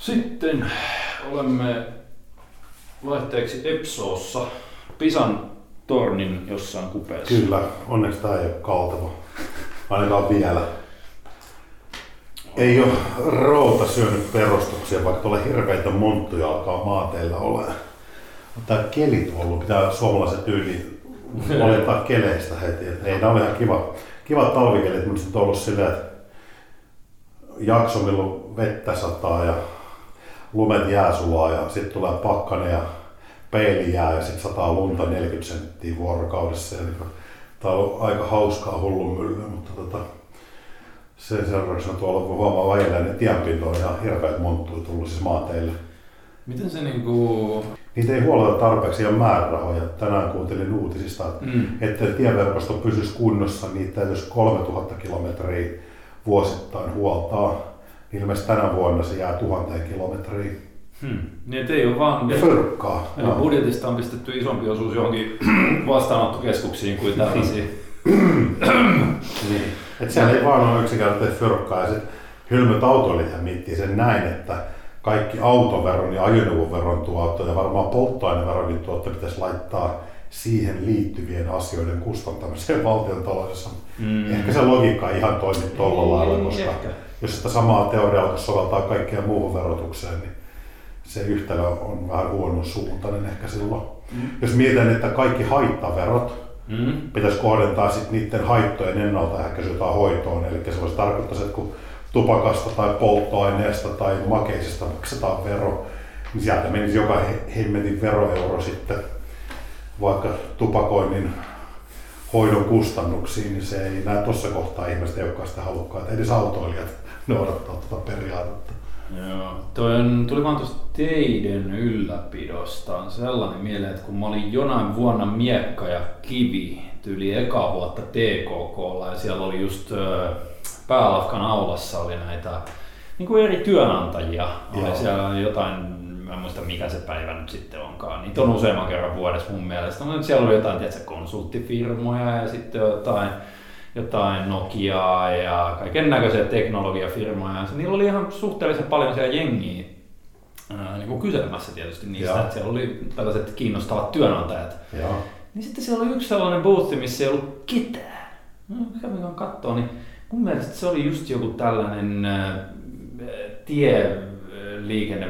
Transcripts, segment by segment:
Sitten olemme vaihteeksi Epsoossa, Pisan tornin jossain kupeessa. Kyllä, onneksi tämä ei ole kaltava, ainakaan vielä. Ei ole routa syönyt perustuksia, vaikka tuolla hirveitä monttuja alkaa maateilla olemaan. Tämä kelit on ollut, pitää suomalaiset tyyli valittaa keleistä heti. Ei, nämä on ihan kivat talvikelit, mutta sitten on ollut silleen, että jakso milloin vettä sataa ja lumet jääsulaa ja sitten tulee pakkane ja peili jää ja sitten sataa lunta 40 senttiä vuorokaudessa. Ja tämä on ollut aika hauskaa hullunmyllyä, mutta sen seurauksena tuolla kun huomaa vajilleen, niin tienpinto on ihan hirveät monttuja tullut siis maateille. Miten se niinku... Niitä ei huoleta tarpeeksi, ei ole määrärahoja. Tänään kuuntelin uutisista, että tieverkosto pysyisi kunnossa, niitä täytyisi 3000 kilometriä vuosittain huoltaa. Ilmeisesti tänä vuonna se jää 1000 kilometriin. Niin ettei ole vaan... Fyrkkaa. Eli budjetista on pistetty isompi osuus johonkin vastaanottokeskuksiin kuin tällaisiin. Niin. Että siellä ei vaan ole yksinkertaisesti fyrkkaa. Ja sitten hylmyt autoilijat miettii sen näin, että kaikki autoveron ja ajoneuvoveron tuotto ja varmaan polttoaineveronkin tuotto pitäisi laittaa siihen liittyvien asioiden kustantamiseen valtiontaloudessa. Ehkä se logiikka ei ihan toimi tuolla lailla, koska jos sitä samaa teoriaa soveltaa kaikkeen muuhun verotukseen, niin se yhtälö on vähän huonon suuntainen ehkä silloin. Jos mietitään, että kaikki haittaverot pitäisi kohdentaa sit niiden haittojen ennaltaehkäisyyn tai hoitoon, eli se voisi tarkoittaa, että kun tupakasta tai polttoaineesta tai makeisesta maksetaan vero, niin sieltä menisi joka hemmetin veroeuro sitten vaikka tupakoinnin hoidon kustannuksiin, niin se ei näe tuossa kohtaa ihmistä, jotka sitä halukkaat, edes autoilijat noudattaa tuota periaatetta. Joo. Tuli vaan tuosta teiden ylläpidostaan sellainen mieleen, että kun mä olin jonain vuonna miekka ja kivi tyyli ekaa vuotta TKK:lla ja siellä oli just päälafkan aulassa oli näitä niin kuin eri työnantajia. Oli siellä jotain, mä en muista mikä se päivä nyt sitten onkaan, niitä on useamman kerran vuodessa mun mielestä. No, siellä oli jotain tiedätkö, konsulttifirmoja ja sitten jotain Nokiaa ja kaiken näköisiä teknologiafirmoja. Niillä oli ihan suhteellisen paljon siellä jengiä niin kyselemässä tietysti niistä, että siellä oli tällaiset kiinnostavat työnantajat. Niin sitten siellä oli yksi sellainen booth, missä ei ollut ketään. No, mikä on katsoa, niin mun mielestä se oli just joku tällainen tieliikenne...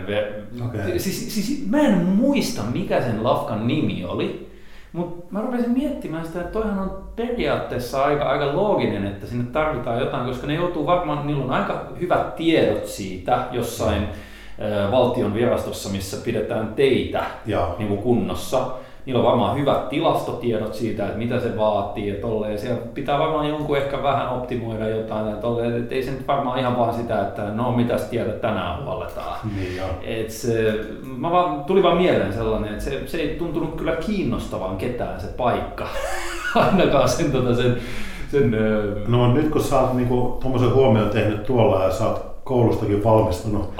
Okay. Siis mä en muista mikä sen lafkan nimi oli. Mut mä rupesin miettimään sitä, että toihan on periaatteessa aika looginen, että sinne tarvitaan jotain, koska ne joutuu varmaan, niillä on aika hyvät tiedot siitä jossain valtion virastossa, missä pidetään teitä niin kunnossa. Niillä on varmaan hyvät tilastotiedot siitä, että mitä se vaatii ja tolleen. Siellä pitää varmaan jonkun ehkä vähän optimoida jotain ja tolleen. Et ei se nyt varmaan ihan vaan sitä, että no mitäs tiedä tänään huoletaan. Niin tuli vaan mieleen sellainen, että se ei tuntunut kyllä kiinnostavan ketään se paikka. Ainakaan sen... No nyt kun sä oot niinku tommosen huomioon tehnyt tuolla ja sä oot koulustakin valmistunut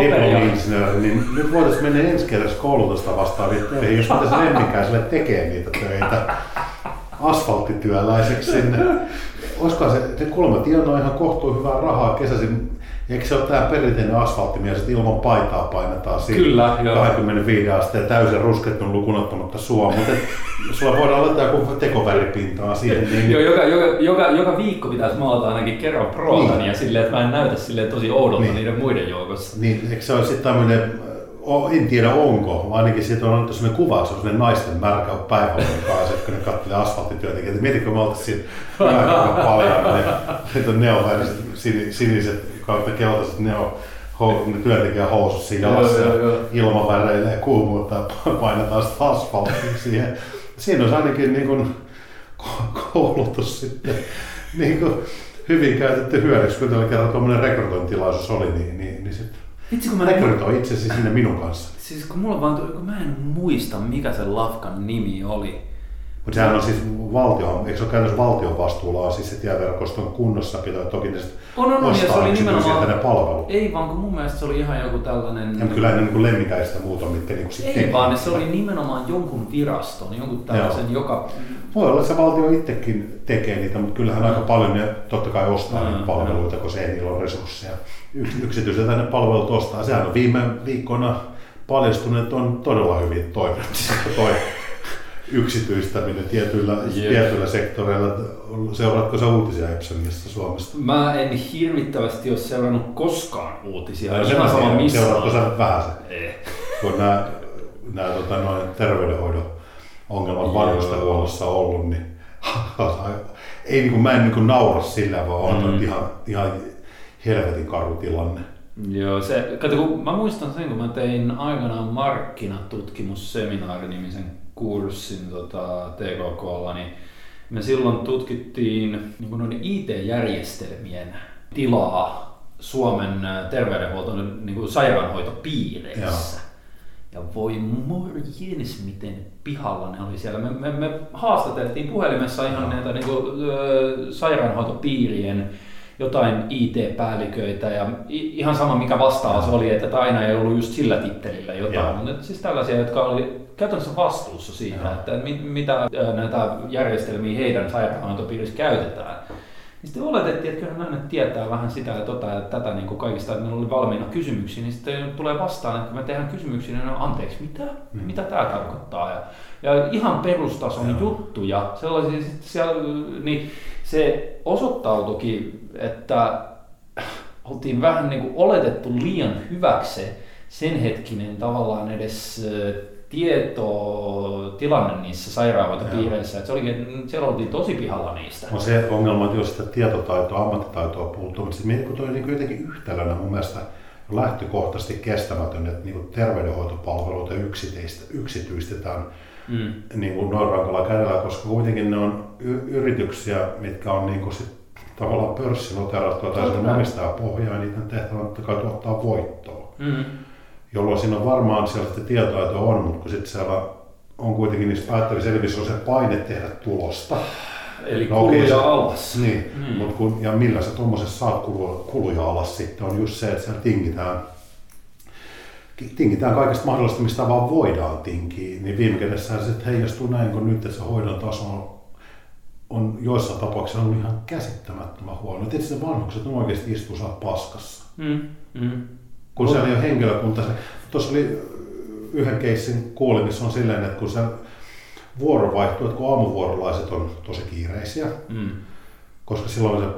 diplomi-insinööri, niin nyt voitaisiin mennä ensi kerrassa koulutusta vastaaviin töihin, jos pitäisi Lemmikäiselle tekee niitä töitä asfalttityöläiseksi sinne. Olisikohan se kuulemma tienaa ihan kohtuun hyvää rahaa kesäisin. Eikö se ole tämä perinteinen asfalttimies, että ilman paitaa painetaan siinä 25 asteen täysin rusketun lukuun ottamatta sua, mutta sulla voidaan laittaa joku tekoväripintaa siihen. Niin... joka viikko pitäisi maalata ainakin kerran prootania silleen, että mä en näytä silleen tosi oudolta niiden muiden joukossa. Niin, eikö se ole sitten tämmöinen, en tiedä onko, ainakin siitä on annettu sellainen kuva, että se on sellainen naisten märkä päivällinen kanssa, kun ne katselee asfalttityöntekijöitä. Mietitkö me oltaisiin siinä märkä paljon, että ne on siniset kautta keltaiset, ne on työntekijän housut siinä jalassa ilmaväreillä ja kuumuutta ja painetaan sitä asfalttiin siihen. Siinä on ainakin niin kuin koulutus sitten niin kuin hyvin käytetty hyödyksi, kun tällä kertaa tuommoinen rekrytointilaisuus oli, niin sitten rekrytoi itsesi sinne minun kanssa. Siis kun mulla vaan tuli, kun mä en muista mikä se lafkan nimi oli. Mutta sehän on siis valtion, eikö se ole käytännössä valtion vastuulla, siis se tieverkoston kunnossapito, ja toki ne ostaa yksityisiä tänne palveluun. Ei vaan, kun mun mielestä se oli ihan joku tällainen... Ja kyllä niin lemmikäistä muuta, mitkä niinku sitten... Ei vaan, se oli nimenomaan jonkun viraston, jonkun tällaisen, joo, joka... Voi olla, että se valtio itsekin tekee niitä, mutta kyllähän aika paljon ne totta kai ostaa niitä palveluita, kun se ei niillä ole resursseja. Yksityisiltä tänne palvelut ostaa, sehän on viime viikkoina paljastuneet, on todella hyvin toiminut. Yksityistäminen tietyillä sektoreilla. Seuraatko sä uutisia Epsonista Suomesta? Mä en hirvittävästi ole seurannut koskaan uutisia. No, seuraatko sä vähän sen? Ei. Kun nämä terveydenhoidon ongelmat vanhustenhuollossa on ollut, niin ei, niin kuin, mä en niin kuin naura sillä, vaan on ihan helvetin karu tilanne. Joo, se, kato, kun mä muistan sen, kun mä tein aikanaan markkinatutkimusseminaari-nimisen kurssin TKK:lla, niin me silloin tutkittiin niin noiden IT-järjestelmien tilaa Suomen terveydenhuolto niin sairaanhoitopiireissä. Joo. Ja voi morjens, miten pihalla ne oli siellä. Me haastateltiin puhelimessa ihan näitä niin sairaanhoitopiirien jotain IT-päälliköitä ja ihan sama mikä vastaus oli, että aina ei ollut just sillä tittelillä jotain, mutta siis tällaisia, jotka oli käytännössä vastuussa siitä, että mitä näitä järjestelmiä heidän sairaanhoitopiirissä käytetään. Niin sitten oletettiin, että kyllä aina tietää vähän sitä ja tätä niin kuin kaikista, että meillä oli valmiina kysymyksiä, niin sitten tulee vastaan, että kun me tehdään kysymyksiä, niin anteeksi, mitä tämä tarkoittaa? Ja ihan perustason juttuja, sellaisia siellä, niin se osoittautuikin, että oltiin vähän niin kuin oletettu liian hyväksi sen hetkinen tavallaan edes tilanne niissä sairaanhoitopiireissä, että siellä oltiin tosi pihalla niistä. No se ongelma, että jos sitä tietotaitoa, ammattitaitoa puuttuu, mutta sitten toi niin jotenkin yhtälönä mun mielestä lähtökohtaisesti kestämätön, että niin terveydenhoitopalveluita yksityistetään niin kuin noin rankalla kädellä, koska kuitenkin ne on yrityksiä, mitkä on niin kuin sit tavallaan pörssinoterattua tai sen omistaa pohjaa, niitä tehtävä on tuottaa voittoa. Mm. Jolloin siinä on varmaan sieltä tietotaitoa on, mutta kun sitten siellä on kuitenkin niissä päättävissä elimissä on se paine tehdä tulosta. Eli kuluja alas. Niin, ja millä sä tuommoisessa saat kuluja alas sitten on just se, että siellä tingitään kaikesta mahdollista, mistä vaan voidaan tinkiä. Niin viime kädessä se sitten heijastuu näin, kun nyt se hoidon taso on joissain tapauksissa ollut ihan käsittämättömän huono. Tietysti ne vanhukset on oikeasti istuu saa paskassa. Kun se ei ole henkilökunta. Tuossa oli yhden keissin kuulemissa on silleen, että kun se vuoro vaihtuu, että kun aamuvuorolaiset on tosi kiireisiä, koska silloin se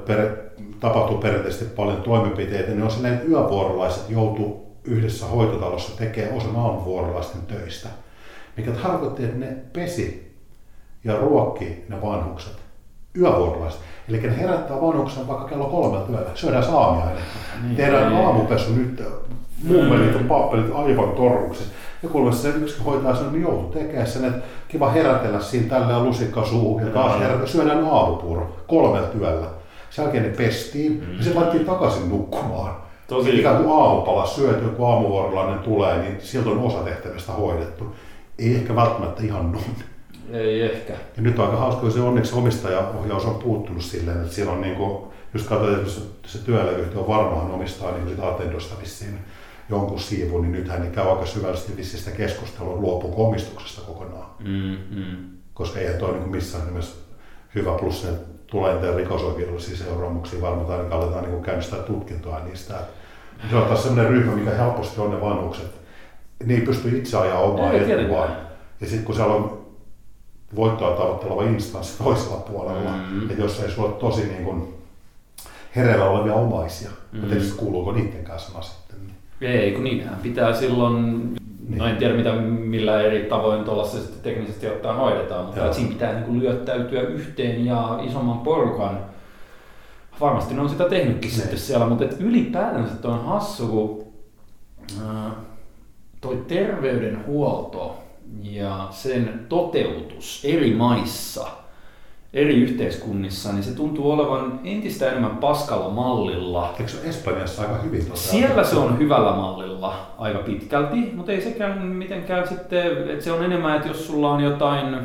tapahtuu perinteisesti paljon toimenpiteitä, niin on silleen, että yövuorolaiset joutuu yhdessä hoitotalossa tekemään osan aamuvuorolaisten töistä, mikä tarkoitti, että ne pesi ja ruokki ne vanhukset. Yövuorolaiset. Eli ne herättää vanhuksen vaikka kello 3 yöllä, syödään saamiainen, tehdään aamupesu nyt, mummelit ja pappelit aivan torruksessa. Ja kuulemma se yksi hoitaa sen, niin joutuu tekemään sen, että kiva herätellä siinä tällä lusikka suuhun ja taas herätä, syödään aamupuuro 3 yöllä. Sen jälkeen ne pestiin ja sitten laitettiin takaisin nukkumaan. Ikään kuin aamupala syöt, joku aamuvuorolainen tulee, niin sieltä on osa tehtävästä hoidettu. Ei ehkä välttämättä ihan noin. Ei ehkä. Ja nyt on aika hauska, se onneksi omistajaohjaus on puuttunut silleen, että siellä on niinku, jos katsotaan, että se työlevyyhtiö on varmaan omistaa niin Attendosta vissiin jonkun siivun, niin nythän ne käy aika syvällisesti vissiin sitä keskustelua, luopuuko omistuksesta kokonaan. Koska eihän toi niinku missään nimessä hyvä, plus ne tulee niitä rikosoikeudellisia seuraamuksia varmaan, tai aletaan niinku käynnistää tutkintoa niistä. Se on taas sellainen ryhmä, mikä helposti on ne vanhukset. Ne ei pysty itse ajaa omaa etuaan. Ja sitten kun siellä on voittoa tavoitteleva instanssi toisella puolella, että jos ei sulla ole tosi niin kuin hereillä olevia omaisia, tietysti kuuluuko niittenkään sana sitten? Ei, kun niinhän pitää silloin, no en tiedä millä eri tavoin tuollaista sitten teknisesti ottaen hoidetaan, mutta siinä pitää niin kuin lyöttäytyä yhteen ja isomman porukan. Varmasti ne on sitä tehnytkin sitten siellä, mutta ylipäätänsä tuo on hassu, kun toi terveydenhuolto ja sen toteutus eri maissa, eri yhteiskunnissa, niin se tuntuu olevan entistä enemmän paskalla mallilla. Eikö se Espanjassa aika hyvin toteutettu? Siellä se on hyvällä mallilla aika pitkälti, mutta ei sekään mitenkään sitten, että se on enemmän, että jos sulla on jotain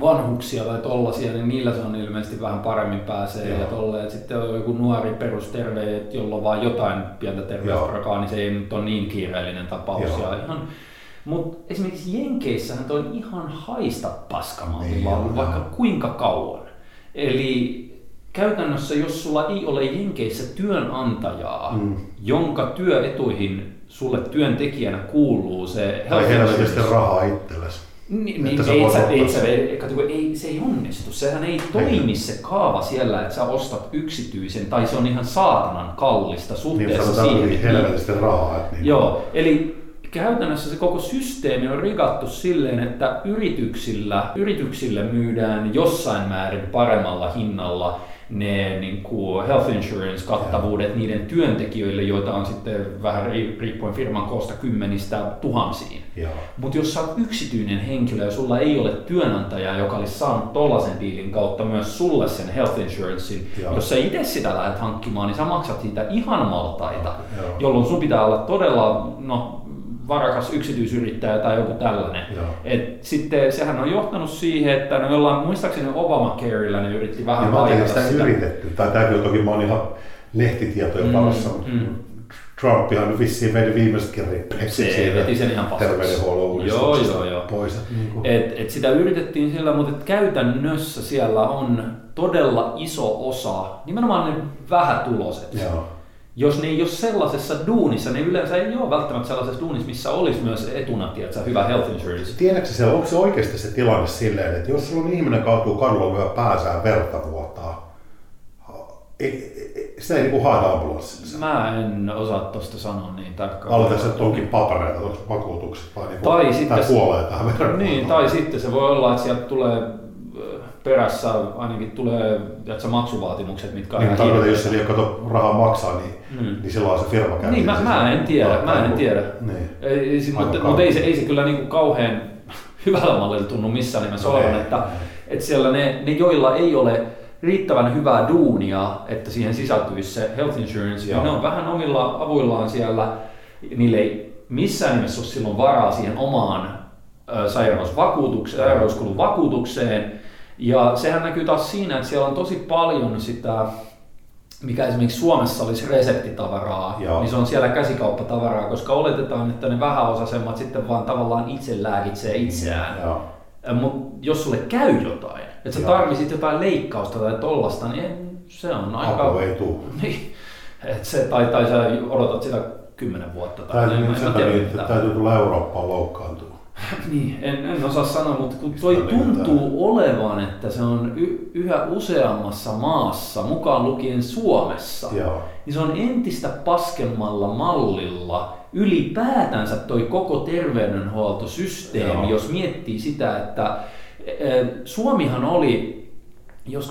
vanhuksia tai tollaisia, niin niillä se on ilmeisesti vähän paremmin pääsee. Joo. Ja tolleen. Sitten on joku nuori perusterve, jolla on vaan jotain pientä terveysprakaa, niin se ei nyt ole niin kiireellinen tapaus. Mutta esimerkiksi Jenkeissähän toi on ihan haista paskamalti vaan vaikka kuinka kauan. Eli käytännössä jos sulla ei ole Jenkeissä työnantajaa, jonka työetuihin sulle työntekijänä kuuluu se... Tai helposti rahaa itsellesi. Se ei onnistu. Sehän ei toimi se kaava siellä, että sä ostat yksityisen, tai se on ihan saatanan kallista suhteessa niin, siihen. Helvetistä rahaa. Niin. Joo, eli käytännössä se koko systeemi on rigattu silleen, että yrityksille myydään jossain määrin paremmalla hinnalla ne niin kuin health insurance-kattavuudet niiden työntekijöille, joita on sitten vähän riippuen firman koosta kymmenistä tuhansiin. Mutta jos sä oot yksityinen henkilö ja sulla ei ole työnantajaa, joka olisi saanut tollaisen diilin kautta myös sulle sen health insurancein, jos sä itse sitä lähdet hankkimaan, niin sä maksat siitä ihan maltaita, jolloin sun pitää olla todella... varakas yksityisyrittäjä tai joku tällainen. Et sitten sehän on johtanut siihen, että no jollain muistaakseni Obamacarella ne yritti vähän vaihtaa sitä. Yritetty. Tai tämäkin toki mä oon ihan lehtitietoja parassa, mutta Trumpihan vissiin vedi viimeisetkin riippeeksi terveydenhuollon uudistuksesta pois. Et sitä yritettiin sillä, mutta käytännössä siellä on todella iso osa, nimenomaan ne vähätuloiset. Jos ne ei ole sellaisessa duunissa, niin yleensä ei ole välttämättä sellaisessa duunissa, missä olisi myös etuna hyvä health insurance. Tiedätkö se, onko se oikeasti se tilanne silleen, että jos sulla on ihminen kautuu kadulla, joka pääsää verta vuotaa, sitä ei niinku haeta ambulanssissa? Mä en osaa tuosta sanoa niin tarkkaan. Aloitetaan se tonkin papereita, onko vakuutukset vai niinku, tai sitten kuolee tähän verran. Niin, tai sitten se voi olla, että sieltä tulee perässä ainakin tulee maksuvaatimukset, mitkä on ihan hirveitä. Jos ei kato rahaa maksaa, niin silloin se firma käy. Niin, mä en tiedä. Niin. Mutta ei se kyllä niin kuin kauhean hyvällä mallilla tunnu missään nimessä olevan, että siellä ne, joilla ei ole riittävän hyvää duunia, että siihen sisältyisi se health insurance, niin ne on vähän omilla avuillaan siellä. Niille ei missään nimessä ole silloin varaa siihen omaan sairauskulun vakuutukseen. Ja sehän näkyy taas siinä, että siellä on tosi paljon sitä, mikä esimerkiksi Suomessa olisi reseptitavaraa, niin se on siellä käsikauppatavaraa, koska oletetaan, että ne vähäosaisemmat sitten vaan tavallaan itse lääkitsee itseään. Mutta jos sulle käy jotain, että sä tarvitsit jotain leikkausta tai tollasta, niin se on aika... Apu ei tuu. Tai sä odotat sitä 10 vuotta. Täytyy tulla Eurooppaan loukkaantua. Niin, en osaa sanoa, mutta kun toi tuntuu olevan, että se on yhä useammassa maassa, mukaan lukien Suomessa, niin se on entistä paskemmalla mallilla ylipäätänsä toi koko terveydenhuoltosysteemi, jos miettii sitä, että Suomihan oli,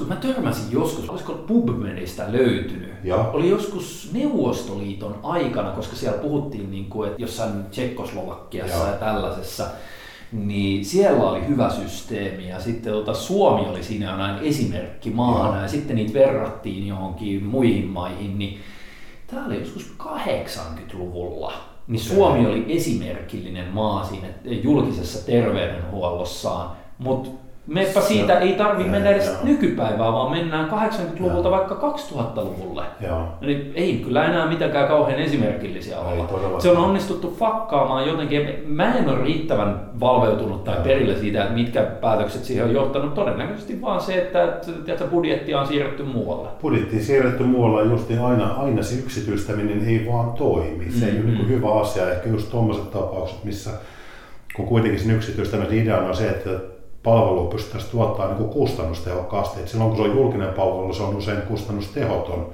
mä törmäsin joskus, olisiko PubMedistä löytynyt, oli joskus Neuvostoliiton aikana, koska siellä puhuttiin niin kuin, että jossain Tsekkoslovakiassa ja tällaisessa, niin siellä oli hyvä systeemi ja sitten Suomi oli siinä aina esimerkki maana ja sitten niitä verrattiin johonkin muihin maihin, niin tää oli joskus 80-luvulla. Niin Suomi oli esimerkillinen maa siinä julkisessa terveydenhuollossaan, mutta meppä siitä ei tarvitse mennä edes nykypäivään, vaan mennään 80-luvulta vaikka 2000-luvulle. Eli ei kyllä enää mitenkään kauhean esimerkillisiä olla. Se on onnistuttu fakkaamaan jotenkin. Mä en ole riittävän valveutunut tai perillä siitä, että mitkä päätökset siihen on johtanut. Todennäköisesti vaan se, että budjettia on siirretty muualle. Budjettiin siirretty muualle just niin aina se yksityistäminen ei vaan toimi. Se ei ole niin hyvä asia. Ehkä just tuommoiset tapaukset, missä kun kuitenkin sen yksityistämisen idea on se, että palvelua pystyttäisiin tuottamaan niin kustannustehokkaasti. Et silloin kun se on julkinen palvelu, se on usein kustannustehoton,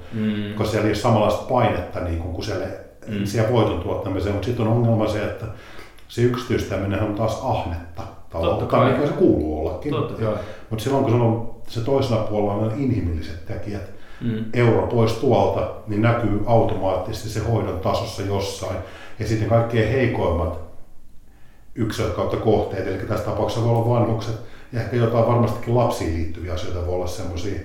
koska siellä ei ole samanlaista painetta niin kuin siellä, siellä voiton tuottamiseen. Mutta sitten on ongelma se, että se yksityistäminen on taas ahnetta. Tai mikä se kuuluu ollakin. Mutta silloin kun se on se toisella puolella on inhimilliset tekijät, euro pois tuolta, niin näkyy automaattisesti se hoidon tasossa jossain. Ja sitten kaikkein heikoimmat yksilöt kautta kohteet, eli tässä tapauksessa voi olla vanhukset ja ehkä jotain varmastikin lapsiin liittyviä asioita voi olla semmoisia,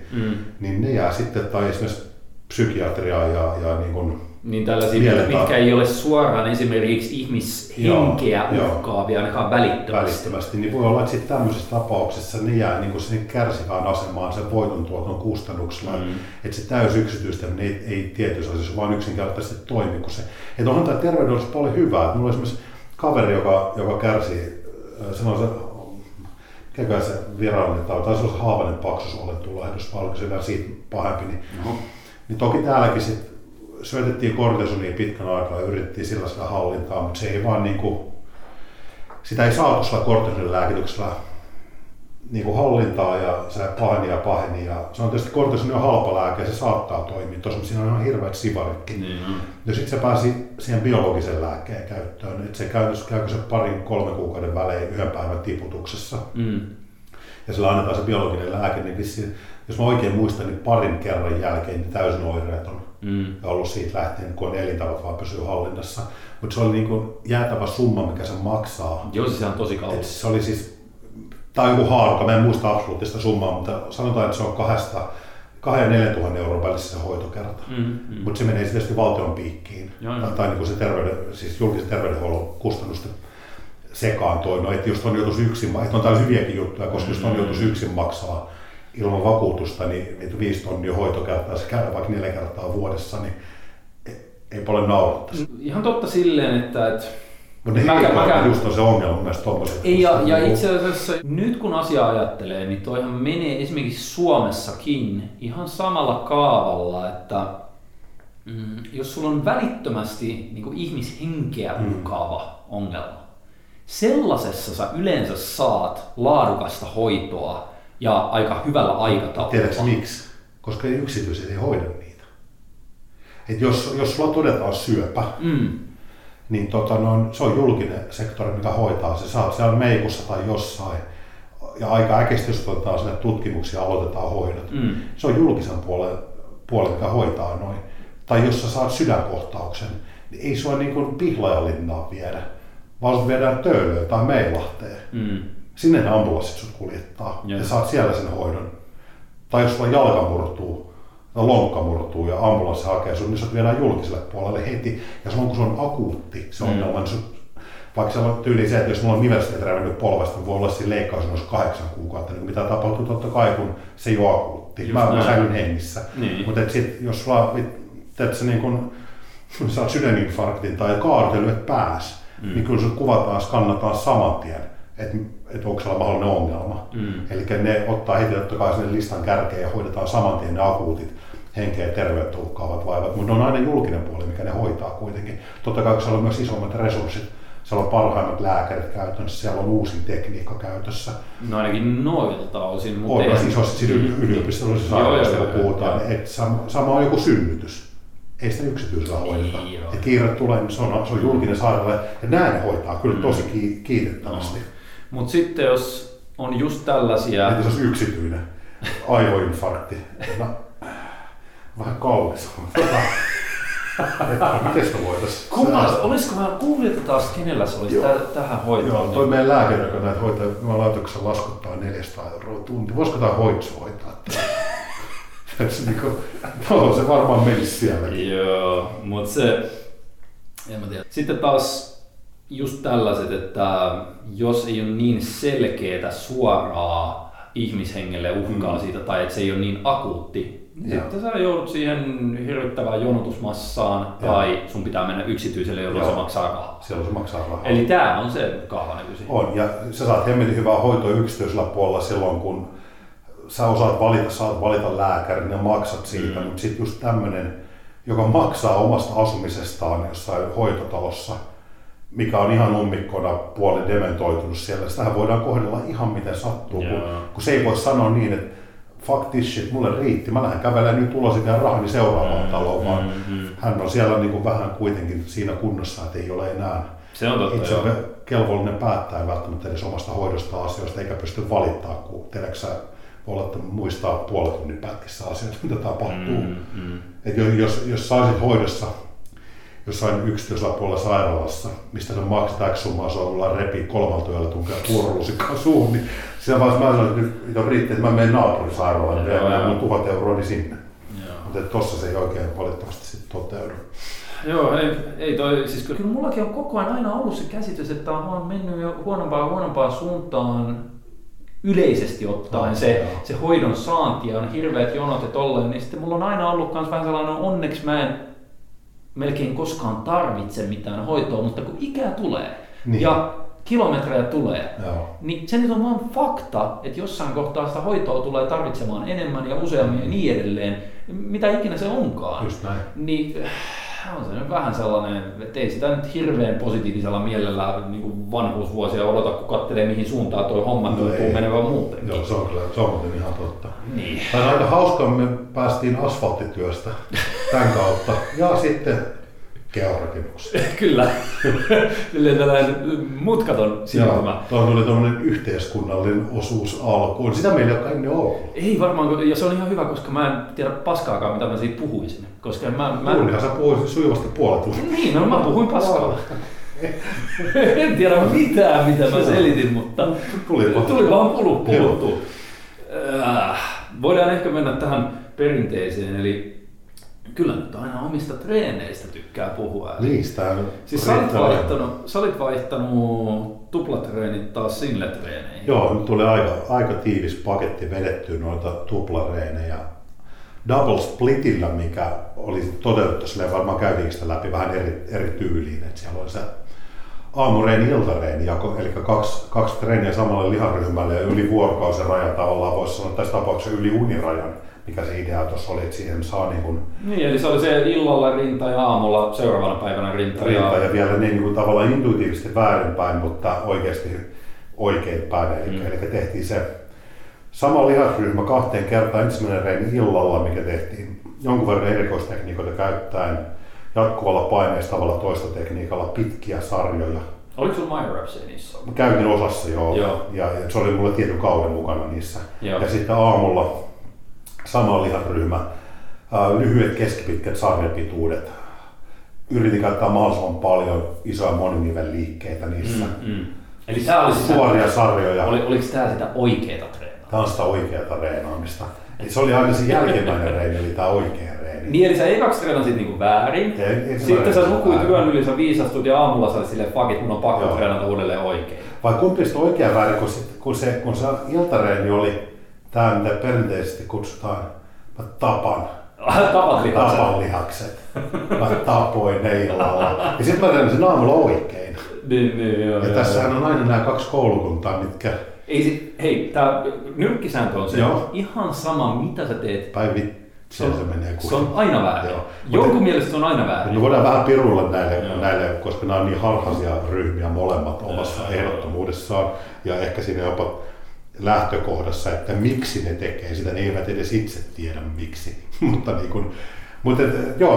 niin ne jää sitten, tai esimerkiksi psykiatria ja niin kuin niin tällaisia, mitkä ei ole suoraan esimerkiksi ihmishenkeä uhkaavia ainakaan välittömästi. Niin voi olla, että sitten tämmöisessä tapauksessa ne jää niin kuin sen kärsivään asemaan sen voitontuoton kustannuksella. Mm. Että se täysyksityistäminen ei tietyissä asioissa vaan yksinkertaisesti toimi. Kun se. Et onhan tämä terveydellisessä paljon hyvää. Et mulla on esimerkiksi kaveri, joka kärsii, mikäköhän se virallinen, tai taisi olla se haavainen paksusuolen tulehdus, vai oliko se vielä siitä pahempi. Niin toki täälläkin sitten syötettiin kortisonia pitkän aikaa ja yritettiin sillä sitä hallintaa, mutta se ei vaan niinku, sitä ei saatu sillä kortisonin lääkityksellä niinku hallintaa ja se paheni ja se on tietysti kortisoni on halpa lääke ja se saattaa toimia, tosin siinä on ihan hirveät sivaritkin. Mm-hmm. Ja sitten se pääsi siihen biologisen lääkkeen käyttöön, että se käykö se 2-3 kuukauden välein yhden päivän tiputuksessa. Mm. Ja sillä annetaan se biologinen lääke, niin vissiin, jos mä oikein muistan, niin 2 kerran jälkeen niin täysin oireeton. Ja ollut siitä lähtien, kun elintavat vaan pysyy hallinnassa. Mutta se oli niin jäätävä summa, mikä se maksaa. Joo, se on tosi kallis. Se oli siis, tai joku haarukka, mä en muista absoluuttista summaa, mutta sanotaan, että se on 2,000 ja 4,000 euron välissä se hoitokerta. Mm. Mutta se menee tietysti valtion piikkiin. Tai niin se siis julkisen terveydenhuollon kustannusten sekaan toimia. Että jos on joutus yksin, että on täällä hyviäkin juttuja, koska jos on joutus yksin maksaa ilman vakuutusta, niin 5 000 hoitokertaa, se käydään vaikka 4 kertaa vuodessa, niin ei paljon naurattaisi. Ihan totta silleen, että mutta ne hiilikortit just on se ongelma näistä tuommoisista. Ja itse asiassa nyt kun asiaa ajattelee, niin toihan menee esimerkiksi Suomessakin ihan samalla kaavalla, että jos sulla on välittömästi niin kuin ihmishenkeä uhkaava ongelma, sellaisessa sä yleensä saat laadukasta hoitoa ja aika hyvällä aikataululla. Tiedätkö miksi? Koska yksityiset ei hoida niitä. Et jos sulla todetaan syöpä, niin se on julkinen sektori, mikä hoitaa. Se saa siellä Meikussa tai jossain. Ja aika äkäisesti, jos otetaan sinne tutkimuksia ja aloitetaan hoidot. Se on julkisen puolen, mikä hoitaa noin. Tai jos sä saat sydänkohtauksen, niin ei sua niin kuin Pihlajalinnaan viedä, vaan sut viedään Töölöön tai Meilahteen. Sinne ne ambulanssit sut kuljettaa ja saat siellä sen hoidon. Tai jos sulla jalka murtuu tai lonkka murtuu ja ambulanssi hakee sun, niin sut viedään julkiselle puolelle heti. Ja silloin kun se on akuutti se ongelma, niin vaikka se on tyyliin se, että jos mulla on nivelsteterä mennyt polvesta, niin voi olla siinä leikkaus noissa 8 kuukautta. Niin mitä tapahtuu totta kai, kun se ei ole akuutti. Just mä säilyn hengissä. Niin. Mutta jos sulla kun saat sydäninfarktin tai kaartelyt pääs, niin kyllä sut kuvataan, skannataan saman tien. Että onko siellä mahdollinen ongelma. Eli ne ottaa heti totta kai sinne listan kärkeen ja hoidetaan saman tien ne akuutit henkeä ja terveyttä uhkaavat vaivat, mutta ne on aina julkinen puoli, mikä ne hoitaa kuitenkin. Totta kai siellä on myös isommat resurssit, siellä on parhaimmat lääkärit käytännössä, siellä on uusin tekniikka käytössä. No ainakin noilta osin. Mutta on isosti yliopistollisissa sairaaloissa, kun puhutaan, että sama on joku synnytys. Ei sitä yksityisellä hoideta. Ja kiire tulee, niin se on julkinen sairaala ja näin ne hoitaa kyllä tosi kiitettävästi. Mutta sitten jos on just tällaisia... Että se olisi yksityinen aivoinfarkti. Vähän kaunis on. Miten sitä voitaisiin? Olisiko mä kuulijata taas, kenellä se olisi tähän hoitoon? Joo, toi meidän lääkäri, joka näitä hoitaa, mä laitoksessa laskuttaa 400 € tunti. Voisiko tämä hoitsu hoitaa? Tuolla se varmaan menisi sielläkin. Joo, mutta se... En mä tiedä. Sitten taas... Just tällaiset, että jos ei ole niin selkeää suoraa ihmishengelle uhkaa siitä tai että se ei ole niin akuutti, niin sitten sä joudut siihen hirvittävään jonotusmassaan tai sun pitää mennä yksityiselle, jolloin se maksaa rahaa. Silloin se maksaa rahaa. Eli tää on se kaava nykyisin. On, ja sä saat hemmetin hyvää hoitoa yksityisellä puolella silloin, kun sä saat valita lääkärin ja maksat siitä, mutta sitten just tämmönen, joka maksaa omasta asumisestaan jossain hoitotalossa, mikä on ihan ummikkona puolen dementoitunut siellä. Sitähän voidaan kohdella ihan miten sattuu, kun se ei voi sanoa niin, että fuck this shit, mulle riitti, mä lähden kävelemään nyt ulos ikään rahani seuraavaan taloon, vaan hän on siellä niin kuin vähän kuitenkin siinä kunnossa, että ei ole enää itse kelvollinen päättää välttämättä edes omasta hoidosta asioista, eikä pysty valittaa, kun tiedätkö olla, muistaa puolen tunnin pätkissä asioita, mitä tapahtuu. Jos saisit hoidossa jossain yksityisellä puolella sairaalassa, mistä se maksaa X summaa, se on repii 3 tunkea puoluusikkaan suuhun, niin siinä vaiheessa mä sanoin, että nyt on riittää, että mä menen naapurisairaalaan ja mun 1000 euroa niin sinne. Mutta tossa se ei oikein valitettavasti sitten toteudu. Joo, ei toi siis kyllä mullakin on koko ajan aina ollut se käsitys, että mä oon mennyt jo huonompaan suuntaan yleisesti ottaen. Se hoidon saanti ja on hirveät jonot ja tolleen, niin sitten mulla on aina ollut kans vähän sellainen, onneksi mä en melkein koskaan tarvitse mitään hoitoa, mutta kun ikää tulee niin ja kilometrejä tulee, niin se nyt on vaan fakta, että jossain kohtaa sitä hoitoa tulee tarvitsemaan enemmän ja useammin ja niin edelleen, mitä ikinä se onkaan. Just näin. Niin, on se nyt vähän sellainen, että ei sitä nyt hirveän positiivisella mielellä niin vanhuusvuosia odota, kun katselee mihin suuntaan tuo homma tuntuu menevän muuten. Joo, se on kyllä, se on muuten ihan totta. Niin. Tämä on aika hauska, me päästiin asfalttityöstä tämän kautta ja sitten keurakimus. Kyllä, silleen tällainen mutkaton siirtymä. Tuohon oli tuollainen yhteiskunnallinen osuus alkuun, sitä meillä ei ole ennen ollut. Ei varmaan, ja se on ihan hyvä, koska mä en tiedä paskaakaan mitä mä siitä puhuisin. Koska sä puhuisit sujuvasti puolet. Niin, no mä puhuin paskaa. En tiedä mitään mitä mä selitin, mutta tuli vaan puhuttua. Voidaan ehkä mennä tähän perinteiseen, eli kyllä nyt aina omista treeneistä tykkää puhua. Niistä on siis sä olit vaihtanut tuplatreenit taas singletreeneihin. Joo, nyt tuli aika tiivis paketti vedettyä noita tuplareenejä double splitillä, mikä oli toteutettu silleen, varmaan käytiin sitä läpi vähän eri tyyliin. Et siellä oli se aamureeni, iltareeni, eli kaksi treeniä samalle liharyhmälle ja yli vuorokauden rajan tavallaan, voisi sanoa tässä tapauksessa yli unirajan. Mikä se idea tuossa oli, että siihen saa niin, eli se oli se illalla rinta ja aamulla seuraavana päivänä rinta ja vielä niin tavallaan intuitiivisesti väärinpäin, mutta oikeasti oikein päin. Eli tehtiin se sama lihasryhmä kahteen kertaan, ensimmäinen reeni illalla, mikä tehtiin jonkun verran erikoistekniikoita käyttäen, jatkuvalla paineistavalla toista tekniikalla, pitkiä sarjoja. Oliko sinulla MyRapsia niissä? Käytin osassa joo. Ja se oli mulle tietyn kauden mukana niissä. Joo. Ja sitten aamulla sama liharyhmä, lyhyet, keskipitkät sarjapituudet. Yritin käyttää mahdollisimman paljon isoja moninivel liikkeitä niissä. Eli tämä oli suoria sarjoja. Oliko tämä sitä oikeaa treenaamista? Tämä on sitä oikeaa treenaamista. Eli se oli aina se jälkimmäinen reeni, eli tämä oikea reeni. Niin, eli sä ekaksi treenasit niinku väärin, sitten sä nukuit yön yli, sä viisastut ja aamulla sä olit silleen, fuck it, mun on pakko treenata uudelleen oikein. Vai kumpi sitä oikea väärin, kun se iltareeni oli tämä, mitä perinteisesti kutsutaan, mä tapan lihakset. Mä tapoin ne illalla. Ja sitten mä tein aamulla oikein. Niin, joo, ja joo, tässähän on aina nämä kaksi koulukuntaa, mitkä... Tämä nyrkkisääntö on se, ihan sama mitä sä teet. Se on aina väärin. Jonkun mielestä se on aina väärin. Me voidaan vähän pirulla näille, koska nämä on niin harhaisia ryhmiä molemmat omassa ehdottomuudessaan. Ja ehkä siinä jopa lähtökohdassa, että miksi ne tekee sitä, ne eivät edes itse tiedä miksi. mutta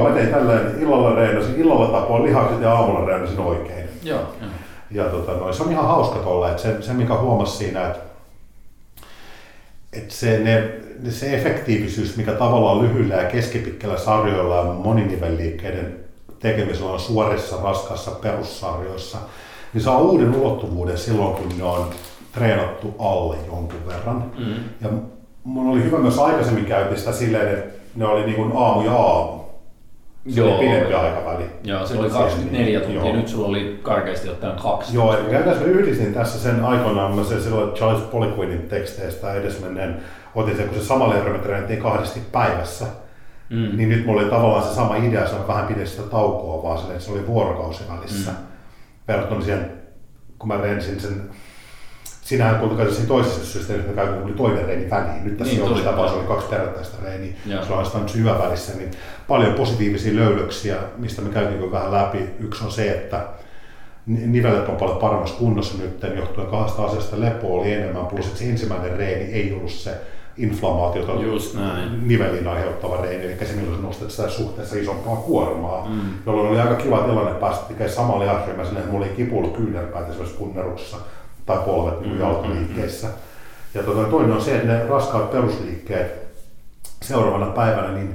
mä tein tällainen illalla tapoin lihakset ja aamulla reenasin oikein. Joo. Ja se on ihan hauska tuolla, että se mikä huomasi siinä, että se efektiivisyys, mikä tavallaan lyhyillä ja keskipitkällä sarjoilla ja moninivelliikkeiden tekemisellä on suorissa, raskaassa perussarjoissa, niin saa uuden ulottuvuuden silloin, kun ne on treenattu alle jonkun verran. Ja mun oli hyvä myös aikaisemmin käytin sitä silleen, että ne oli niin kuin aamu ja aamu. Se oli pidempi aikaväli. Joo, se oli 24 tuntia, nyt sulla oli karkeasti ottaen 2. Joo, eli käytännössä mä yhdistin tässä sen aikoinaan, mä sen silloin Charles Poliquinin teksteistä edesmenneen otin sen, kun se samalla järjestelmä treenattiin kahdesti päivässä. Niin nyt mulla oli tavallaan se sama idea, se on vähän pidin sitä taukoa vaan silleen, että se oli vuorokausivälissä. Verrattuna siihen, kun mä reensin sen sinähän kuitenkin toisessa systeemissä käy kuin toinen reeni väliin. Nyt tässä jollain tapaa se oli 2 perättäistä reeniä, se on aina syvä välissä, niin paljon positiivisia löydöksiä, mistä me käytiin vähän läpi. Yksi on se, että nivelet on paljon paremmassa kunnossa nyt, johtuen 2 asiasta, lepo oli enemmän, plus että se ensimmäinen reeni ei ollut se inflamaatiota nivelin aiheuttava reeni, eli milloin nostat sitä suhteessa isompaa kuormaa, jolloin oli aika kiva tilanne päästä samalla jahryhmä sinne, mulla oli kipuillut kyynärpäät esimerkiksi punnerussa tai polvet niin jalkaliikkeissä. Ja toinen on se, että ne raskaat perusliikkeet seuraavana päivänä niin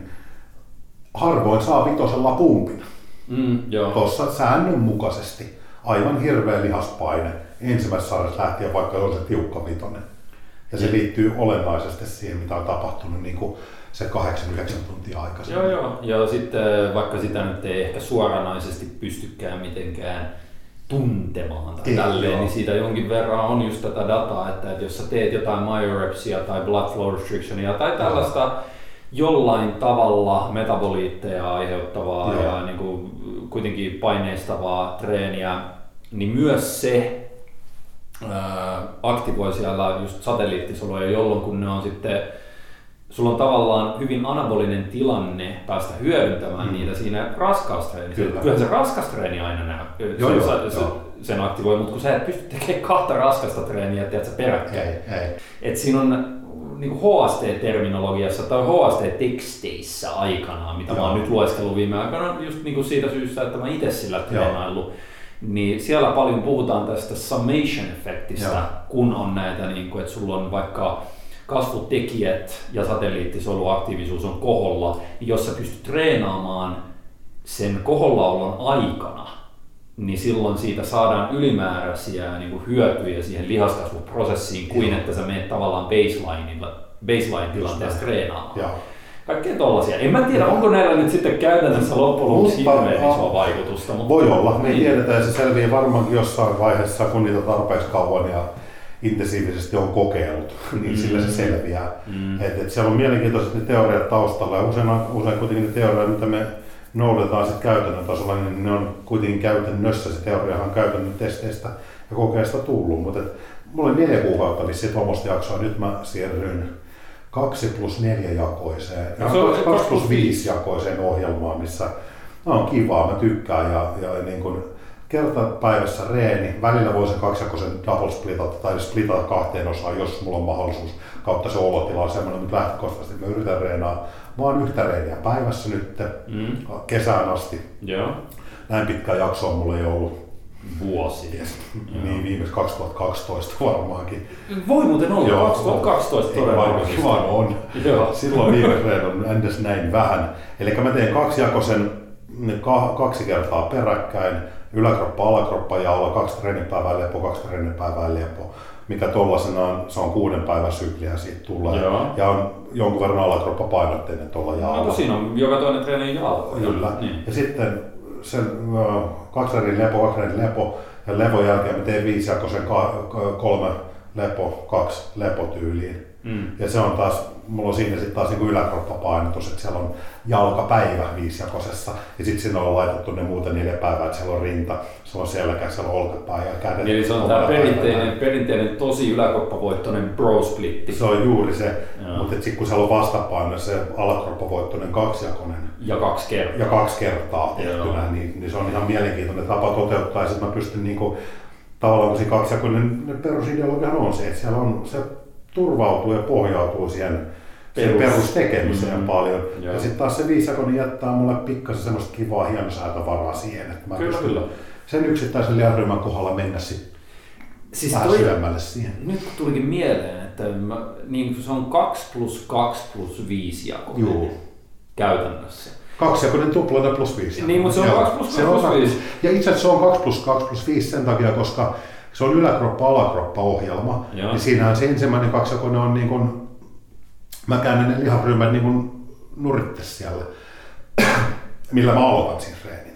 harvoin saa vitosella pumpin. Tuossa säännönmukaisesti. Aivan hirveä lihaspaine ensimmäisessä sarjassa lähtien, vaikka se on se tiukka vitonen. Ja se liittyy olennaisesti siihen, mitä on tapahtunut niin kuin se 8-9 tuntia aikaisemmin. Joo, sitten vaikka sitä nyt ei ehkä suoranaisesti pystykään mitenkään tuntemaan tai tälleen, niin siitä jonkin verran on just tätä dataa, että jos sä teet jotain myopsia tai blood flow restrictionia tai tällaista jollain tavalla metaboliitteja aiheuttavaa ja niin kuin kuitenkin paineistavaa treeniä, niin myös se aktivoi siellä just satelliittisoluja, jolloin kun ne on sitten, sulla on tavallaan hyvin anabolinen tilanne päästä hyödyntämään niitä siinä raskaustreenissä. Kyllähän se raskastreeni aina sen aktivoi, mutta kun sä et pysty tekemään kahta raskasta treeniä, tiedät sä peräkkäin. Et siinä on niin HST-terminologiassa tai HST-teksteissä aikanaan, mitä mä oon nyt lueskellut viime aikana just niin kuin siitä syystä, että mä itse sillä treenailu. Niin siellä paljon puhutaan tästä summation-effektistä, kun on näitä, niin kuin, että sulla on vaikka kasvutekijät ja satelliittisoluaktiivisuus on koholla, niin jos sä pystyt treenaamaan sen kohollaolon aikana, niin silloin siitä saadaan ylimääräisiä niin kuin hyötyjä siihen lihaskasvuprosessiin kuin että sä menet tavallaan baseline-tilanteessa treenaamaan. Ja. Kaikkea tollaisia. En mä tiedä, onko näillä nyt sitten käytännössä loppujen lopuksi hirveän isoa vaikutusta. Mutta voi olla. Me tiedetään, se selviää varmaankin jossain vaiheessa, kun niitä tarpeeksi kauan ja intensiivisesti on kokeillut, niin sillä se selviää. Et siellä on mielenkiintoiset ne teoriat taustalla ja usein kuitenkin ne teoriat, mitä me noudatetaan sitten käytännön tasolla, niin ne on kuitenkin käytännössä, se teoriahan on käytännön testeistä ja kokeista tullut. Mutta mulla oli 4 kuukautta vissiin tuommoista jaksoa, nyt mä siirryn 2+4 jakoiseen, 2+5 jakoiseen ohjelmaan, missä on kivaa, mä tykkään ja niin kuin kerta päivässä reeni, välillä voi sen 2-jakoisen double splitata tai splitata 2 osaan, jos mulla on mahdollisuus, kautta se olotila on semmoinen, mutta lähtökohtaisesti mä yritän reenaa vaan 1 reeniä päivässä nyt kesään asti. Yeah. Näin pitkä jaksoa mulla ei ollut. Vuosi. Niin viimeis 2012 varmaankin. Voi muuten olla, joo, 2012 todellakin. Kiva on. Silloin viimeis reilun entäs näin vähän. Elikkä mä teen 2-jakoisen 2 kertaa peräkkäin. Yläkroppa, alakroppa ja olla 2 treenipäivää lepo, 2 treenipäivää lepo. Mikä tollasenaan, se on 6 päivän sykliä siitä tulee. Ja on jonkun verran alakroppa painotteinen tuolla jaalla. No siinä on joka toinen treeni jaalla. Kyllä. Niin. Ja sitten sen 2 lepo ja levon jälkeen mä tein 5-jakoisen 3 lepo, 2 lepo tyyliin. Ja se on taas, mulla on siinä sitten taas niinku yläkroppapainotus, että siellä on jalkapäivä 5-jakosessa ja sitten sinne on laitettu ne muuta 4 päivää, että siellä on rinta, siellä on selkä, siellä on olkapää ja kädet. Eli se on tämä perinteinen tosi yläkroppavoittoinen bro-splitti. Se on juuri se, mutta sitten kun siellä on vastapaino se alakroppavoittoinen 2-jakoinen ja 2 kertaa. Ja 2 kertaa tehtynä, niin se on ihan mielenkiintoinen tapa toteuttaa ja sitten mä pystyn niinku, tavallaan kun siinä 2-jakoinen perusideologiahan on se, että siellä on se turvautuu ja pohjautuu siihen perustekemiseen paljon. Ja sitten taas se 5-jakoinen jättää mulle pikkasen semmoista kivaa hienosäätövaraa siihen, että mä pystyn sen yksittäisen liharyhmän kohdalla mennä sitten siis vähän syvemmälle siihen. Nyt tulikin mieleen, että niin se on 2+2+5 jakoinen käytännössä. 2-jakoinen tuplana +5. Niin, mutta se on 2+2+5. Ja itse asiassa se on 2+2+5 sen takia, koska se on yläkroppa-alakroppa-ohjelma, niin siinähän se ensimmäinen 2-jakoinen on niin kuin, mä käännän ne liharyhmät niin kuin nuritte siellä, millä mä aloitan siinä treenin.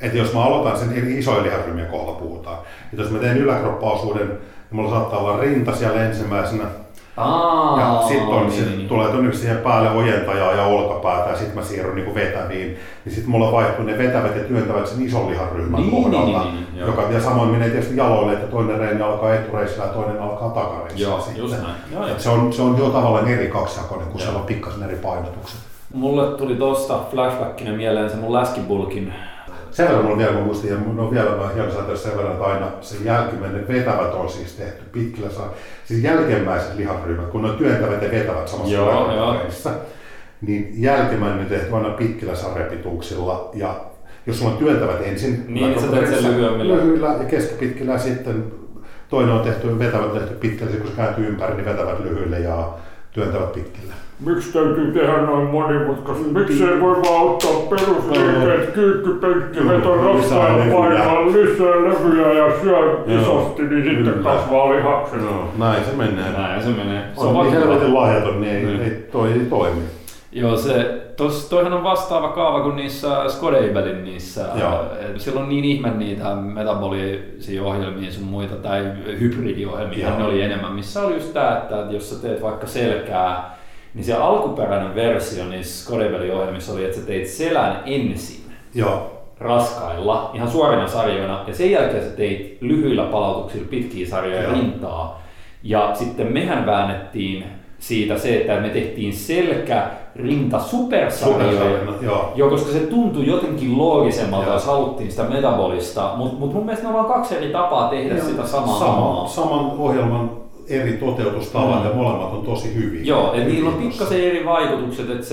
Että jos mä aloitan sen eri isoja liharyhmiä kohdalla puhutaan, että jos mä teen yläkroppa-osuuden, niin mulla saattaa olla rinta siellä ensimmäisenä, ja sitten tulee todennäköisesti siihen päälle ojentajaa ja olkapäätä ja sitten mä siirryn niinku vetäviin. Ja sitten mulla vaihtuu ne vetävät ja työntävät sen ison liharyhmän kohdalta. Ja samoin menee tietysti jaloille, että toinen reini alkaa etureisillä ja toinen alkaa takareisillä. Se on jo tavallaan eri 2-jakoinen, kun siellä on pikkasen eri painotukset. Mulle tuli tosta flashbackina mieleen se mun läskibulkin. Sen verran mulla on vielä, kun muistin, ja on vielä vähän hienosäätössä sen verran, että aina sen jälkimmäinen vetävät on siis tehty pitkillä saa. Siis jälkimmäiset liharyhmät, kun ne työntävät ja vetävät samassa liharyhmässä, niin jälkimmäinen tehty aina pitkillä sarjapituuksilla. Ja jos sulla on työntävät ensin, niin sä teet sen lyhyillä ja keskipitkillä, ja sitten toinen on tehty vetävät pitkillä, kun se kääntyy ympäri, niin vetävät lyhyille ja työntävät pitkillä. Miksi täytyy tehdä noin monimutkaisesti? Miksi ei voi vaan ottaa perusliikkeet, kyykkypenkki, veto raskaan painaa, lisää levyjä ja syö isosti, niin sitten kasvaa lihakset. Näin se menee. On niin helvetin lahjaton, niin ei toimi. Joo, toihan on vastaava kaava kuin niissä Skodabelin niissä. Silloin niin ihme niitä metabolisia ohjelmia sun muita tai hybridiohjelmia ne oli enemmän, missä oli just tää, että jos sä teet vaikka selkää, niin se alkuperäinen versio niissä Skodabelin ohjelmissa oli, että sä teit selän ensin. Joo. Raskailla, ihan suorina sarjoina, ja sen jälkeen sä teit lyhyillä palautuksilla pitkiä sarjoja rintaa. Ja sitten mehän väännettiin siitä se, että me tehtiin selkä, rinta, supersarjoja, koska se tuntui jotenkin loogisemmalta, jos haluttiin sitä metabolista, mutta mun mielestä ne on kaksi eri tapaa tehdä sitä samaa. Saman ohjelman eri toteutustavat ja molemmat on tosi hyviä. Joo, eli niillä on pikkasen eri vaikutukset, että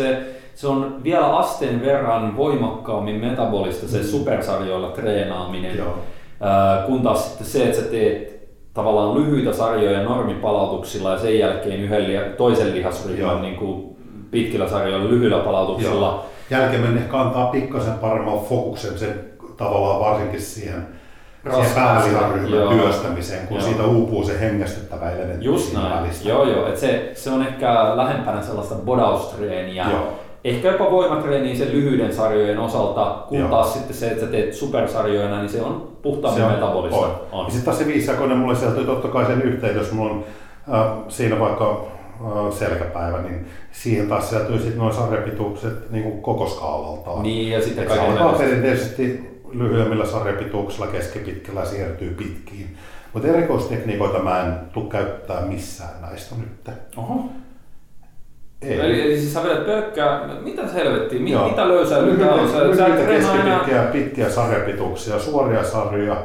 se on vielä asteen verran voimakkaammin metabolista se supersarjoilla treenaaminen, kun taas sitten se, että sä teet tavallaan lyhyitä sarjoja normipalautuksilla ja sen jälkeen toisen lihasryhmän niin kuin pitkillä sarjoilla lyhyillä palautuksilla. Joo. Jälkeen ehkä antaa pikkasen paremman fokuksen sen tavallaan varsinkin siihen pääliharyhmän työstämiseen, kun siitä uupuu se hengästyttävä elementti. Just näin. Joo. Et se on ehkä lähempänä sellaista bodaustreeniä. Ehkä jopa voimatreeniä sen lyhyiden sarjojen osalta, kun taas sitten se, että sä teet supersarjoina, niin se on puhtaammin metabolista. On. Ja sitten taas se viisijakoinen mulle sieltä totta kai sen yhteyden, jos mulla on siinä vaikka selkäpäivä, niin siihen taas sieltäytyy sitten noin sarjapituukset niin kokoskaalaltaan. Niin, ja sitten kaiken alkaa perinteisesti lyhyemmillä sarjapituuksilla, keskipitkillä siirtyy pitkiin. Mutta erikoistekniikoita mä en tule käyttää missään näistä nyt. Oho. Ei. Eli siis sä vedät pökkää, mitä helvettiä, mitä löysää lyhyitä on? Lyhyitä, keskipitkiä, pitkiä sarjapituuksia, suoria sarjoja,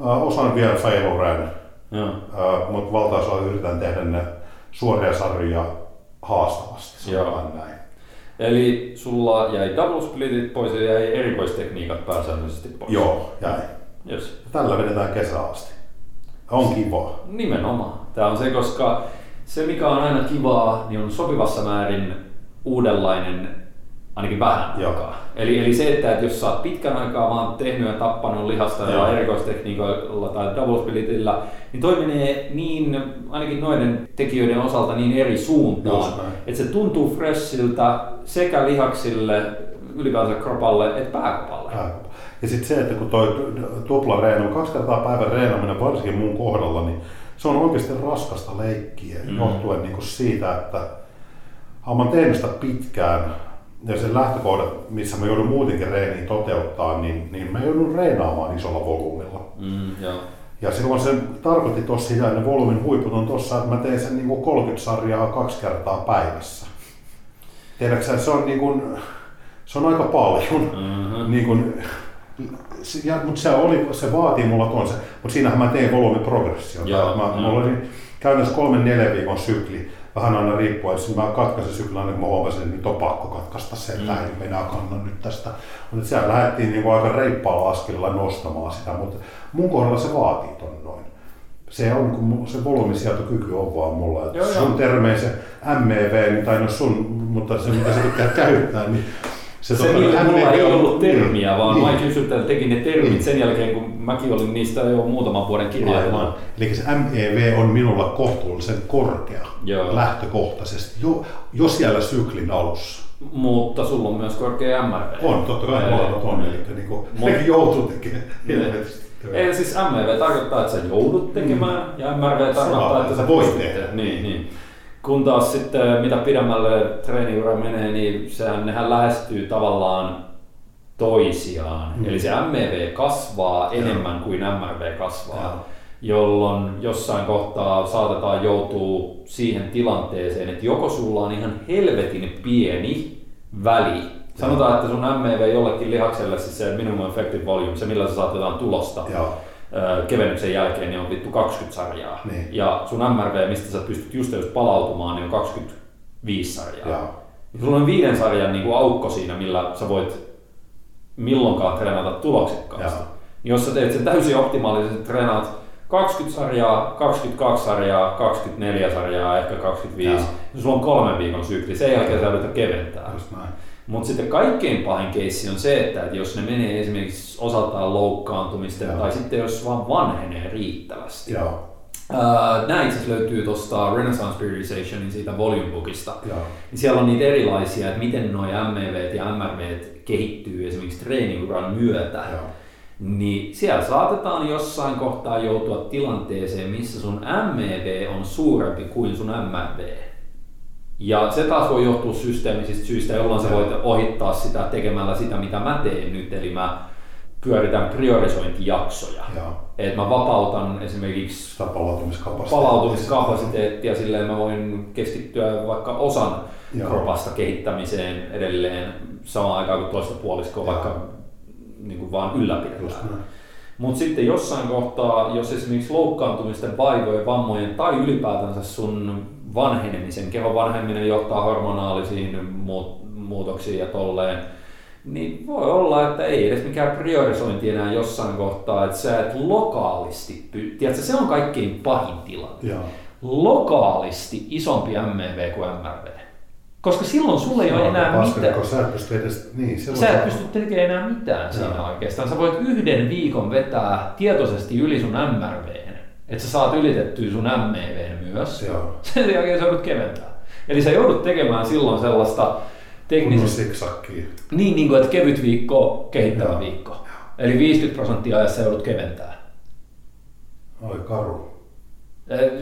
osan vielä failuren, mutta valtaosalla yritän tehdä ne suoria sarjoja haastavasti. Näin. Eli sulla jäi double splitit pois ja jäi erikoistekniikat pääsääntöisesti pois? Joo, jäi. Yes. Tällä vedetään kesään asti. On kivaa. Nimenomaan. Tää on se, koska se, mikä on aina kivaa, niin on sopivassa määrin uudenlainen, ainakin vähän aikaa. Eli se, että jos sä oot pitkän aikaa vaan tehnyt ja tappanut lihasta tai erikoistekniikoilla tai double splitillä, niin toi menee niin, ainakin noiden tekijöiden osalta niin eri suuntaan, että se tuntuu freshiltä sekä lihaksille, ylipäänsä kropalle, että pääkopalle. Ja sitten se, että kun toi tuplareeno, 2 kertaa päivän reenaminen varsinkin mun kohdalla, niin se on oikeasti raskasta leikkiä johtuen niin kuin siitä, että mä teen sitä pitkään ja sen lähtökohdat, missä mä joudun muutenkin reeniin toteuttaa, niin mä joudun reenaamaan isolla volyymilla. Ja silloin se tarkoitti tossa sitä, että ne volyymin huiput on tossa, että mä teen sen niin kuin 30 sarjaa 2 kertaa päivässä. Tiedätkö, se on, niin kuin, se on aika paljon. Niin kuin, mutta se vaatii mulla tuonsa, mutta siinähän mä tein volyymiprogressiota. Mulla oli käynnössä 3-4 viikon sykli, vähän aina riippuen, että mä katkasin syklin aina kun mä huomasin, että nyt on pakko katkaista sen, tähän ei enää kannan nyt tästä. Mutta siellä lähdettiin niinku aika reippaalla askelilla nostamaan sitä, mutta mun kohdalla se vaatii ton noin. Se volyyminsietokyky on vaan mulla, että sun termein se MEV, tai no sun, mutta se mitä sä pitää käyttää, niin se mulla ei ollut termiä, vaan mä kysyin, että tekin ne termit sen jälkeen, kun mäkin olin niistä jo muutaman vuoden kirjailman. Eli se MEV on minulla kohtuullisen korkea lähtökohtaisesti, jo siellä syklin alussa. Mutta sulla on myös korkea MRV. On, totta kai molemmat on, eli niinku, nekin joutuu tekemään. Eli siis MEV tarkoittaa, että sä joudut tekemään, ja MRV tarkoittaa, että sä voit tehdä. Kun taas sitten mitä pidemmälle treeniura menee, niin nehän lähestyy tavallaan toisiaan. Eli se MEV kasvaa enemmän kuin MRV kasvaa, jolloin jossain kohtaa saatetaan joutua siihen tilanteeseen, että joko sulla on ihan helvetin pieni väli. Sanotaan, että sun MEV jollekin lihakselle, siis se minimum effective volume, se millä sä saat jotain tulosta, kevennyksen jälkeen niin on vittu 20 sarjaa. Ja sun MRV, mistä sä pystyt just palautumaan, niin on 25 sarjaa. Sulla on 5 sarjan niin kuin aukko siinä, millä sä voit milloinkaan treenata tuloksekkaasti. Jos sä teet sen täysin optimaalisesti, treenaat 20 sarjaa, 22 sarjaa, 24 sarjaa, ehkä 25. No, sulla on 3 viikon sykli, sen jälkeen sä aloitat keventää. Mutta sitten kaikkein pahin keissi on se, että jos ne menee esimerkiksi osaltaan loukkaantumista tai sitten jos vaan vanhenee riittävästi. Joo. Nämä itse asiassa löytyy tuosta Renaissance Periodizationin siitä Volume Bookista. Niin siellä on niitä erilaisia, että miten nuo MEVt ja MRVt kehittyy esimerkiksi treeniuran myötä. Joo. Niin siellä saatetaan jossain kohtaa joutua tilanteeseen, missä sun MEV on suurempi kuin sun MRV. Ja se taas voi johtua systeemisistä syistä, jolloin sä voit ohittaa sitä tekemällä sitä, mitä mä teen nyt. Eli mä pyöritän priorisointijaksoja. Että mä vapautan esimerkiksi palautumiskapasiteettia, silleen mä voin keskittyä vaikka osan kropasta kehittämiseen edelleen samaan aikaan kuin toista puoliskoa, vaikka niin kuin vaan ylläpidetään. Mutta sitten jossain kohtaa, jos esimerkiksi loukkaantumisten, vaivojen, vammojen tai ylipäätänsä sun vanhenemisen, kehon vanheminen johtaa hormonaalisiin muutoksiin ja tolleen, niin voi olla, että ei edes mikään priorisointi enää jossain kohtaa, että sä et lokaalisti, tiedätkö, se on kaikkein pahin tilanne. Joo. Lokaalisti isompi MEV kuin MRV. Koska silloin sulla ei ole enää mitään. Sä et pysty tekemään enää mitään siinä oikeastaan. Sä voit 1 viikon vetää tietoisesti yli sun MRVn, että sä saat ylitettyä sun MEVn myös. Joo. Sen jälkeen sä joudut keventää. Eli sä joudut tekemään silloin sellaista teknisesti niin kuin, että kevyt viikko, kehittävä viikko. Eli 50% ajassa joudut keventää. Oi karu.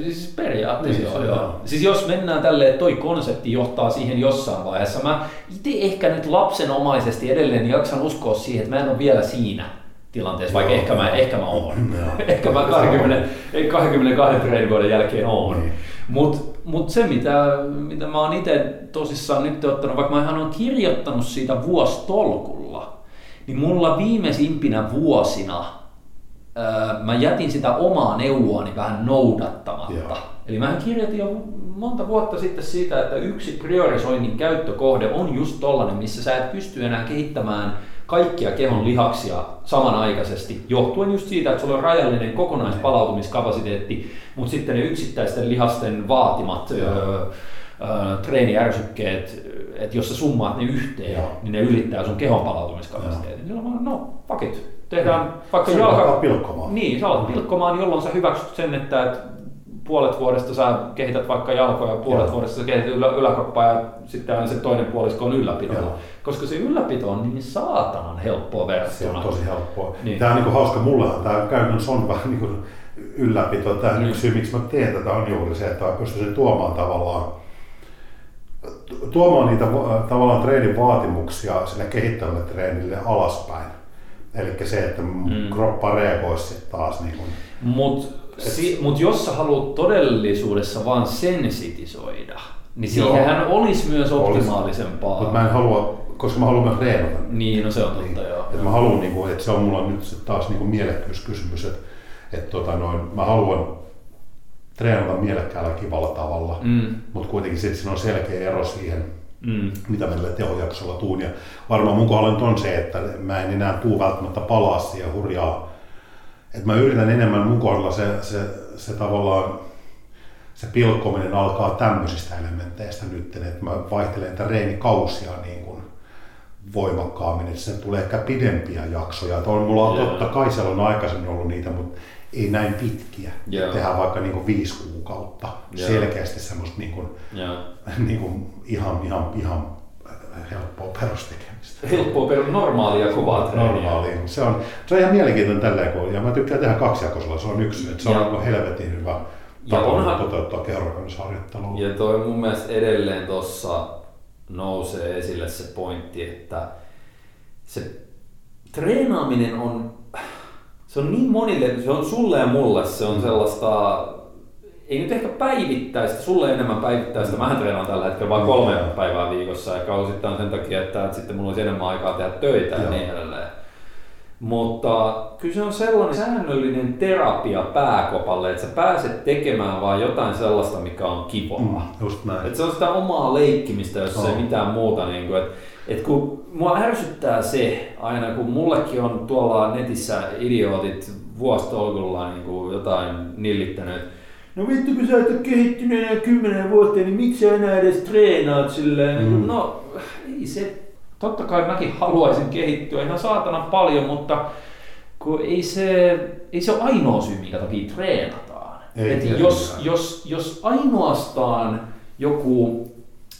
Siis periaatteessa niin, joo. Siis jos mennään tälleen, että toi konsepti johtaa siihen jossain vaiheessa. Mä itse ehkä nyt lapsenomaisesti edelleen jaksan uskoa siihen, että mä en ole vielä siinä tilanteessa, vaikka ehkä mä oon. Ehkä mä 22 treenivuoden jälkeen oon. Niin. Mut se mitä mä oon itse tosissaan nyt ottanut, vaikka mä ihan oon kirjoittanut siitä vuostolkulla, niin mulla viimeisimpinä vuosina mä jätin sitä omaa neuvoani vähän noudattamatta. Joo. Eli mä kirjoitin jo monta vuotta sitten siitä, että yksi priorisoinnin käyttökohde on just tollainen, missä sä et pysty enää kehittämään kaikkia kehon lihaksia samanaikaisesti, johtuen just siitä, että sulla on rajallinen kokonaispalautumiskapasiteetti, mutta sitten ne yksittäisten lihasten vaatimat treeniärsykkeet, että jos sä summaat ne yhteen, niin ne ylittää sun kehon palautumiskapasiteetin. Silloin no fuck it, tehdään vaikka pilkkomaan. Niin, sä alat pilkkomaan, jolloin sä hyväksyt sen, että puolet vuodesta sä kehität vaikka jalkoja, puolet vuodesta sä kehität yläkroppaa ja sitten se toinen puolisko on ylläpidolla. Koska se ylläpito on niin saatanan helppoa verrattuna. Se on tosi helppoa. Niin. Tämä on niin kuin hauska, mullehan tämä käytännössä on vähän niin kuin ylläpito. Tämä yksi syy, miksi mä teen tätä, on juuri se, että pystyisin tuomaan tavallaan niitä tavallaan treenin vaatimuksia sille kehittävälle treenille alaspäin. Elikkä se, että kroppa reagoisi sitten taas niin kuin. Mut jos sä haluat todellisuudessa vaan sensitisoida, niin siihenhän olisi myös optimaalisempaa. Mutta mä en halua, koska mä haluan reenata. Niin, no se on totta, joo. Että mä haluan, niinku, että se on mulla nyt taas niinku mielekkyyskysymys, että mä haluan treenata mielekkäällä kivalla tavalla, mutta kuitenkin siinä on selkeä ero siihen, mitä mä tällä tehojaksolla tuun. Ja varmaan mun kohdalla nyt on se, että mä en enää tuu välttämättä palaa siihen hurjaa. Et mä yritän enemmän mun kohdalla se tavallaan se pilkkominen alkaa tämmöisistä elementeistä nyt, että mä vaihtelen treenikausia niin kuin voimakkaammin, että sen tulee ehkä pidempiä jaksoja. Et on mulla totta kai siellä on aikaisemmin ollut niitä, mutta ei näin pitkiä. Tehdään vaikka niin kuin 5 kuukautta selkeästi semmoista niin kuin, niin kuin ihan helppoa perustekemistä. Helppoa normaalia kovaa treeniä. Se on ihan mielenkiintoinen tälleen kun, ja mä tykkään tehdä 2 jakosella, se on yksi, että se on helvetin hyvä tapa toteuttaa kehorakennusharjoittelua. Ja toi mun mielestä edelleen tuossa nousee esille se pointti, että se treenaaminen on niin monille, se on sulle ja mulle, se on sellaista. Ei nyt ehkä päivittäistä, sulle enemmän päivittäistä, mähän treenaan tällä hetkellä vain 3 päivää viikossa, ehkä osittain sen takia, että sitten mulla olisi enemmän aikaa tehdä töitä ja niin edelleen. Mutta kyllä se on sellainen säännöllinen terapia pääkopalle, että sä pääset tekemään vaan jotain sellaista, mikä on kivaa. Että se on sitä omaa leikkimistä, jos ei mitään muuta. Niin kuin, et kun mua ärsyttää se aina, kun mullekin on tuolla netissä idiootit vuositolkulla niin jotain nillittänyt. No vittu, kun sä oot kehittynyt enää 10 vuoteen, niin miksi sä enää edes treenaat silleen? Mm. No ei se, totta kai mäkin haluaisin kehittyä ihan saatana paljon, mutta kun ei se ole ainoa syy, minkä takia treenataan. Ei, jos ainoastaan joku,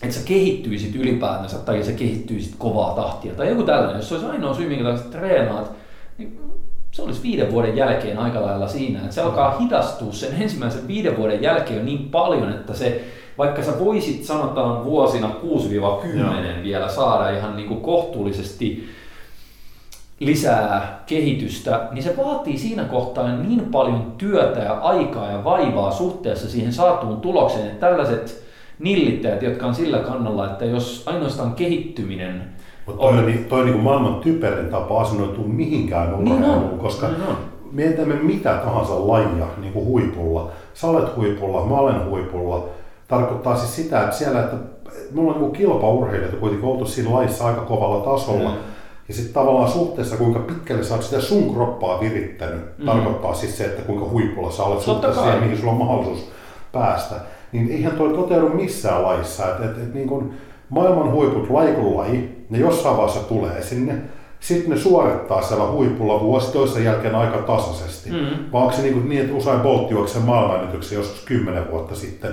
että sä kehittyisit ylipäätänsä tai sä kehittyisit kovaa tahtia tai joku tällainen, jos se olisi ainoa syy, minkä takia treenaat, niin se olisi 5 vuoden jälkeen aika lailla siinä, että se alkaa hidastua sen ensimmäisen 5 vuoden jälkeen niin paljon, että se, vaikka sä voisit sanotaan vuosina 6-10 vielä saada ihan niin kuin kohtuullisesti lisää kehitystä, niin se vaatii siinä kohtaa niin paljon työtä ja aikaa ja vaivaa suhteessa siihen saatuun tulokseen, että tällaiset nillittäjät, jotka on sillä kannalla, että jos ainoastaan kehittyminen. Mutta toi on niin kuin maailman typerin tapa asennoitua mihinkään urheiluun, niin koska mietimme mitä tahansa lajia niin kuin huipulla. Sä olet huipulla, mä olen huipulla. Tarkoittaa siis sitä, että siellä, että me ollaan niin kuin kilpaurheilijoita kuitenkin oltu siinä lajissa aika kovalla tasolla. Mm. Ja sitten tavallaan suhteessa, kuinka pitkälle sä oot sitä sun kroppaa virittänyt, tarkoittaa siis se, että kuinka huipulla sä olet suhteessa siihen, mihin sulla on mahdollisuus päästä. Niin eihän toi toteudu missään laissa. Et niin kun maailman huiput, laikun laji, ne jossain vaiheessa tulee sinne, sitten ne suorittaa siellä huipulla vuosi toisen jälkeen aika tasaisesti. Mm. Vaan onko se niin, että Usain Bolt juoksi sen maailmanennätyksen joskus 10 vuotta sitten?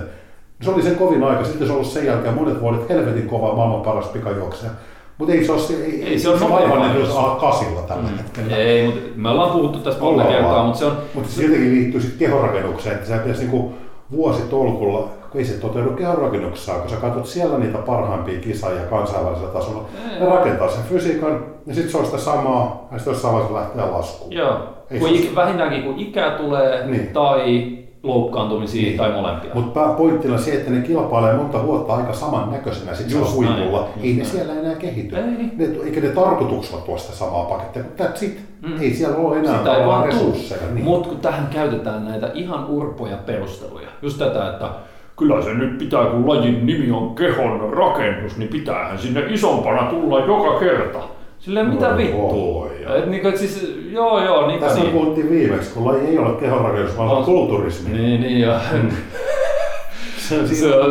Se oli sen kovin aika, sitten se on ollut sen jälkeen monet vuodet helvetin kovaa maailman paras pikajuokseja. Mutta ei se ole maailmanennätys kasilla tällä hetkellä. Ei, mutta me ollaan puhuttu tästä monta kertaa. Mutta se on, se jotenkin liittyy sitten kehorakennukseen, että sä pitäisi niinku vuositolkulla, kun ei se toteudu kehorakennuksessa, kun sä katsot siellä niitä parhaimpia kisaajia kansainvälisellä tasolla, ne rakentaa sen fysiikan ja sitten se on sitä samaa, ja sitten jossain vaiheessa lähtee laskuun. Joo, vähintäänkin kun ikää tulee tai loukkaantumisia tai molempia. Mutta pääpointtina on se, että ne kilpailee monta vuotta aika samannäköisenä sitten siellä huipulla. Ei ne siellä enää kehity. Eikä ne tarkoituksella tuosta samaa pakettia, mutta ei siellä ole enää resursseja. Niin. Mutta kun tähän käytetään näitä ihan urpoja perusteluja. Just tätä, että kyllä se nyt pitää, kun lajin nimi on kehon rakennus, niin pitäähän sinne isompana tulla joka kerta. Silleen mitä vittua. Tässä puhuttiin viimeksi, kun laji ei ole kehonrakennus, vaan on kulturismi. Niin joo.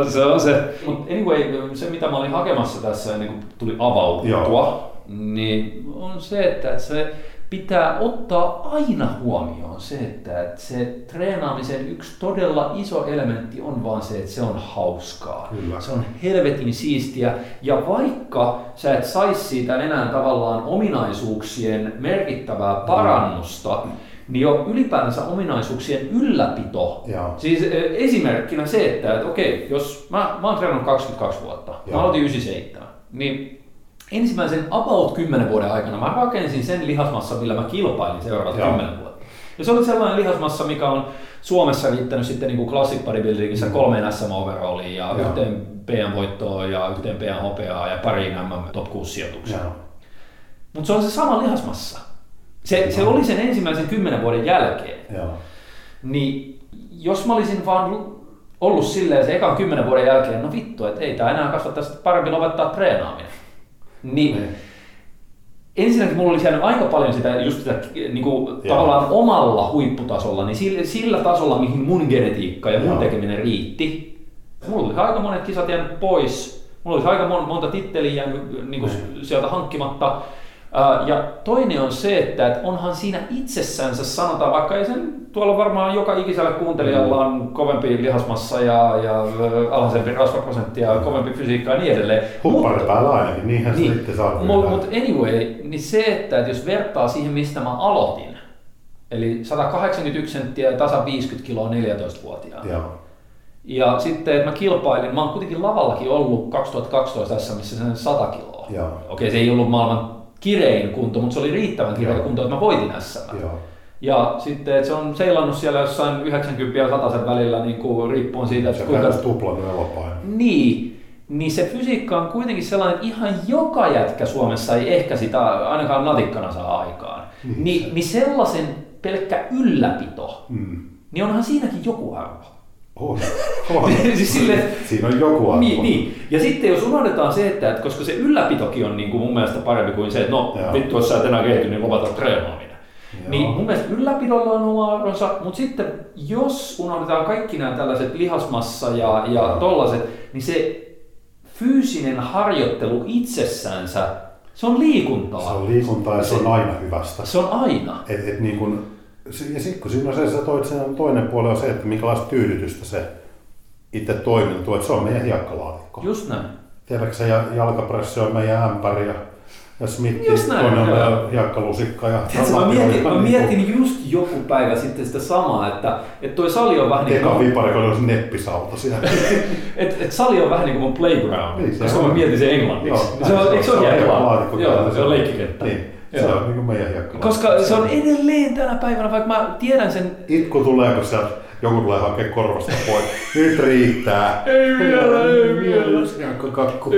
Se on se. Mutta anyway, se mitä mä olin hakemassa tässä ennen kuin tuli avauttua, niin on se, että se pitää ottaa aina huomioon se, että se treenaamisen yksi todella iso elementti on vaan se, että se on hauskaa. Kyllä. Se on helvetin siistiä ja vaikka sä et saisi siitä enää tavallaan ominaisuuksien merkittävää parannusta, niin jo ylipäänsä ominaisuuksien ylläpito. Joo. Siis esimerkkinä se, että okei, jos mä oon treenannut 22 vuotta, joo, mä aloitin 97, niin ensimmäisen about 10 vuoden aikana mä rakensin sen lihasmassa, millä mä kilpailin seuraavat 10 vuotta. Ja se oli sellainen lihasmassa, mikä on Suomessa riittänyt sitten niin kuin Classic Bodybuildingissa 3 SM-overalliin ja 1 PM-voittoon ja 1 PM-hopeaa ja 2 MM Top 6 sijoitukseen. Mutta se on se sama lihasmassa. Se oli sen ensimmäisen 10 vuoden jälkeen. Ja. Niin jos mä olisin vaan ollut silleen se ekan 10 vuoden jälkeen, no vittu, että ei tää enää kasva tästä, parempi lopettaa treenaaminen. Niin ensinnäkin mulla oli jäänyt aika paljon sitä niin kuin tavallaan omalla huipputasolla, niin sillä tasolla mihin mun genetiikka ja mun tekeminen riitti. Mulla oli aika monet kisat jäänyt pois, mulla oli aika monta titteliä jäänyt niin kuin sieltä hankkimatta. Ja toinen on se, että onhan siinä itsessänsä sanotaan, vaikka ei sen tuolla varmaan joka ikisellä kuuntelijalla on kovempi lihasmassa ja alhaisempi rasvaprosentti ja kovempi fysiikka ja niin edelleen. Huppari päällä ainakin, niinhän se sitten saa. Mutta anyway, niin se, että jos vertaa siihen mistä mä aloitin, eli 181 senttiä ja tasa 50 kiloa 14-vuotiaana. Ja sitten, että mä kilpailin, mä oon kuitenkin lavallakin ollut 2012 tässä, missä sen 100 kiloa. Okei, se ei ollut maailman kirein kunto, mutta se oli riittävän kirein kunto, että mä voitin SM. Ja sitten, että se on seilannut siellä jossain 90 ja 100 välillä, niin kuin riippuen siitä, että kuinka... Se on tuplannut elopaino. Niin se fysiikka on kuitenkin sellainen, että ihan joka jätkä Suomessa ei ehkä sitä ainakaan natikkana saa aikaan. Niin sellaisen pelkkä ylläpito, niin onhan siinäkin joku arvo. Siinä on joku arvo. Ja sitten jos unohdetaan se, että koska se ylläpitokin on niin kuin mun mielestä parempi kuin se, että no vittu, jos sä et enää kehity, niin lopeta treenaaminen. Niin mun mielestä ylläpidolla on oma arvonsa, mutta sitten jos unohdetaan kaikki nämä tällaiset lihasmassa ja tollaset, niin se fyysinen harjoittelu itsessänsä, se on liikuntaa. Se on liikuntaa ja se on aina hyvästä. Se on aina. Et niin kun, ja sitten kun siinä on se, toinen puoli on se, että minkälaista tyydytystä se itse toimintuu, että se on meidän hiekkalaatikko. Just näin. Tiedätkö se jalkapressi on meidän ämpäri ja Smithi on hiekkalusikka. Ja mä mietin just joku päivä sitten sitä samaa, että toi sali on vähän niin kuin... Eka vipari, kun olisi neppisauta siellä. että sali on vähän niin kuin mun playground, niin, koska mä mietin sen englanniksi. Eikö se ole hiekkalaatikko? Joo, se on leikkikenttä. Se on niin kuin meidän hiekkalaatikko. Koska se on edelleen tänä päivänä, vaikka mä tiedän sen... Itku tuleeko sieltä? Joku tulee hakemaan korvasta pois. Nyt riittää. Ei vielä. Kakku.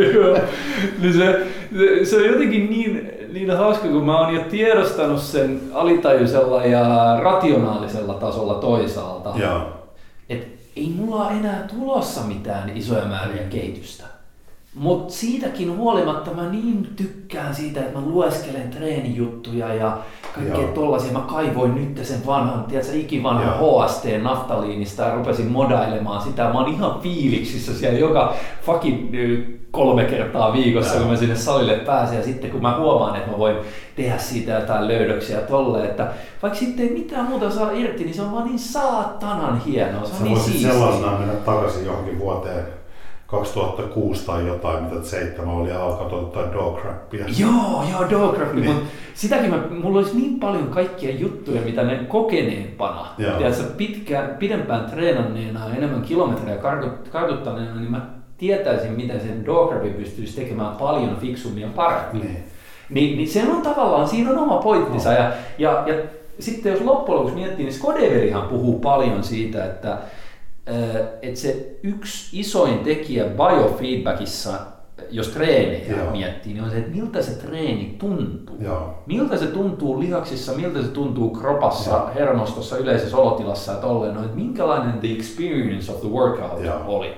Niin se on jotenkin niin hauska, kun mä oon jo tiedostanut sen alitajuisella ja rationaalisella tasolla toisaalta. Että ei mulla enää tulossa mitään isoja määriä kehitystä. Mutta siitäkin huolimatta mä niin tykkään siitä, että mä lueskelen treenijuttuja ja kaikkea tollaisia. Mä kaivoin nyt sen vanhan, tiedätkö, ikivanhan HST naftaliinista ja rupesin modailemaan sitä. Mä oon ihan fiiliksissä siellä joka fucking 3 kertaa viikossa, kun mä sinne salille pääsen. Ja sitten kun mä huomaan, että mä voin tehdä siitä jotain löydöksiä tolle, että vaikka sitten ei mitään muuta saa irti, niin se on vaan niin saatanan hienoa. Se on niin siistiä. Sä voisit sellaisenaan mennä takaisin johonkin vuoteen 2006 tai jotain, mitä 7 oli ja alkaa toteuttaa dogcrappia. Joo, dogcrappia, niin. Mutta sitäkin mulla olisi niin paljon kaikkia juttuja, mitä ne kokeneempana. Tiedätkö, pidempään treenanneena ja enemmän kilometrejä kartuttaneena, niin mä tietäisin, miten sen dogcrappin pystyisi tekemään paljon fiksummin ja paremmin. Niin se on tavallaan, siinä on oma pointtinsa. No. Ja sitten jos loppujen lopuksi miettii, niin Skodeverihan puhuu paljon siitä, että se yksi isoin tekijä biofeedbackissa, jos treenejä miettii, niin on se, että miltä se treeni tuntuu. Miltä se tuntuu lihaksissa, miltä se tuntuu kropassa, hermostossa, yleisessä olotilassa ja tolleen, että minkälainen the experience of the workout oli.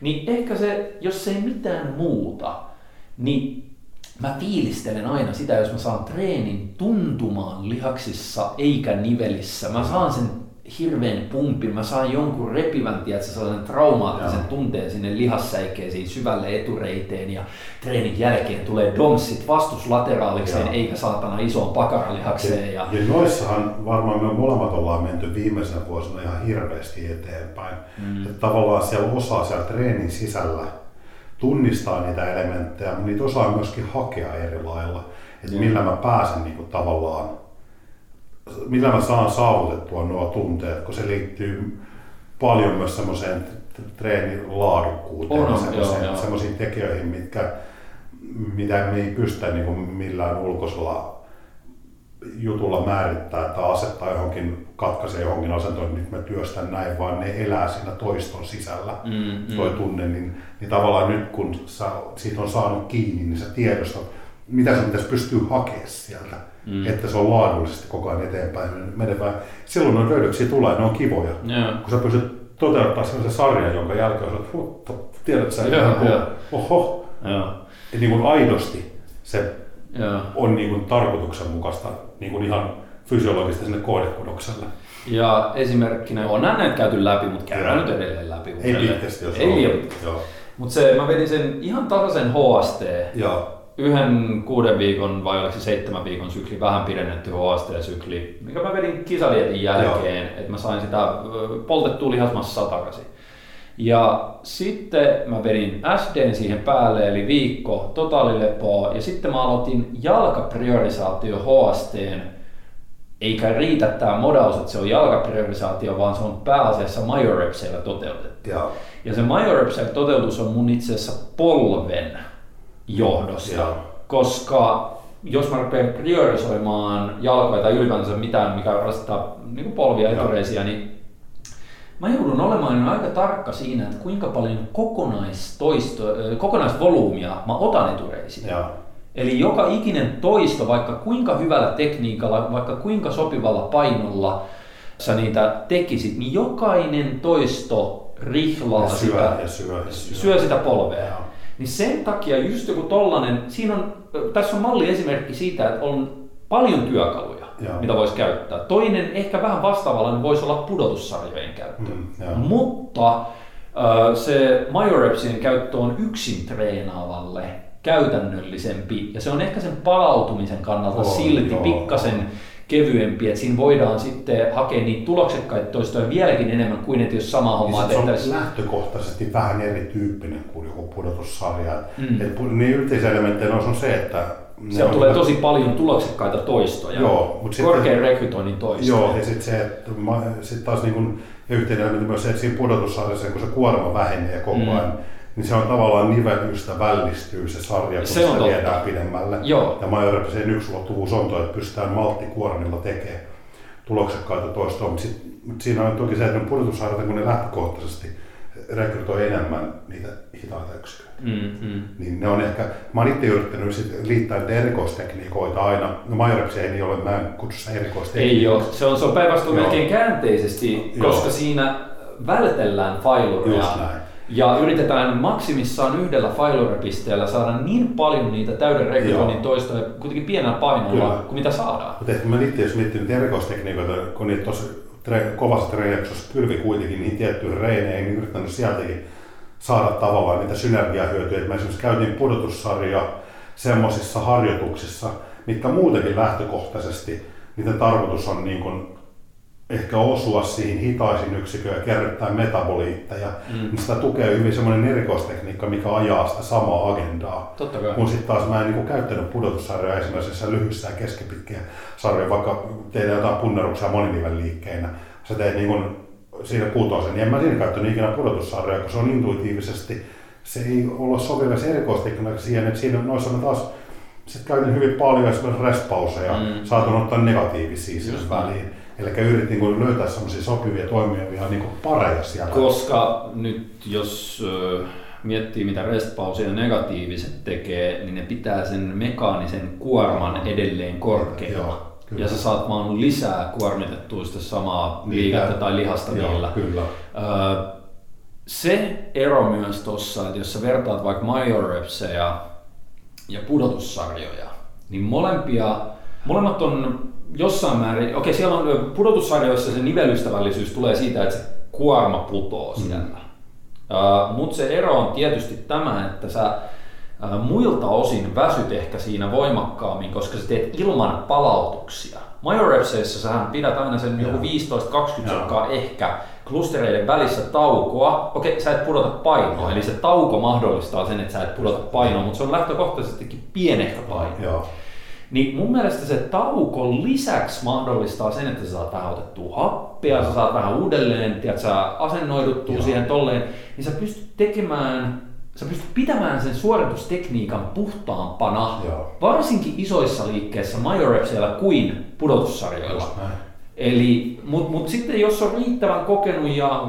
Niin ehkä se, jos ei mitään muuta, niin mä fiilistelen aina sitä, jos mä saan treenin tuntumaan lihaksissa eikä nivelissä. Mä saan sen hirveän pumpin, mä saan jonkun repivän, tiedätkö, sellainen traumaattisen tunteen sinne lihassäikeisiin, syvälle etureiteen, ja treenin jälkeen tulee domsit vastuslateraaliksi eikä saatana isoon pakaralihakseen. Ja noissahan varmaan me molemmat ollaan menty viimeisenä vuosina ihan hirveästi eteenpäin. Että tavallaan siellä osaa siellä treenin sisällä tunnistaa niitä elementtejä, mutta niitä osaa myöskin hakea eri lailla, että millä mä pääsen niin kuin tavallaan, millä mä saan saavutettua nuo tunteet, kun se liittyy paljon myös semmoiseen treenin laadukkuuteen ja semmoisiin tekijöihin, mitä me ei pystytä niin kuin millään ulkoisella jutulla määrittää tai asettaa johonkin, katkaisee johonkin asentoon, että nyt mä työstän näin, vaan ne elää siinä toiston sisällä toi tunne, niin tavallaan nyt kun sä siitä on saanut kiinni, niin sä tiedostat, mitä sen pitäisi pystyä hakemaan sieltä, että se on laadullisesti koko ajan eteenpäin menevää. Silloin on löydöksiä tulee, ne on kivoja. Kun sä pystyt toteuttamaan sellaisen sarjan, jonka jälkeen sä tiedät sä, oho, että niin kuin aidosti se on niin kuin tarkoituksenmukaista niin kuin ihan fysiologisesti sinne koodekudokselle. Ja esimerkkinä, on näitä käyty läpi, mutta käydään nyt edelleen läpi. Ei pitkästi, jos on. Mutta mä vedin sen ihan tasaisen HST. Yhden 6 viikon vai oliko se 7 viikon sykli, vähän pidennetty HST-sykli, mikä mä vedin kisadietin jälkeen, että mä sain sitä poltettua lihasmassaa takaisin. Ja sitten mä vedin SD:n siihen päälle, eli viikko totaalilepoa, ja sitten mä aloitin jalkapriorisaatio HST:n. Eikä riitä tää modaus, että se on jalkapriorisaatio, vaan se on pääasiassa majorepseillä toteutettu. Ja se majorepseillä toteutus on mun itse asiassa polven johdosta, koska jos mä rupean priorisoimaan jalkoja tai ylipäänsä mitään, mikä rasittaa niin polvia ja etureisiä, niin mä joudun olemaan aika tarkka siinä, että kuinka paljon kokonaisvolyymia mä otan etureisiin. Eli joka ikinen toisto, vaikka kuinka hyvällä tekniikalla, vaikka kuinka sopivalla painolla sä niitä tekisit, niin jokainen toisto rihlaa syö sitä polvea. Niin sen takia just joku tollanen, tässä on malliesimerkki siitä, että on paljon työkaluja, mitä voisi käyttää. Toinen ehkä vähän vastaavallainen voisi olla pudotussarjojen käyttö, mutta se majorepsien käyttö on yksin treenaavalle käytännöllisempi ja se on ehkä sen palautumisen kannalta silti pikkasen kevyempi, että siinä voidaan sitten hakea niitä tuloksekkaita toistoja vieläkin enemmän kuin että jos sama hommaa tehtäisiin. Se on lähtökohtaisesti vähän erityyppinen kuin joku pudotussarja. Niin yhteiselementteinä on se, että se tulee tosi paljon tuloksekkaita toistoja, korkean rekrytoinnin toistoja. Joo, ja sitten sit taas niin yhteinen elementti myös se, että siinä pudotussarjassa, kun se kuorma vähenee koko ajan, niin se on tavallaan nivelystä vällistyy se sarja, kun se sitä viedään pidemmälle. Ja majorepsien yksi ulottuvuus on tuo, että pystytään malttikuormilla tekemään tuloksekkaita toistoa. Mutta siinä on toki se, että ne pudotussarjat, kun ne lähtökohtaisesti rekrytoi enemmän niitä hitaita yksiköitä. Niin ne on ehkä, mä oon itse yrittänyt sit liittää niitä erikoistekniikoita aina. No majorepsia ei ole, mä en kutsu sitä erikoistekniikoita. Ei ole, se on päinvastoin melkein käänteisesti, koska siinä vältellään failuria. Ja yritetään maksimissaan yhdellä failurepisteellä saada niin paljon niitä täyden rekrytoinnin toistoja kuitenkin pienellä painolla kuin mitä saadaan. Mutta ehkä mä itse jos miettii niitä erikoistekniikoita, kun niitä tuossa kovassa treenijaksossa pylvi kuitenkin niin tiettyihin reineihin, niin yrittänyt sieltäkin saada tavallaan niitä synergiahyötyjä. Mä esimerkiksi käytin pudotussarja semmoisissa harjoituksissa, mitkä muutenkin lähtökohtaisesti, niiden tarkoitus on niin kuin ehkä osua siihen hitaisin yksiköön ja kerryttää metaboliitteja, niin sitä tukee hyvin semmoinen erikoistekniikka, mikä ajaa sitä samaa agendaa. Totta kai. Kun sitten taas mä en niin käyttänyt pudotussarjoja esimerkiksi lyhyissä ja keskipitkiä sarjoja, vaikka tehdään jotain punneruksia moninivelliikkeinä, sä teet niin kuin siinä kutosen, niin en mä siinä käyttänyt ikinä pudotussarjoja, kun se on intuitiivisesti, se ei olla sopivassa erikoistekniikka siihen, että siinä noissa mä taas sitten käytin hyvin paljon esimerkiksi respauseja, saatan ottaa negatiivisia siihen väliin. Elikkä yritin niin löytää semmoisia sopivia toimivia niin pareja siellä. Koska nyt jos miettii mitä restpausia negatiiviset tekee, niin ne pitää sen mekaanisen kuorman edelleen korkealla. Ja sä saat vaan lisää kuormitettua sitä samaa liikettä tai lihasta niillä. Se ero myös tossa, että jos sä vertaat vaikka majorepseja ja pudotussarjoja, niin molemmat on jossain määrin, siellä on pudotussarjoissa se nivelystävällisyys tulee siitä, että se kuorma putoo siellä. Mutta se ero on tietysti tämä, että sä muilta osin väsyt ehkä siinä voimakkaammin, koska sä teet ilman palautuksia. Majorepseissä sähän pidät aina sen joku 15-20 sekkaa ehkä klustereiden välissä taukoa. Sä et pudota painoa, eli se tauko mahdollistaa sen, että sä et pudota painoa, mutta se on lähtökohtaisestikin pienehkö painoa. Niin mun mielestä se tauko lisäksi mahdollistaa sen, että sä saat vähän otettua happea, sä saat vähän uudelleen, sä asennoiduttua siihen tolleen, niin sä pystyt pitämään sen suoritustekniikan puhtaampana, varsinkin isoissa liikkeissä majorepseillä kuin pudotussarjoilla. Mutta sitten jos on riittävän kokenut ja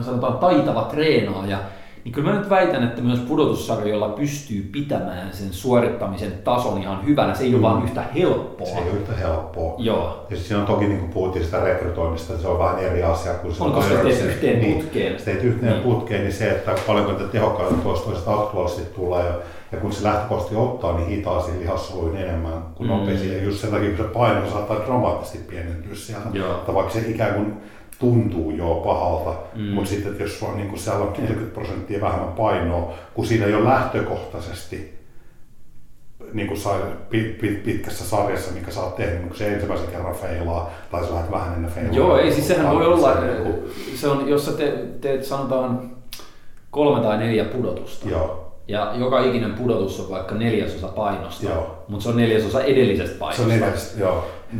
sanotaan taitava treenaaja, niin kyllä mä nyt väitän, että myös pudotussarjoilla pystyy pitämään sen suorittamisen tason ihan hyvänä. Se ei ole vaan yhtä helppoa. Se ei ole yhtä helppoa. Joo. Ja siinä on toki, niin kuin puhuttiin sitä rekrytoinnista, se on vähän eri asia kuin se on. Onko se teet yhteen putkeen? Se teet yhteen putkeen, niin se, että paljonko niitä tehokkaita toistoista aktuaalisesti tulee. Ja kun se lähtökohtaisesti ottaa, niin hitaisiin lihassoluihin enemmän kuin nopeisiin. Ja just sen takia, kun se paino saattaa dramaattisesti pienentyä siellä. Tai vaikka se ikään kuin tuntuu pahalta, mutta sitten jos sulla on, niin siellä on 40% vähemmän painoa, kun siinä ei ole lähtökohtaisesti niin kuin pitkässä sarjassa, mikä sä oot tehnyt, niin kun se ensimmäisen kerran feilaa, tai sä lähdet vähän ennen feilaa. Siis sehän voi olla, se on, jos sä teet sanotaan 3 tai 4 pudotusta, ja joka ikinen pudotus on vaikka 4% painosta, mutta se on 4% edellisestä painosta.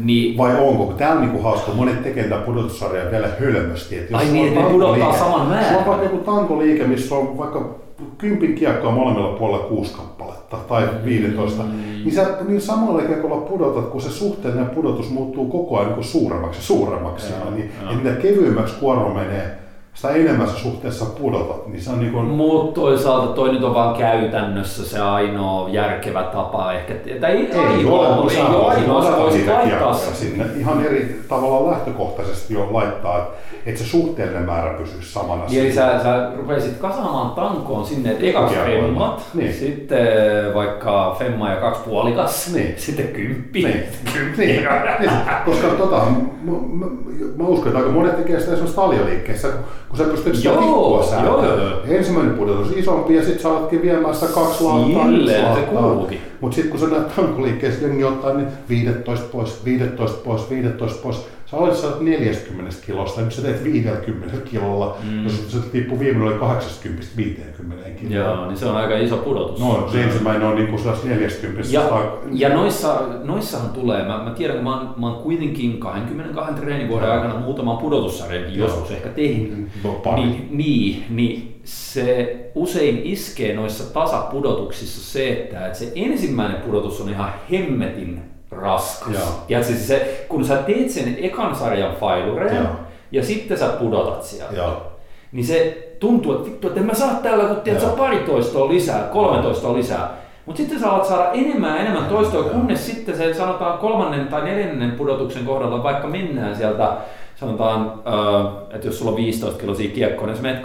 Niin. Vai onko? Tää on niinku hauska. Monet tekee tätä pudotussarjaa vielä hölmösti. Ai niin, että ne pudottaa saman määrän. Sulla on vaikka joku tankoliike, missä on vaikka 10 kiekkoa molemmilla puolella 6 kappaletta tai 15. Niin sä niin samalla kiekolla pudotat, kun se suhteellinen pudotus muuttuu koko ajan niin suuremmaksi ja suuremmaksi. Niin mitä kevyemmäksi kuorma menee, sitä enemmän suhteessa pudotat. Niin se on niin kuin... Mutta toisaalta toi nyt on vaan käytännössä se ainoa järkevä tapa ehkä. Ei ole, ihan eri tavalla lähtökohtaisesti jo laittaa, että se suhteellinen määrä pysyisi samana. Eli sä rupesit kasaamaan tankoon sinne, että ekaksi femmat, niin. Sitten vaikka femma ja kaksi puolikas, niin. Sitten kymppi. Niin. Koska mä uskon, että aika monet tekee sitä esimerkiksi taljoliikkeessä, kun sä pystyt sitä tikkua säätämään. Ensimmäinen pudotus isompi ja sitten sä oletkin viemään sitä kaksi laattaa. Silleen se kuuluukin. Mutta sitten kun sä näet tankoliikkeessä jengi ottaa, niin 15 pois. Sä olet 40 kilosta, niin sä teet 50 kilolla, jos se tippuu viimeinen oli 80-50 kilolla. Joo, niin se on aika iso pudotus. No, se ensimmäinen on niin 40. Ja noissahan tulee, mä tiedän, kun mä oon kuitenkin 22 treenivuoden aikana muutaman pudotussarjankin joskus ehkä tehnyt. Niin, se usein iskee noissa tasapudotuksissa se, että se ensimmäinen pudotus on ihan hemmetin raskas. Ja siis se, kun sä teet sen ekan sarjan failureen ja sitten sä pudotat sieltä, niin se tuntuu, että vittu, että en mä saa tällä, kun tiedät, sä pari toistoa lisää, 13 lisää. Mutta sitten sä alat saada enemmän toistoa, kunnes sitten se sanotaan 3. tai 4. pudotuksen kohdalla, vaikka mennään sieltä, sanotaan, että jos sulla on 15 kiloisia kiekkoa, niin sä menet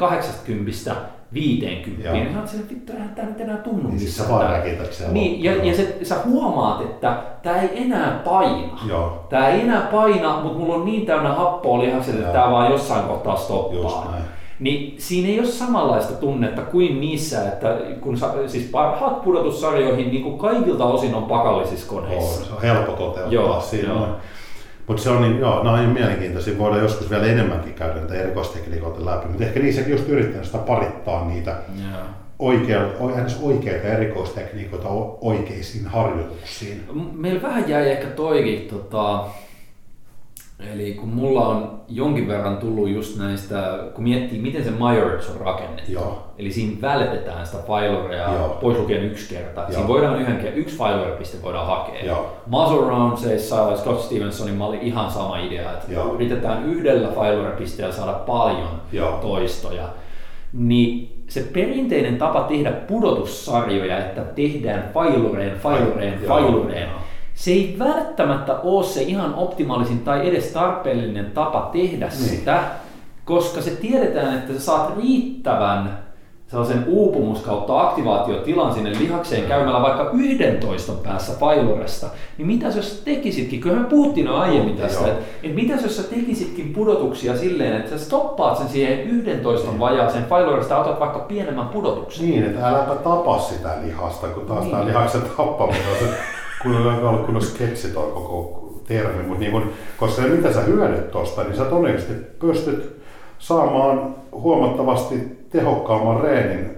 80-50, niin sä oot silleen, vittu, eihän tää nyt enää tunnu missään. Niin, ja sä huomaat, että tää ei enää paina. Joo. Tää ei enää paina, mutta mulla on niin täynnä happoa lihakset, että tää vaan jossain kohtaa stoppaa. Niin siinä ei ole samanlaista tunnetta kuin niissä, että kun siis parhaat pudotussarjoihin niin kuin kaikilta osin on pakallisissa koneissa. Se on helppo toteuttaa siinä. Joo. Mutta se on niin, nämä on mielenkiintoisia, voidaan joskus vielä enemmänkin käydä näitä erikoistekniikoita läpi, mutta ehkä niissäkin just yrittänyt sitä parittaa niitä oikeita erikoistekniikoita oikeisiin harjoituksiin. Meillä vähän jäi ehkä toikin, eli kun mulla on jonkin verran tullut just näistä, kun miettii miten se majorits on rakennettu, eli siinä vältetään sitä failurea pois lukien yksi kerta. Siinä voidaan yksi failure-piste voidaan hakea. Muscle Roundseissa Scott Stevensonin oli ihan sama idea, että yritetään yhdellä failure-pisteellä saada paljon toistoja. Niin se perinteinen tapa tehdä pudotussarjoja, että tehdään failureen, se ei välttämättä ole se ihan optimaalisin tai edes tarpeellinen tapa tehdä sitä, koska se tiedetään, että sä saat riittävän sellaisen uupumus kautta aktivaatiotilan sinne lihakseen käymällä vaikka 11 päässä failuresta, niin mitäs jos tekisitkin, kyllähän me puhuttiin aiemmin tästä, että mitäs jos sä tekisitkin pudotuksia silleen, että sä stoppaat sen siihen 11 vajaaseen failuresta ja otat vaikka pienemmän pudotuksen. Niin, että äläpä tapa sitä lihasta, kun taas tää lihaksen tappaminen on se kun on sketsit on koko termi, mutta niin kun, koska se mitä sä hyödyt tosta, niin sä todennäköisesti pystyt saamaan huomattavasti tehokkaamman reenin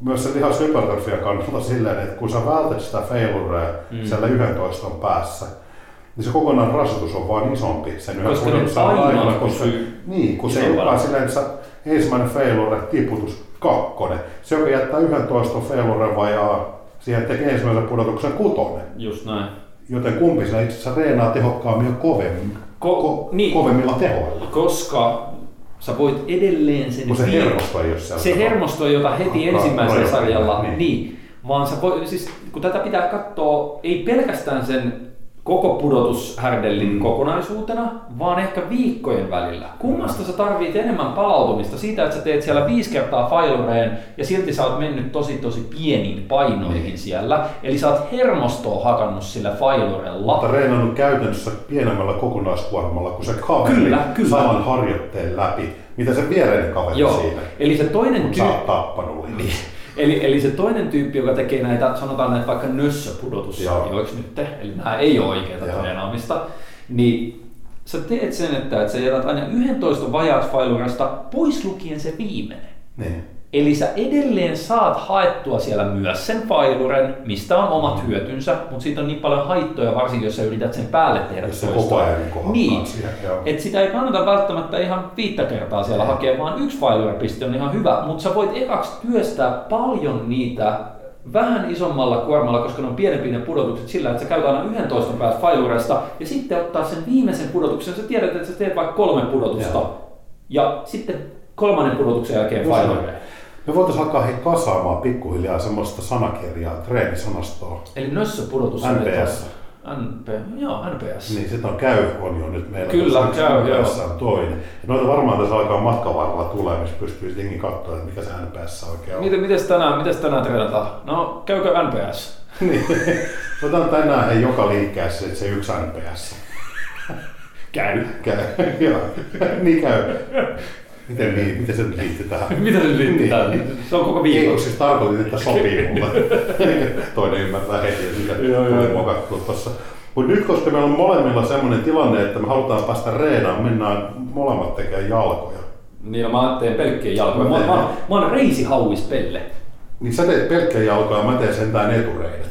myös sen lihashypertrofian kannalta silleen, että kun sä vältät sitä failurea siellä 11 päässä, niin se kokonaan rasitus on vaan isompi sen yhden pudotuksen aikana, kun se lupaa silleen, että sä ensimmäinen failure, tiputus, 2, se joka jättää 11 failuren vajaa, siihen tekee ensimmäisen pudotuksen 6. Just näin. Joten kumpi sinä itse asiassa reenaa tehokkaammin ja kovemmin, kovemmilla tehoilla. Koska sä voit edelleen sen... Se hermosto ei ole sellaista. Se hermosto, jota heti ensimmäisellä sarjalla... Niin. Vaan sä voit, siis, kun tätä pitää katsoa, ei pelkästään sen koko pudotushärdellin kokonaisuutena, vaan ehkä viikkojen välillä. Kummasta sä tarvit enemmän palautumista siitä, että sä teet siellä 5 kertaa failureen ja silti sä oot mennyt tosi pieniin painoihin siellä. Eli sä oot hermostoa hakannut sillä failurella. Mutta reenannut käytännössä pienemmällä kokonaiskuormalla kuin se kaveri saman harjoitteen läpi, mitä se viereinen kaveri siinä. Eli se toinen kun sä oot tappanut. Eli se toinen tyyppi, joka tekee näitä, sanotaan näitä vaikka nössöpudotussarjoiksi nyt, eli nämä ei ole oikeaa treenaamista, niin sä teet sen, että sä jätät aina 11 vajausfailurasta pois lukien se viimeinen. Niin. Eli sä edelleen saat haettua siellä myös sen failuren, mistä on omat hyötynsä, mutta siitä on niin paljon haittoja, varsinkin jos sä yrität sen päälle tehdä toista. Niin, että sitä ei kannata välttämättä ihan 5 kertaa siellä hakea, vaan yksi failure-piste on ihan hyvä, mutta sä voit ekaksi työstää paljon niitä vähän isommalla kuormalla, koska ne on pienempi ne pudotukset sillä, että sä käyt aina 11 päästä failuresta ja sitten ottaa sen viimeisen pudotuksen, sä tiedät, että sä teet vaikka 3 pudotusta ja sitten kolmannen pudotuksen jälkeen failoilee. Me voitaisiin alkaa kasaamaan pikkuhiljaa semmoista sanakirjaa, treeni-sanastoa. Eli nössöpudotus. NPS. Joo, NPS. Niin, sitten on käy on jo nyt meillä. Kyllä, käy, NPS on toinen. Ja noita varmaan tässä alkaa matkan varrella tulee, missä pystyy tietenkin katsoa, että mikä se NPS oikein on. Mites tänään treenataan? No, käykö NPS? Niin, otan tänään hei, joka liikkeessä se yksi NPS. Käy. Joo, niin käy. Miten se nyt liittyy tähän? Se on koko viikko. Siis tarkoitin, että sopii mulle. Toinen ymmärtää heti, mitä tuli mokattua tuossa. Mutta nyt, koska meillä on molemmilla sellainen tilanne, että me halutaan päästä reenaan, mennään molemmat tekemään jalkoja. Niin, mä teen pelkkiä jalkoja. Mä oon reisihauispelle. Niin sä teet pelkkiä jalkoja, mä teen sentään etureidet.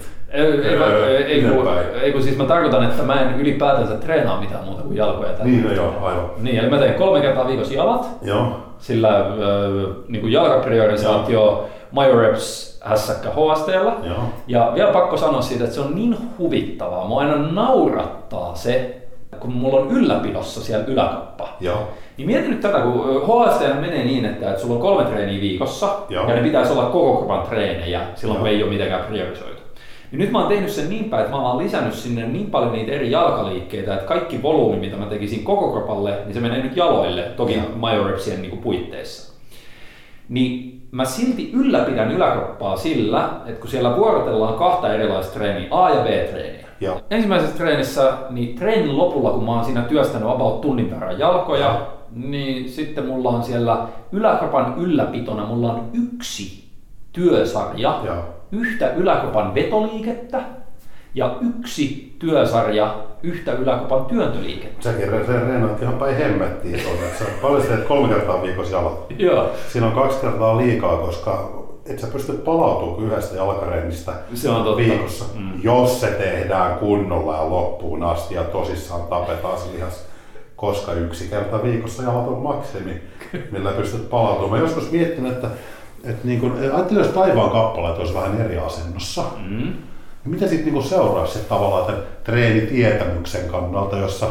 Ei kun siis mä tarkoitan, että mä en ylipäätänsä treenaa mitään muuta kuin jalkoja. Niin, no joo, aivan. Niin, eli mä teen 3 kertaa viikossa jalat, joo. Sillä niin kuin jalkapriorisaatio, MyoReps, hässäkkä HST:llä. Ja vielä pakko sanoa siitä, että se on niin huvittavaa, mua aina naurattaa se, kun mulla on ylläpidossa siellä yläkappa. Joo. Niin mietin nyt tätä, kun HST menee niin, että sulla on 3 treeniä viikossa, joo. Ja ne pitäisi olla koko kropan treenejä, silloin kun ei ole mitenkään priorisoitu. Ja nyt mä oon tehnyt sen niin päin, että mä oon lisännyt sinne niin paljon niitä eri jalkaliikkeitä, että kaikki volyymi, mitä mä tekisin koko kropalle, niin se menee nyt jaloille, toki majorepsien niinku puitteissa. Niin mä silti ylläpidän yläkroppaa sillä, että kun siellä vuorotellaan 2 erilaista treeniä, A- ja B-treeniä. Joo. Ensimmäisessä treenissä, niin treenin lopulla, kun mä oon siinä työstänyt about tunnin verran jalkoja, niin sitten mulla on siellä yläkropan ylläpitona, mulla on 1 työsarja. Joo. Yhtä yläkopan vetoliikettä ja 1 työsarja yhtä yläkopan työntöliikettä. Säkin reenaat ihan päin hemmettiin. Sä paljon teet 3 kertaa viikossa jalat. Joo. Siinä on 2 kertaa liikaa, koska et sä pysty palautumaan yhdestä jalkarennistä viikossa, jos se tehdään kunnolla ja loppuun asti ja tosissaan tapetaan se lihas. Koska 1 kerta viikossa jalat on maksimi, millä pystyt palautumaan. Mä joskus miettin, että niin ajattelin, jos taivaan kappaleet olisi vähän eri asennossa, niin mitä sitten niin seuraisi tavallaan tämän treenitietämyksen kannalta, jossa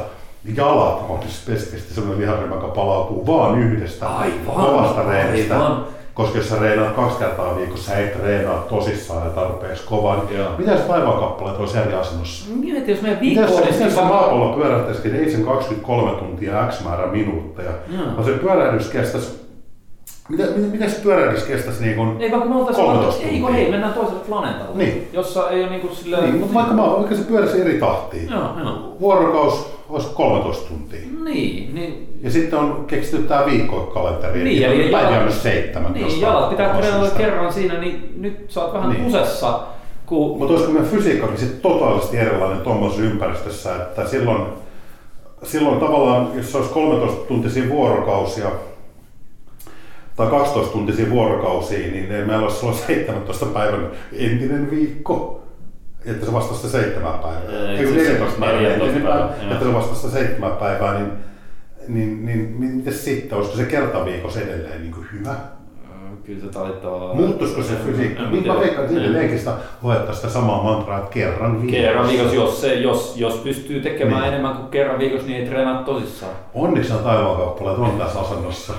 jalat on spesifisti sellainen liharyhmä, joka palautuu vaan yhdestä kovasta reenistä. Koska jos sä reenaat 2 kertaa viikossa, ei treenaa tosissaan ja tarpeeksi kovaa, niin mitä jos taivaan kappaleet olisi eri asennossa? Mietin, jos meidän viikko-odessa... Miten se maapallo pyörähtäisikin, ei sen 23 tuntia x määrä minuutteja, vaan se pyörähdys kestäisi... Mitä se pyörähdys kestäisi niin kuin 13 tuntia? Ei, mennään toiselle planeetalle, niin. Jossa ei ole niin kuin silleen... Niin, mutta vaikka se pyöräisi eri tahtiin. Joo. Vuorokaus olisi 13 tuntia. Niin. Ja sitten on keksitty tämä viikkokalenteri, eli päivä on 7. Niin, jalat pitää treenata kerran siinä, niin nyt sä oot vähän kusessa. Kun... Mutta olisiko meidän fysiikkakin sitten totaalisesti erilainen tuommoisessa ympäristössä, että silloin tavallaan, jos se olisi 13-tuntisia vuorokausia, tai 12-tuntisiin vuorokausiin, niin ei meillä olisi 17 päivän entinen viikko, että se vastasi 7 päivää. Ei, 14 päivää entinen päivä, että se vastasi 7 päivää, niin miten sitten? Olisiko se kertaviikossa edelleen niin kuin hyvä? Kyllä se taitaa... Muuttuisiko se fysiikka? Mä veikkaan, että edelleenkin sitä hoetaan sitä samaa mantraa, että kerran viikossa. Kerran viikossa, jos pystyy tekemään enemmän kuin kerran viikossa, niin ei treenaa tosissaan. Onneksi on taivaankappaleet on tässä asennossa.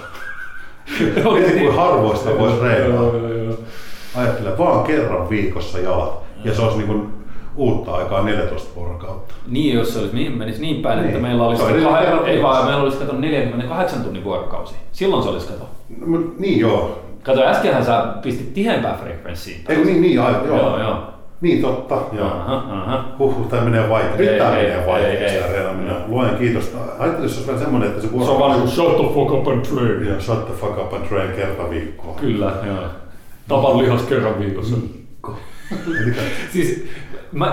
Mietin kuin harvoista voisi reenata. Ajattelen vaan kerran viikossa jalat ja se olisi niin kuin uutta aikaa 14 vuorokautta. Niin, jos se menisi niin päin, että meillä olisi 48 tunnin vuorokausi. Silloin se olisi kato. No, niin joo. Kato, äskenhän sä pistit tiheämpään frekvenssiin. Eikö niin, aivan joo. Niin totta. Tämä menee vaikeasti. Luojan kiitosta. Ajattelin, jos olisi vielä semmoinen, että se vuorokaus... Se on vaan kuin shut the fuck up and train. Yeah, shut the fuck up and train kerran viikkoa. Kyllä, joo. Tapan lihas kerran viikossa. Siis,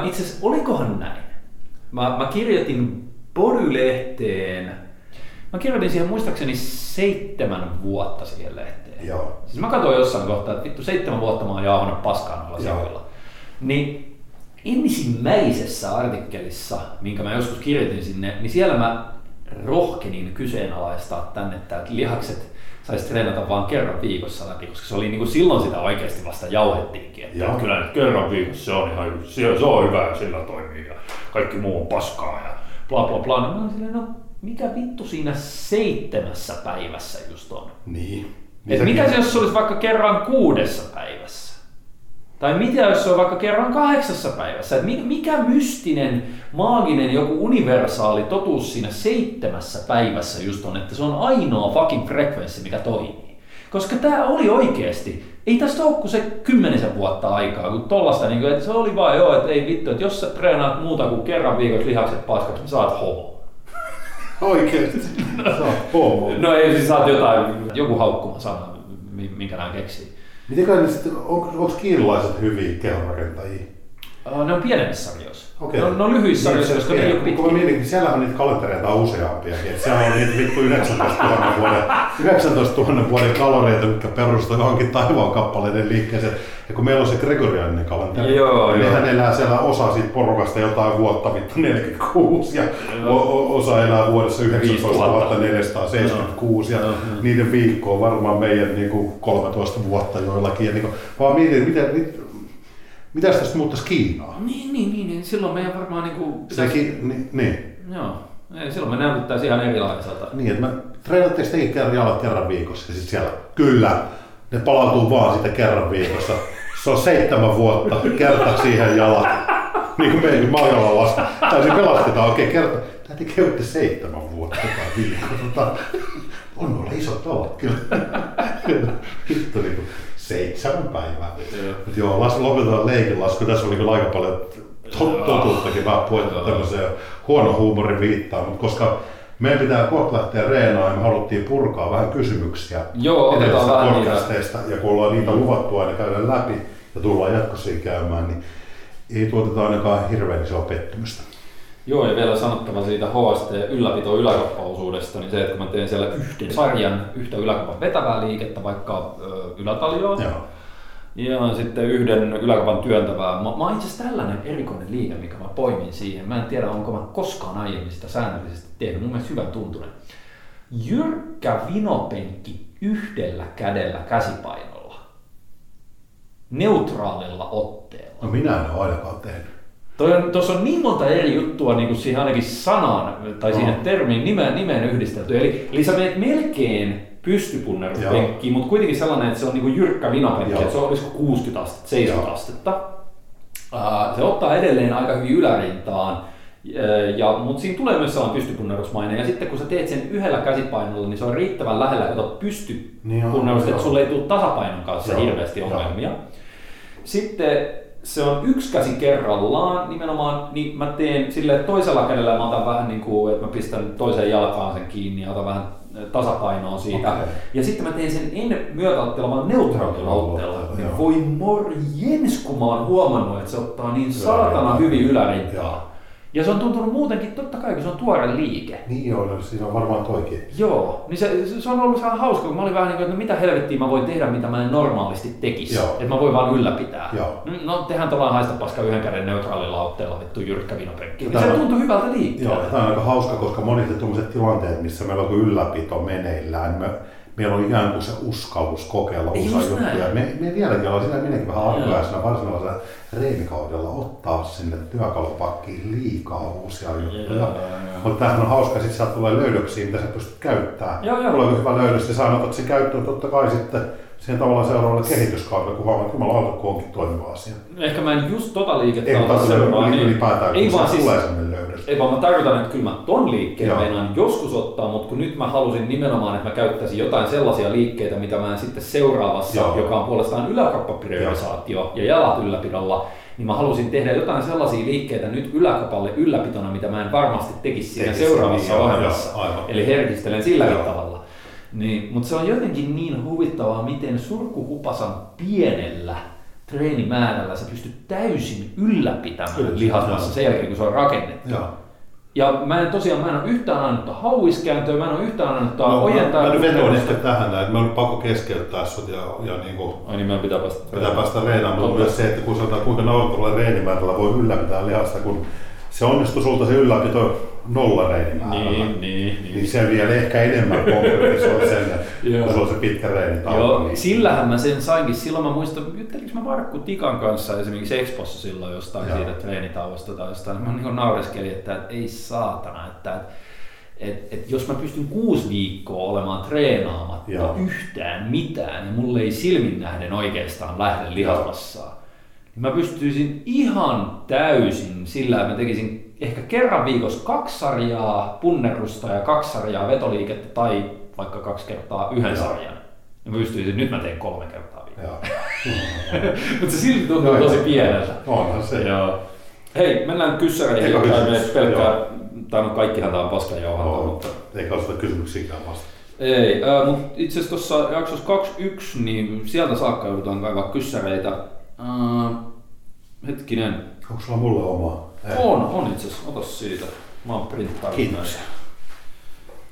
itse asiassa, olikohan näin? Mä kirjoitin Body-lehteen... Mä kirjoitin siihen muistaakseni 7 vuotta siihen lehteen. Joo. Siis mä katsoin jossain kohtaa, että vittu 7 vuotta mä oon jaahannut paskaan noilla sivuilla. Niin ensimmäisessä artikkelissa, minkä mä joskus kirjoitin sinne, niin siellä mä rohkenin kyseenalaistaa tänne, että lihakset saisi treenata vaan kerran viikossa läpi, koska se oli niin kuin silloin sitä oikeasti vasta jauhettiinkin, että kyllä nyt kerran viikossa se on ihan se on hyvä ja sillä toimii ja kaikki muu on paskaa ja bla bla bla. No, mikä vittu siinä 7 päivässä just on? Niin. Et mitä se, jos se olisi vaikka kerran 6 päivässä? Tai mitä jos se on vaikka kerran 8 päivässä? Et mikä mystinen, maaginen, joku universaali totuus siinä 7 päivässä just on, että se on ainoa fucking frekvenssi, mikä toimii. Koska tää oli oikeesti, ei tästä ole kuin se 10 vuotta aikaa, kun tollaista, niin että se oli vaan joo, että ei vittu, että jos sä treenaat muuta kuin kerran viikossa lihakset paskaksi, niin sä oot homo. Oikeesti? Sä oot homo. No ei, siis sä oot jotain, joku haukkuma sana, minkä nää keksii. Mitenköhän ne sitten, onko kiinalaiset hyviä kehonrakentajia? Ne on pienemmissä sarjoissa. Okay. Ne on lyhyissä sarjoissa, koska ne ei ole pitkiä. Kun mä mietin, siellä on niitä kalentereita useampiakin. Että siellä on niitä vittu 19 000 vuoden kaloreita, jotka perustuu johonkin taivaan kappaleiden liikkeeseen. Ja kun meillä on se gregoriaaninen kalenteri, niin nehän elää siellä osa siitä porukasta jotain vuotta, vittu 46, ja osa elää vuodessa 19 476, ja niiden viikko on varmaan meidän niin kuin 13 vuotta joillakin. Ja niin kuin, vaan mietin, mitäs tästä muuttaisi Kiinaa? Niin. Silloin meidän varmaan niinku... Niin. Joo. Silloin me näyttäisi ihan erilaiselta. Niin, että me treenattiin tekin kerran viikossa ja sitten siellä... Kyllä! Ne palautuu vaan sitä kerran viikossa. Se on 7 vuotta. Kerta siihen jalat. Niin kuin meidän maajalla lasta. Täysin pelastetaan oikein kerta. Tää tekee olette 7 vuotta tai viikossa. On noilla isot olot kyllä. Hitto niinku. 7 päivää. Joo, lopetetaan leikinlasku. Tässä oli kyllä aika paljon totuuttakin vähän puhuttu tämmöiseen huono huumorin viittaan, mutta koska meidän pitää kohta lähteä reenaan ja me haluttiin purkaa vähän kysymyksiä edellisistä podcasteista ja kun ollaan niitä luvattu aina käydä läpi ja tullaan jatkossakin käymään, niin ei tuoteta ainakaan hirveän isoa pettymystä. Joo, ja vielä sanottava siitä HST-ylläpito-yläkappaosuudesta, niin se, että kun mä teen siellä yhden sarjan yhtä yläkapan vetävää liikettä, vaikka ylätalioon, ja sitten yhden yläkapan työntävää. Mä oon itse asiassa tällainen erikoinen liike, mikä mä poimin siihen. Mä en tiedä, onko mä koskaan aiemmin sitä säännöllisesti tehnyt. Mun mielestä hyvän tuntunen. Jyrkkä vinopenkki yhdellä kädellä käsipainolla. Neutraalilla otteella. No minä en ole ainakaan tehnyt. Tuossa on niin monta eri juttua niin kuin siihen ainakin sanaan tai siihen termiin nimeen yhdistelty. Eli sä menet melkein pystypunneruspenkkiin, mutta kuitenkin sellainen, että se on niin kuin jyrkkä vinapenkki, että se on 60 astetta, 70 astetta. Se ottaa edelleen aika hyvin ylärintaan, mutta siinä tulee myös sellainen pystypunnerusmainen. Ja sitten kun sä teet sen yhdellä käsipainolla, niin se on riittävän lähellä, että pystypunnerusta, että sulle ei tule tasapainon kanssa hirveästi ongelmia. Sitten se on yksi käsi kerrallaan nimenomaan, niin mä teen silleen toisella kädellä, mä otan vähän niin kuin, että mä pistän toiseen jalkaan sen kiinni ja otan vähän tasapainoa siitä. Okay. Ja sitten mä teen sen en myötäotteella, vaan neutraalilla otteella. Niin voi morjens, kun mä oon huomannut, että se ottaa niin saatana hyvin ylärintaa. Ja se on tuntunut muutenkin, totta kai, kun se on tuore liike. Niin joo, siinä on varmaan toikin. Joo, niin se on ollut vähän hauska, kun mä olin vähän niin kuin, että mitä helvettiä mä voin tehdä, mitä mä en normaalisti tekisi. Että mä voin vaan ylläpitää. Joo. No tehdään tavallaan haista paskaa yhden käden neutraalilla otteella vittu jyrkkä vinopenkki. Niin se tuntuu hyvältä liikkeellä. Joo, tämä on aika hauska, koska monissa tuollaiset tilanteet, missä meillä on ylläpito meneillään, niin meillä on ikään kuin se uskallus kokeilla uusia juttuja. Me vieläkin ollaan siinä minäkin vähän alkuaisena varsinaisena reenikaudella ottaa sinne työkalupakkiin liikaa uusia juttuja. Mutta tämähän on hauska, sitten sieltä tulee löydöksiä, mitä sä pystyt käyttämään. Tuleeko hyvä löydös, niin sä annatat sen käyttöön totta kai sitten siihen tavallaan seuraavalle kehityskaudelle, kun huomaat, että jumala alkoi onkin toimiva asia. Ehkä mä en just tota liikettä ole seuraavaa. Ei vaan siis... Ei vaan mä tarkoitan, että kyllä mä ton liikkeen meinaan joskus ottaa, mutta kun nyt mä halusin nimenomaan, että mä käyttäisin jotain sellaisia liikkeitä, mitä mä en sitten seuraavassa, joka on puolestaan yläkroppapriorisaatio ja jalat ylläpidolla, niin mä halusin tehdä jotain sellaisia liikkeitä nyt yläkropalle ylläpitona, mitä mä en varmasti tekisi siinä seuraavassa ohjelmassa. Eli herkistelen silläkin tavalla. Niin, mutta se on jotenkin niin huvittavaa, miten surkuhupasan pienellä treenimäärällä sä pystyt täysin ylläpitämään lihasmassa sen jälkeen, kun se on rakennettu. Ja mä en ole yhtään annettu hauiskääntöä, mä en ole yhtään annettu ojentaa. Mä nyt vetoon ehkä tähän näin, mä oon pakko keskeyttää sut ja niinku... Ai niin, meidän pitää päästä reenaamaan, mutta myös se, että kun sanotaan kuinka naurettavalla treenimäärällä voi ylläpitää lihasta, kun se onnistuu sulta se ylläpito nollareenimäärä, niin se vielä ehkä enemmän konkretisoi sen, kun se on se pitkä reenitauko. Sillähän mä sen sainkin. Silloin mä muistan, juttelinko mä Markku Tikan kanssa esimerkiksi Expossa silloin jostain siitä treenitauosta tai jostain. Mä niin naureskelin, että ei saatana, että että jos mä pystyn 6 viikkoa olemaan treenaamatta yhtään mitään ja mulle ei silmin nähden oikeastaan lähde lihasmassaa, niin mä pystyisin ihan täysin sillä, että mä tekisin ehkä kerran viikossa 2 sarjaa punnerrusta ja 2 sarjaa vetoliikettä tai vaikka 2 kertaa 1 sarjan. Ja mä pystyisin, nyt mä teen 3 kertaa viikossa. Mutta se silti tuntuu tosi pieneltä. Onhan se. Joo. Hei, mennään kyssäreihin, jotka ei mene pelkkää, tai no kaikkihan tää on paskaa jauhantaa, mutta... Eikä ole sitä kysymyksiäkään vasta. Ei, mutta itse asiassa tuossa jaksossa 21, niin sieltä saakka joudutaan kaivaa kyssäreitä. Hetkinen. Onko sulla mulle omaa? On itse asiassa, ota siitä. Mä oon printtaillut. Kiitos.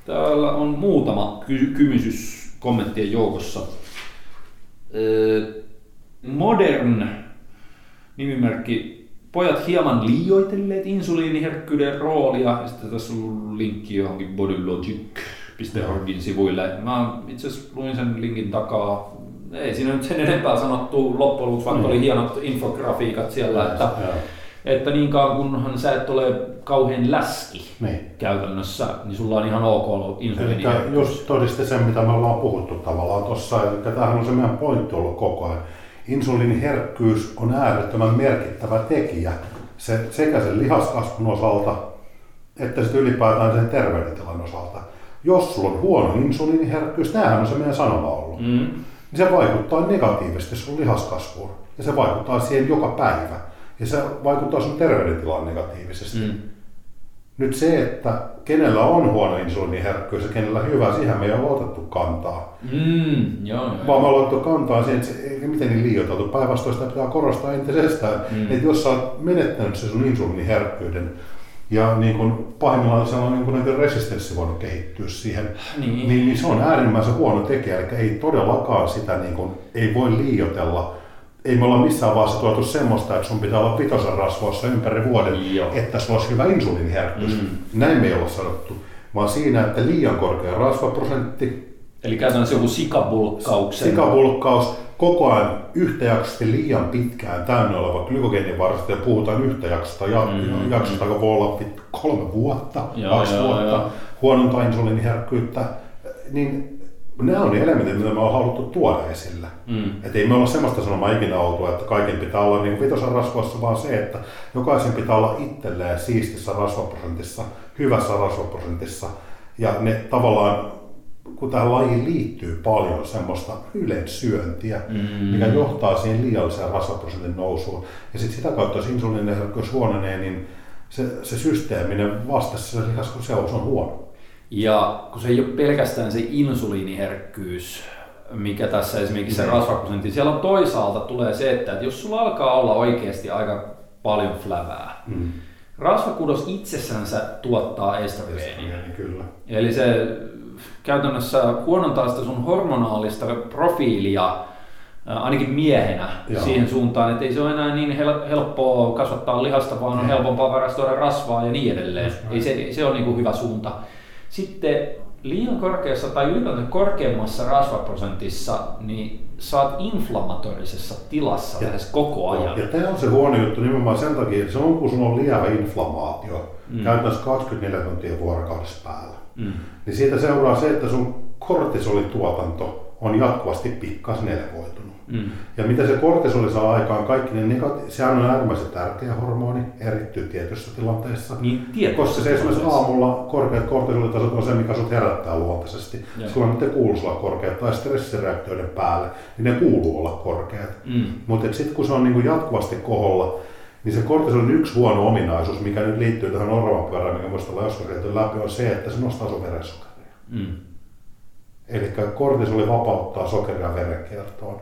Täällä on muutama kymysys kommenttien joukossa. Modern nimimerkki. Pojat hieman liioitelleet insuliiniherkkyyden roolia, ja sitten tässä on linkki johonkin bodylogic.orgin sivuille. Mä itse asiassa luin sen linkin takaa. Ei siinä nyt sen enempää sanottu loppujen lopuksi, vaikka oli hienot infografiikat siellä, että niinkaan kunhan sä et ole kauhean läski käytännössä, niin sulla on ihan ok insuliiniherkkyys. Jos todiste sen, mitä me ollaan puhuttu tavallaan tuossa, eli tämähän on se meidän pointti ollut koko ajan. Insuliiniherkkyys on äärettömän merkittävä tekijä sekä sen lihaskasvun osalta että sitten ylipäätään sen terveydentilan osalta. Jos sulla on huono insuliiniherkkyys, tämähän on se meidän sanoma ollut, niin se vaikuttaa negatiivisesti sun lihaskasvuun ja se vaikuttaa siihen joka päivä ja se vaikuttaa sun terveydentilaan negatiivisesti. Nyt se, että kenellä on huono insuliiniherkkyys ja kenellä hyvä, siihen me ei ole otettu kantaa. Vaan me ollaan otettu kantaa siihen, että se, miten niin liioiteltu. Päinvastoin sitä pitää korostaa entisestään, että jos sä oot menettänyt se sun insuliiniherkkyyden ja niin kun pahimmillaan sellainen niin resistenssi voinut kehittyä siihen, niin se on äärimmäisen huono tekijä. Eli ei todellakaan sitä niin kun, ei voi liioitella. Ei me olla missään vaiheessa tuotu semmoista, että sun pitää olla pitosen rasvoissa ympäri vuoden, että sulla olisi hyvä insuliiniherkkyys. Näin me ei olla sanottu, vaan siinä, että liian korkea rasvaprosentti. Eli käytännössä joku sikabulkkauksen. Sikabulkkaus, koko ajan yhtäjaksoisesti liian pitkään täynnä oleva glykogeenivarasto, ja puhutaan yhtäjaksosta jaksosta, joka voi olla 3 vuotta, 2 vuotta, huonontaa insuliiniherkkyyttä. Niin nämä on ne elementit, mitä me ollaan haluttu tuoda esille. Että ei me olla sellaista sanomaa ikinä oltua, että kaiken pitää olla niin vitosen rasvassa, vaan se, että jokaisen pitää olla itselleen siistissä rasvaprosentissa, hyvässä rasvaprosentissa. Ja ne tavallaan, kun tähän lajiin liittyy paljon semmoista ylensyöntiä, mikä johtaa siihen liialliseen rasvaprosentin nousuun. Ja sitten sitä kautta, jos insuliiniherkkyys huononee, niin se systeeminen vastassa se lihasseos on huono. Ja kun se ei ole pelkästään se insuliiniherkkyys, mikä tässä esimerkiksi se rasvaprosentti, siellä on toisaalta tulee se, että jos sulla alkaa olla oikeasti aika paljon flävää, rasvakudos itsessänsä tuottaa estrogeenia. Kyllä. Eli se käytännössä huonontaa sitä sun hormonaalista profiilia, ainakin miehenä, siihen suuntaan, että ei se ole enää niin helppoa kasvattaa lihasta, vaan on helpompaa varastoida rasvaa ja niin edelleen. Ei se ole niin hyvä suunta. Sitten liian korkeassa tai ylipäätään korkeammassa rasvaprosentissa niin saat inflammatorisessa tilassa lähes koko ajan. Ja tämä on se huono juttu nimenomaan sen takia, että se on kun sulla on lievä inflammaatio, käytännössä 24 tuntia vuorokaudessa päällä, niin siitä seuraa se, että sun kortisolituotanto on jatkuvasti pikkasen elevoitunut. Ja mitä se kortisoli saa aikaan, kaikki ne sehän on äärimmäisen tärkeä hormoni, erittyy tietyissä tilanteissa. Koska se esimerkiksi aamulla korkeat kortisolitasot on se, mikä sut herättää luontaisesti. Silloin niiden kuuluisi olla korkeat tai stressireaktioiden päälle, niin ne kuuluu olla korkeat. Mutta sitten kun se on niinku jatkuvasti koholla, niin se kortisolin yksi huono ominaisuus, mikä nyt liittyy tähän orvanpyörään, mikä muista ollaan joskus käyty läpi, on se, että se nostaa sun verensokeria. Eli kortisoli vapauttaa sokeria verenkiertoon,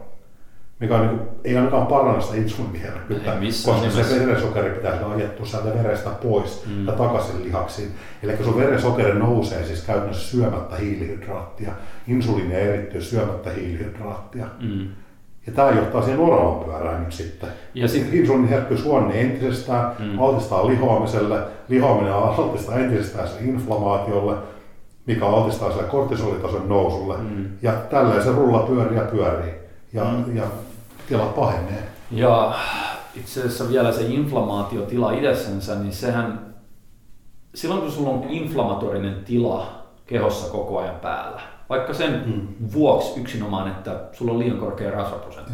mikä on, ei ainakaan paranna sitä insuliiniherkkyyttä, koska se verensokeri pitäisi olla ajettu sieltä verestä pois ja takaisin lihaksiin. Eli sun verensokeri nousee siis käytännössä syömättä hiilihydraattia, insuliinia erittyy syömättä hiilihydraattia. Ja tämä johtaa siihen oravanpyörään nyt sitten. Ja insuliiniherkkyys huononee entisestään, altistaa lihoamiselle, lihoaminen altistaa entisestään inflamaatiolle, mikä altistaa sille kortisolitason nousulle, ja tälleen se rulla pyörii ja pyörii, ja tila pahenee. Ja itse asiassa vielä se inflamaatiotila itsensä, niin sehän silloin kun sulla on inflammatorinen tila kehossa koko ajan päällä, vaikka sen vuoksi yksinomaan, että sulla on liian korkea rasvaprosentti,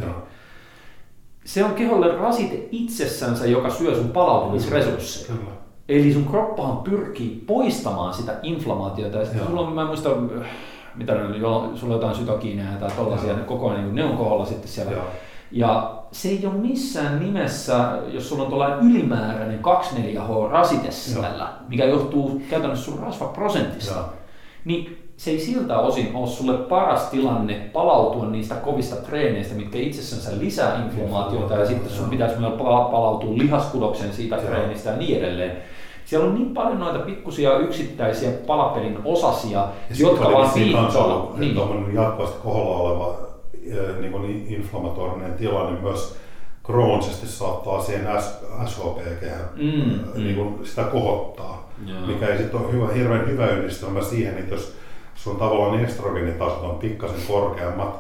se on keholle rasite itsessänsä, joka syö sun palautumisresursseja. Eli sun kroppahan pyrkii poistamaan sitä inflammaatiota ja sitten sulla on, mä en muista, mitä ne, sulla on jotain sytokiineja tai tollaisia, ne koko ajan ne on koholla sitten siellä. Joo. Ja se ei ole missään nimessä, jos sulla on tuollainen ylimääräinen 24H-rasite siellä, mikä johtuu käytännössä sun rasvaprosentista, niin se ei siltä osin ole sulle paras tilanne palautua niistä kovista treeneistä, mitkä itsessänsä lisää inflammaatiota ja sitten sun pitäisi myös palautua lihaskudokseen siitä treenistä ja niin edelleen. Siellä on niin paljon noita pikkusia yksittäisiä palapelin osasia, jotka vaan viittoa. Niin. Tuommoinen jatkuvasti koholla oleva niin inflammatorinen tilanne myös kroonisesti saattaa siihen SHP-kehään niin sitä kohottaa, mikä ei sitten ole hyvä, hirveän hyvä yhdistelmä siihen, että jos sun tavallaan estrogeenitasot on pikkasen korkeammat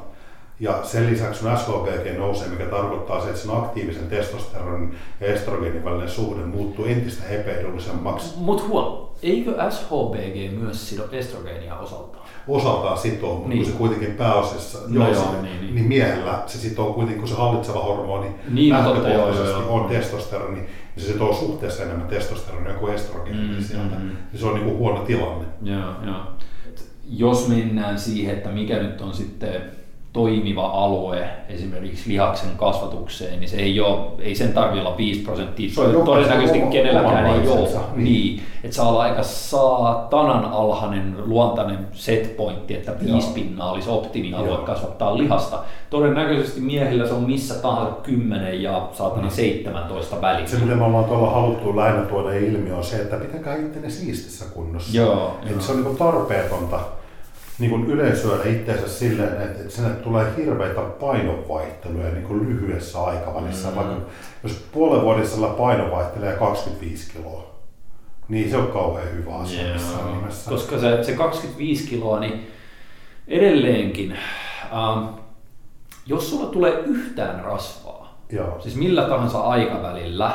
ja sen lisäksi sun SHPG nousee, mikä tarkoittaa se, että sen aktiivisen testosteronin ja estrogeenin välinen suhde muuttuu entistä hepeidullisemmaksi. Mut huo, eikö SHPG myös sido estrogeenia osaltaan? Osaltaan sitoo, mutta niin. Kun se kuitenkin pääosassa niin miehellä se sitoo kuitenkin, kun se hallitseva hormoni lähtökohtaisesti on testosteroni, niin se sitoo suhteessa enemmän testosteronia kuin estrogeenia sieltä. Se on niinku huono tilanne. Joo. Jos mennään siihen, että mikä nyt on sitten toimiva alue esimerkiksi lihaksen kasvatukseen, niin se ei sen tarvitse olla 5%. Se on todennäköisesti kenelläkään ei ole. Niin. Että saa olla aika saatanan alhainen luontainen setpointti, että 5% olisi optimialue kasvattaa lihasta. Todennäköisesti miehillä se on missä tahansa 10 ja saatana 17 väliin. Se mitä me ollaan tuolla haluttu lähinnä tuoda ilmi on se, että pitäkää ittenne siistissä kunnossa. Että se on niinku tarpeetonta. Niin yleisyödä itseensä silleen, että sinne tulee hirveitä painonvaihteluja niin lyhyessä aikavälissä. Vaikka jos puolen vuodessa paino vaihtelee 25 kiloa, niin se on kauhean hyvä asia missään nimessä. Koska se 25 kiloa, niin edelleenkin, jos sulla tulee yhtään rasvaa, siis millä tahansa aikavälillä,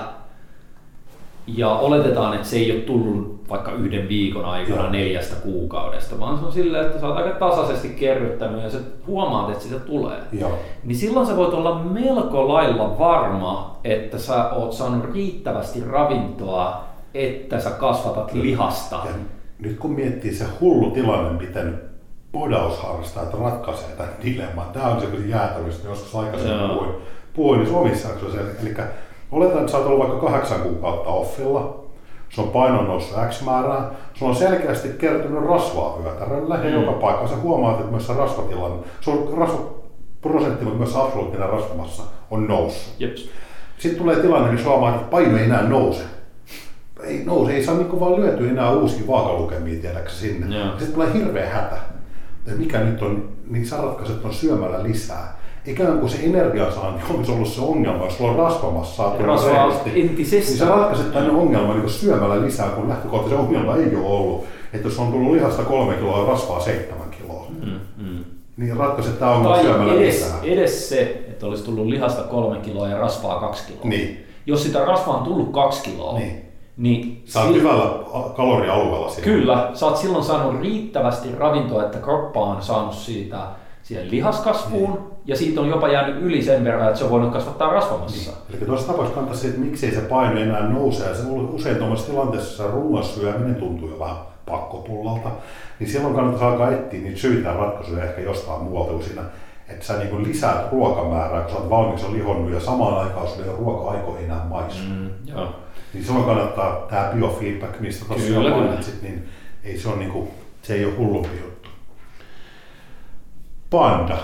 ja oletetaan, että se ei ole tullut vaikka yhden viikon aikana 4 kuukaudesta, vaan se on silleen, että sä oot aika tasaisesti kerryttänyt ja sä huomaat, että sitä tulee. Niin silloin sä voit olla melko lailla varma, että sä oot saanut riittävästi ravintoa, että sä kasvatat lihasta. Ja nyt kun miettii se hullu tilanne, miten podausharrastajat ratkaisee tämän dilemman, tämä on se jäätävistä joskus aikaisemmin puhuin omissa jaksoissa. Oletan, että sä oot ollut vaikka 8 kuukautta offilla, sun paino on noussut X määrään, sun on selkeästi kertynyt rasvaa vyötäröllä ja joka paikkaan sä huomaat, että myös se rasvatilanne, sun rasvaprosentti, mutta myös absoluuttinen rasvamassa on noussut. Sitten tulee tilanne, missä huomaat, että paino ei enää nouse. Ei saa niin vaan lyötyä enää uusia vaakalukemia tiedäksä sinne. Sitten tulee hirveä hätä. Ja mikä nyt on, niin sä ratkaiset on syömällä lisää. Ikään kuin se energiansaanti olisi ollut se ongelma, jos sulla on rasvamassa entisestään. Niin sä ratkaiset tänne ongelman niin syömällä lisää, kun lähtökohtaisesti se ongelma ei ole ollut. Että jos on tullut lihasta 3 kiloa ja rasvaa 7 kiloa, niin ratkaiset tämä ongelma syömällä lisää. Edes se, että olisi tullut lihasta 3 kiloa ja rasvaa 2 kiloa. Niin. Jos sitä rasvaa on tullut 2 kiloa, niin sä oot hyvällä kalorialueella siinä. Kyllä, sä oot silloin saanut riittävästi ravintoa, että kroppa on saanut siitä siihen lihaskasvuun, ja siitä on jopa jäänyt yli sen verran, että se on voinut kasvattaa rasvamassa. Eli tuossa tapauksessa kannattaisi se, että miksei se paino enää nouse. Ja se usein tuollaisessa tilanteessa se ruoan syöminen tuntuu jo vähän pakkopullalta. Niin silloin kannattaisi alkaa etsiä niitä syitä ratkaisuja ehkä jostain muualta kuin siinä, että sä niin kuin lisäät ruokamäärää, kun sä oot valmiiksi lihonnut ja samaan aikaan sulla ei ole ruoka-aikoihin enää maisu. Niin silloin kannattaa tämä biofeedback, mistä tosiaan mainitsit, niin ei se, niinku, se ei ole hullumpi juttu. Panda.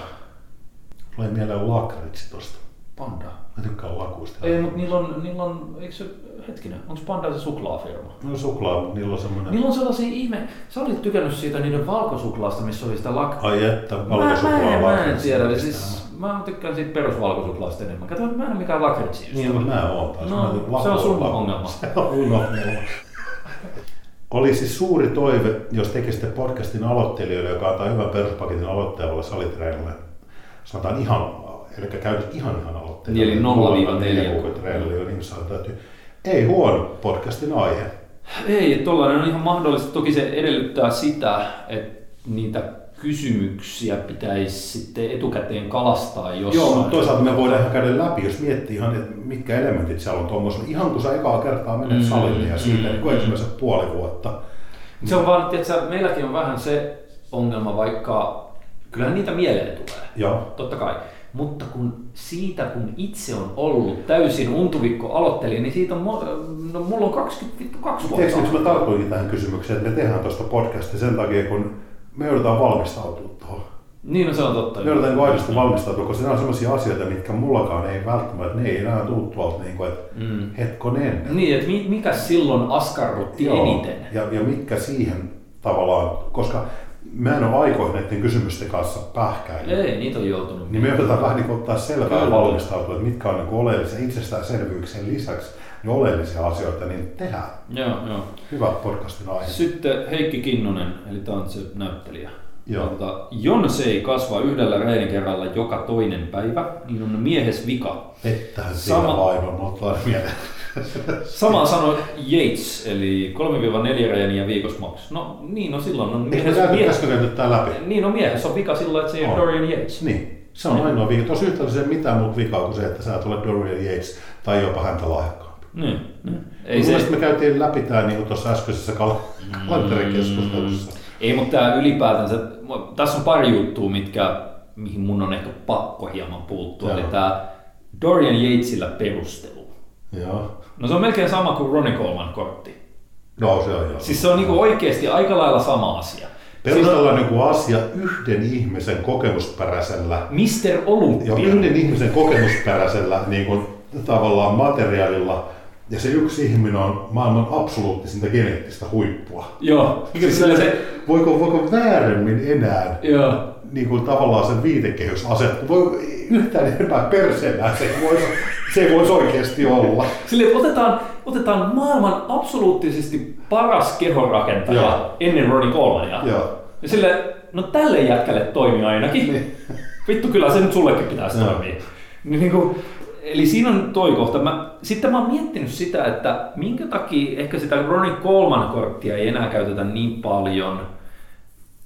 Tulee mieleen lakritsi tosta. Panda. Mä tykkään lakuista. Ei, mutta niillä on eikö se, hetkinen, onko Panda se suklaafirma? No suklaa, mutta niillä on semmoinen. Niillä on sellaisia ihme, sä olit tykännyt siitä niiden valkosuklaasta, missä oli sitä lakritsi. Ai että, valkosuklaa lakritsi. Mä tykkään siitä perusvalkosuklaasta enemmän. Kato, mä en ole mikään lakritsi. Niin, mä oon taas. No, se on sun ongelma. Se on ongelma. Olisi suuri toive, jos tekisitte podcastin aloittelijoille, joka antaa hyvän peruspaketin aloittelijalle salitreenille. Sanotaan ihan aloittelijalle. Eli 0-4 kuukauden treenille, niin sanotaan, että ei huono podcastin aihe. Ei, tuollainen on ihan mahdollista. Toki se edellyttää sitä, että niitä kysymyksiä pitäisi sitten etukäteen kalastaa jossain. Joo, mutta toisaalta me voidaan käydä läpi, jos miettii ihan, että mitkä elementit siellä on tuommoisella. Ihan kun sä ekaa kertaa menet salille ja siitä niin ensimmäiset puoli vuotta. Se on vaan, että meilläkin on vähän se ongelma, vaikka kyllähän niitä mieleen tulee. Joo. Totta kai. Mutta kun itse on ollut täysin untuvikko aloittelija, niin siitä on, no, mulla on 22 vuotta. Tiedätkö, miksi mä tartuinkin tähän kysymykseen, että me tehdään tuosta podcastia sen takia, kun me joudutaan valmistautumaan tuohon. Niin, no se on totta. Me joudutaan aidosti valmistautumaan, koska nämä on sellaisia asioita, mitkä mullakaan ei välttämättä, ne ei enää tule tuolta, niin kuin, että hetkonen. Niin, että mikä silloin askarrutti eniten. Ja mitkä siihen tavallaan, koska mä en ole aikoihin näiden kysymysten kanssa pähkäillä. Ei, niitä on joutunut. Niin me joudutaan vähän niin ottaa selvää ja valmistautua, että mitkä on niin oleellisia itsestäänselvyyksien lisäksi niin oleellisia asioita, niin tehdään. Joo. Hyvä podcastin aihe. Sitten Heikki Kinnunen, eli tämä on se näyttelijä. Jos ei kasva yhdellä reenikerralla joka toinen päivä, niin on miehes vika. Pettähän siinä vaivaa, mutta on mieleen. Samaa sanoi Yates, eli 3-4 reeniä viikossa maksu. No niin, no silloin on miehes on vika silloin, että se ei ole Dorian Yates. Niin, se on ainoa vika. Tuossa yhtälössä ei mitään muuta vikaa kuin se, että sä et ole Dorian Yates tai jopa häntä lahjakkaampi. Niin. Mielestäni me käytiin läpi tämä niin tuossa äskeisessä kalenterikeskustelussa. Ei, mutta tämä ylipäätänsä, tässä on pari juttua, mihin mun on ehkä pakko hieman puuttua. Joo. Eli tämä Dorian Yatesillä perustelu. Joo. No se on melkein sama kuin Ronnie Coleman kortti. No se on joo. Siis se on niinku oikeasti aika lailla sama asia. Perustellaan siis joku asia yhden ihmisen kokemusperäisellä. Mr. Olympia. Yhden ihmisen kokemusperäisellä niin kuin, tavallaan materiaalilla. Ja se yksi ihminen on maailman absoluuttisinta geneettistä huippua. Joo. Siis se voiko vääremmin enää niin kuin tavallaan sen viitekehys asettua? Voi yhtään enempää perseenää se ei voisi oikeasti olla. Silleen, että otetaan maailman absoluuttisesti paras kehonrakentaja ennen Ronnie Colmania. Ja silleen, no tälle jätkälle toimii ainakin. Niin. Vittu, kyllä se nyt sullekin pitäisi toimia. Eli siinä on toi kohta. Sitten mä oon miettinyt sitä, että minkä takia ehkä sitä Ronnie Coleman-korttia ei enää käytetä niin paljon,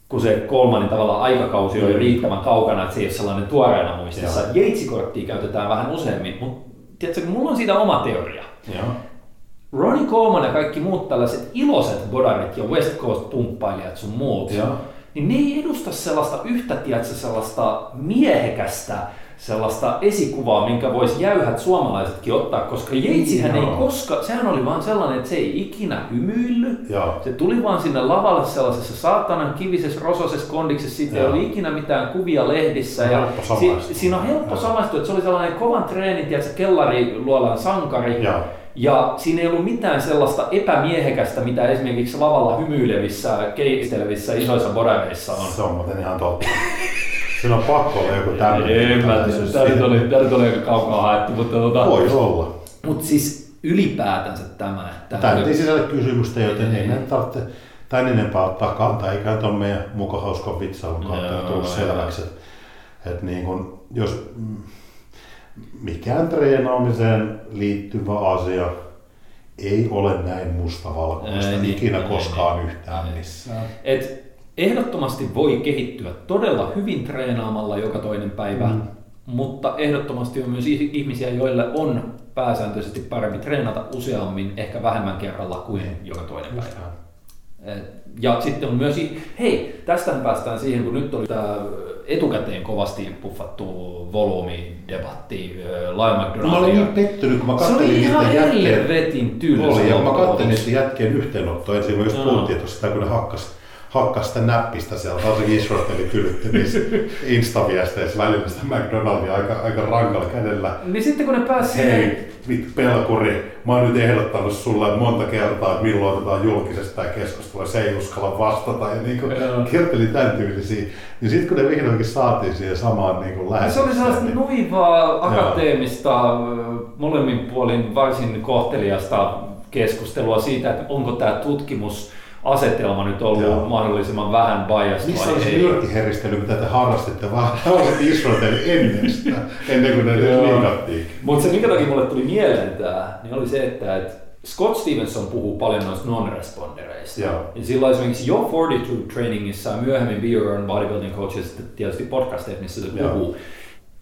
kun se Coleman tavallaan aikakausi on jo riittävän kaukana, että se ei ole sellainen tuoreena muistissa. Yates-korttia käytetään vähän useammin, mutta tiedätkö, mulla on siitä oma teoria. Joo. Ronnie Coleman ja kaikki muut tällaiset iloiset bodarit ja West Coast-pumppailijat sun muut, niin ne ei edusta sellaista sellaista miehekästä, sellaista esikuvaa, minkä voisi jäyhät suomalaisetkin ottaa, koska Yateshän ei koskaan, sehän oli vaan sellainen, että se ei ikinä hymyilly. Se tuli vaan sinne lavalle sellaisessa saatanan kivisessä, rosoisessa kondiksessa, siitä ei oli ikinä mitään kuvia lehdissä. Siinä on helppo samaistua, että se oli sellainen kovan treenin, tiedätkö, kellariluolan sankari. Ja siinä ei ollut mitään sellaista epämiehekästä, mitä esimerkiksi lavalla hymyilevissä, keistelevissä, isoissa bodareissa on. Se on muuten ihan totta. Siinä on pakko olla joku tämmöinen. Tämä nyt oli aika kaukaa haettu, mutta voi olla. Mutta siis ylipäätänsä tämä. Tämä ei sisällä kysymystä, joten ei näin tarvitse tämän enempää ottaa kantaa, eikä tuon meidän muka hauskan vitsailun kautta tullut selväksi. Että niin kun, jos mikään treenaamiseen liittyvä asia ei ole näin mustavalkoista ikinä koskaan yhtään missään. Ehdottomasti voi kehittyä todella hyvin treenaamalla joka toinen päivä, mutta ehdottomasti on myös ihmisiä, joille on pääsääntöisesti parempi treenata useammin, ehkä vähemmän kerralla kuin joka toinen päivä. Ja sitten on myös, hei, tästähän päästään siihen, kun nyt oli tämä etukäteen kovasti puffattu volyymidebatti Lyle McDonaldin. Mä olin niin pettynyt, kun mä kattelin niiden jätkeen yhteenottoa ensin, kun just puhuttiin tuosta, kun ne hakkas sitä näppistä siellä, varsinkin Israelin tylytti niissä Insta-viesteissä välillä sitä McDonaldia aika rankalla kädellä. Niin sitten kun ne pääsivät hei, pelkuri, mä oon nyt ehdottanut sulle monta kertaa, että milloin otetaan julkisesta tämä keskustelu, se ei uskalla vastata. Ja niin kerteli tämän tyylisiä. Niin sitten kun ne vihdoinkin saatiin siihen samaan niin lähetykseen. Se oli sellaista niin nuivaa, akateemista, molemmin puolin varsin kohteliasta keskustelua siitä, että onko tämä tutkimus asetelma nyt ollut mahdollisimman vähän biased. Missä olisi nyrkkiherristely, mitä te harrastitte vaan Israelin ennen kuin ne liikattiin. Mutta se, minkä takia mulle tuli mieleen tämä, niin oli se, että Scott Stevenson puhuu paljon noista non-respondereista. Yeah. Ja silloin esimerkiksi jo Fortitude Trainingissa ja myöhemmin Be Your Own Bodybuilding Coach ja sitten tietysti podcasteissa, missä se puhuu. Yeah.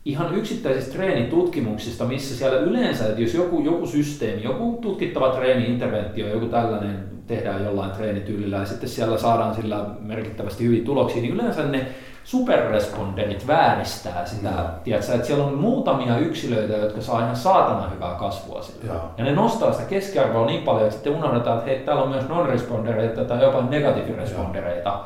Ihan yksittäisistä treenitutkimuksista, missä siellä yleensä, että jos joku systeemi, joku tutkittava treeni-interventio, joku tällainen tehdään jollain treenityylillä ja sitten siellä saadaan sillä merkittävästi hyviä tuloksia, niin yleensä ne superresponderit vääristää sitä, tiedätkö, että siellä on muutamia yksilöitä, jotka saa ihan saatana hyvää kasvua sillä. Ja ne nostaa sitä keskiarvoa niin paljon, että sitten unohdetaan, että hei, täällä on myös non-respondereita tai jopa negatiivirespondereita.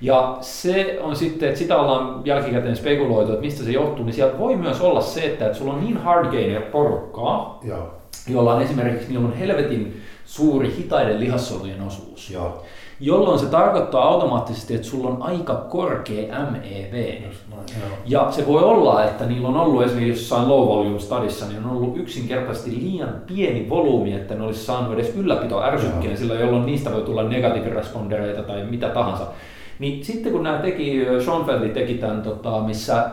Ja se on sitten, että sitä ollaan jälkikäteen spekuloitu, että mistä se johtuu, niin sieltä voi myös olla se, että sulla on niin hardgainer-porukkaa, jolla on esimerkiksi niillä on helvetin suuri hitaiden lihassolujen osuus, jolloin se tarkoittaa automaattisesti, että sulla on aika korkea MEV. Ja se voi olla, että niillä on ollut esimerkiksi jossain low volume stadissa, niin on ollut yksinkertaisesti liian pieni volyymi, että ne olisi saanut edes ylläpitoärsykkeen, sillä jolloin niistä voi tulla negatiivirespondereita tai mitä tahansa. Niin sitten kun nämä teki, Schoenfeld teki tämän, missä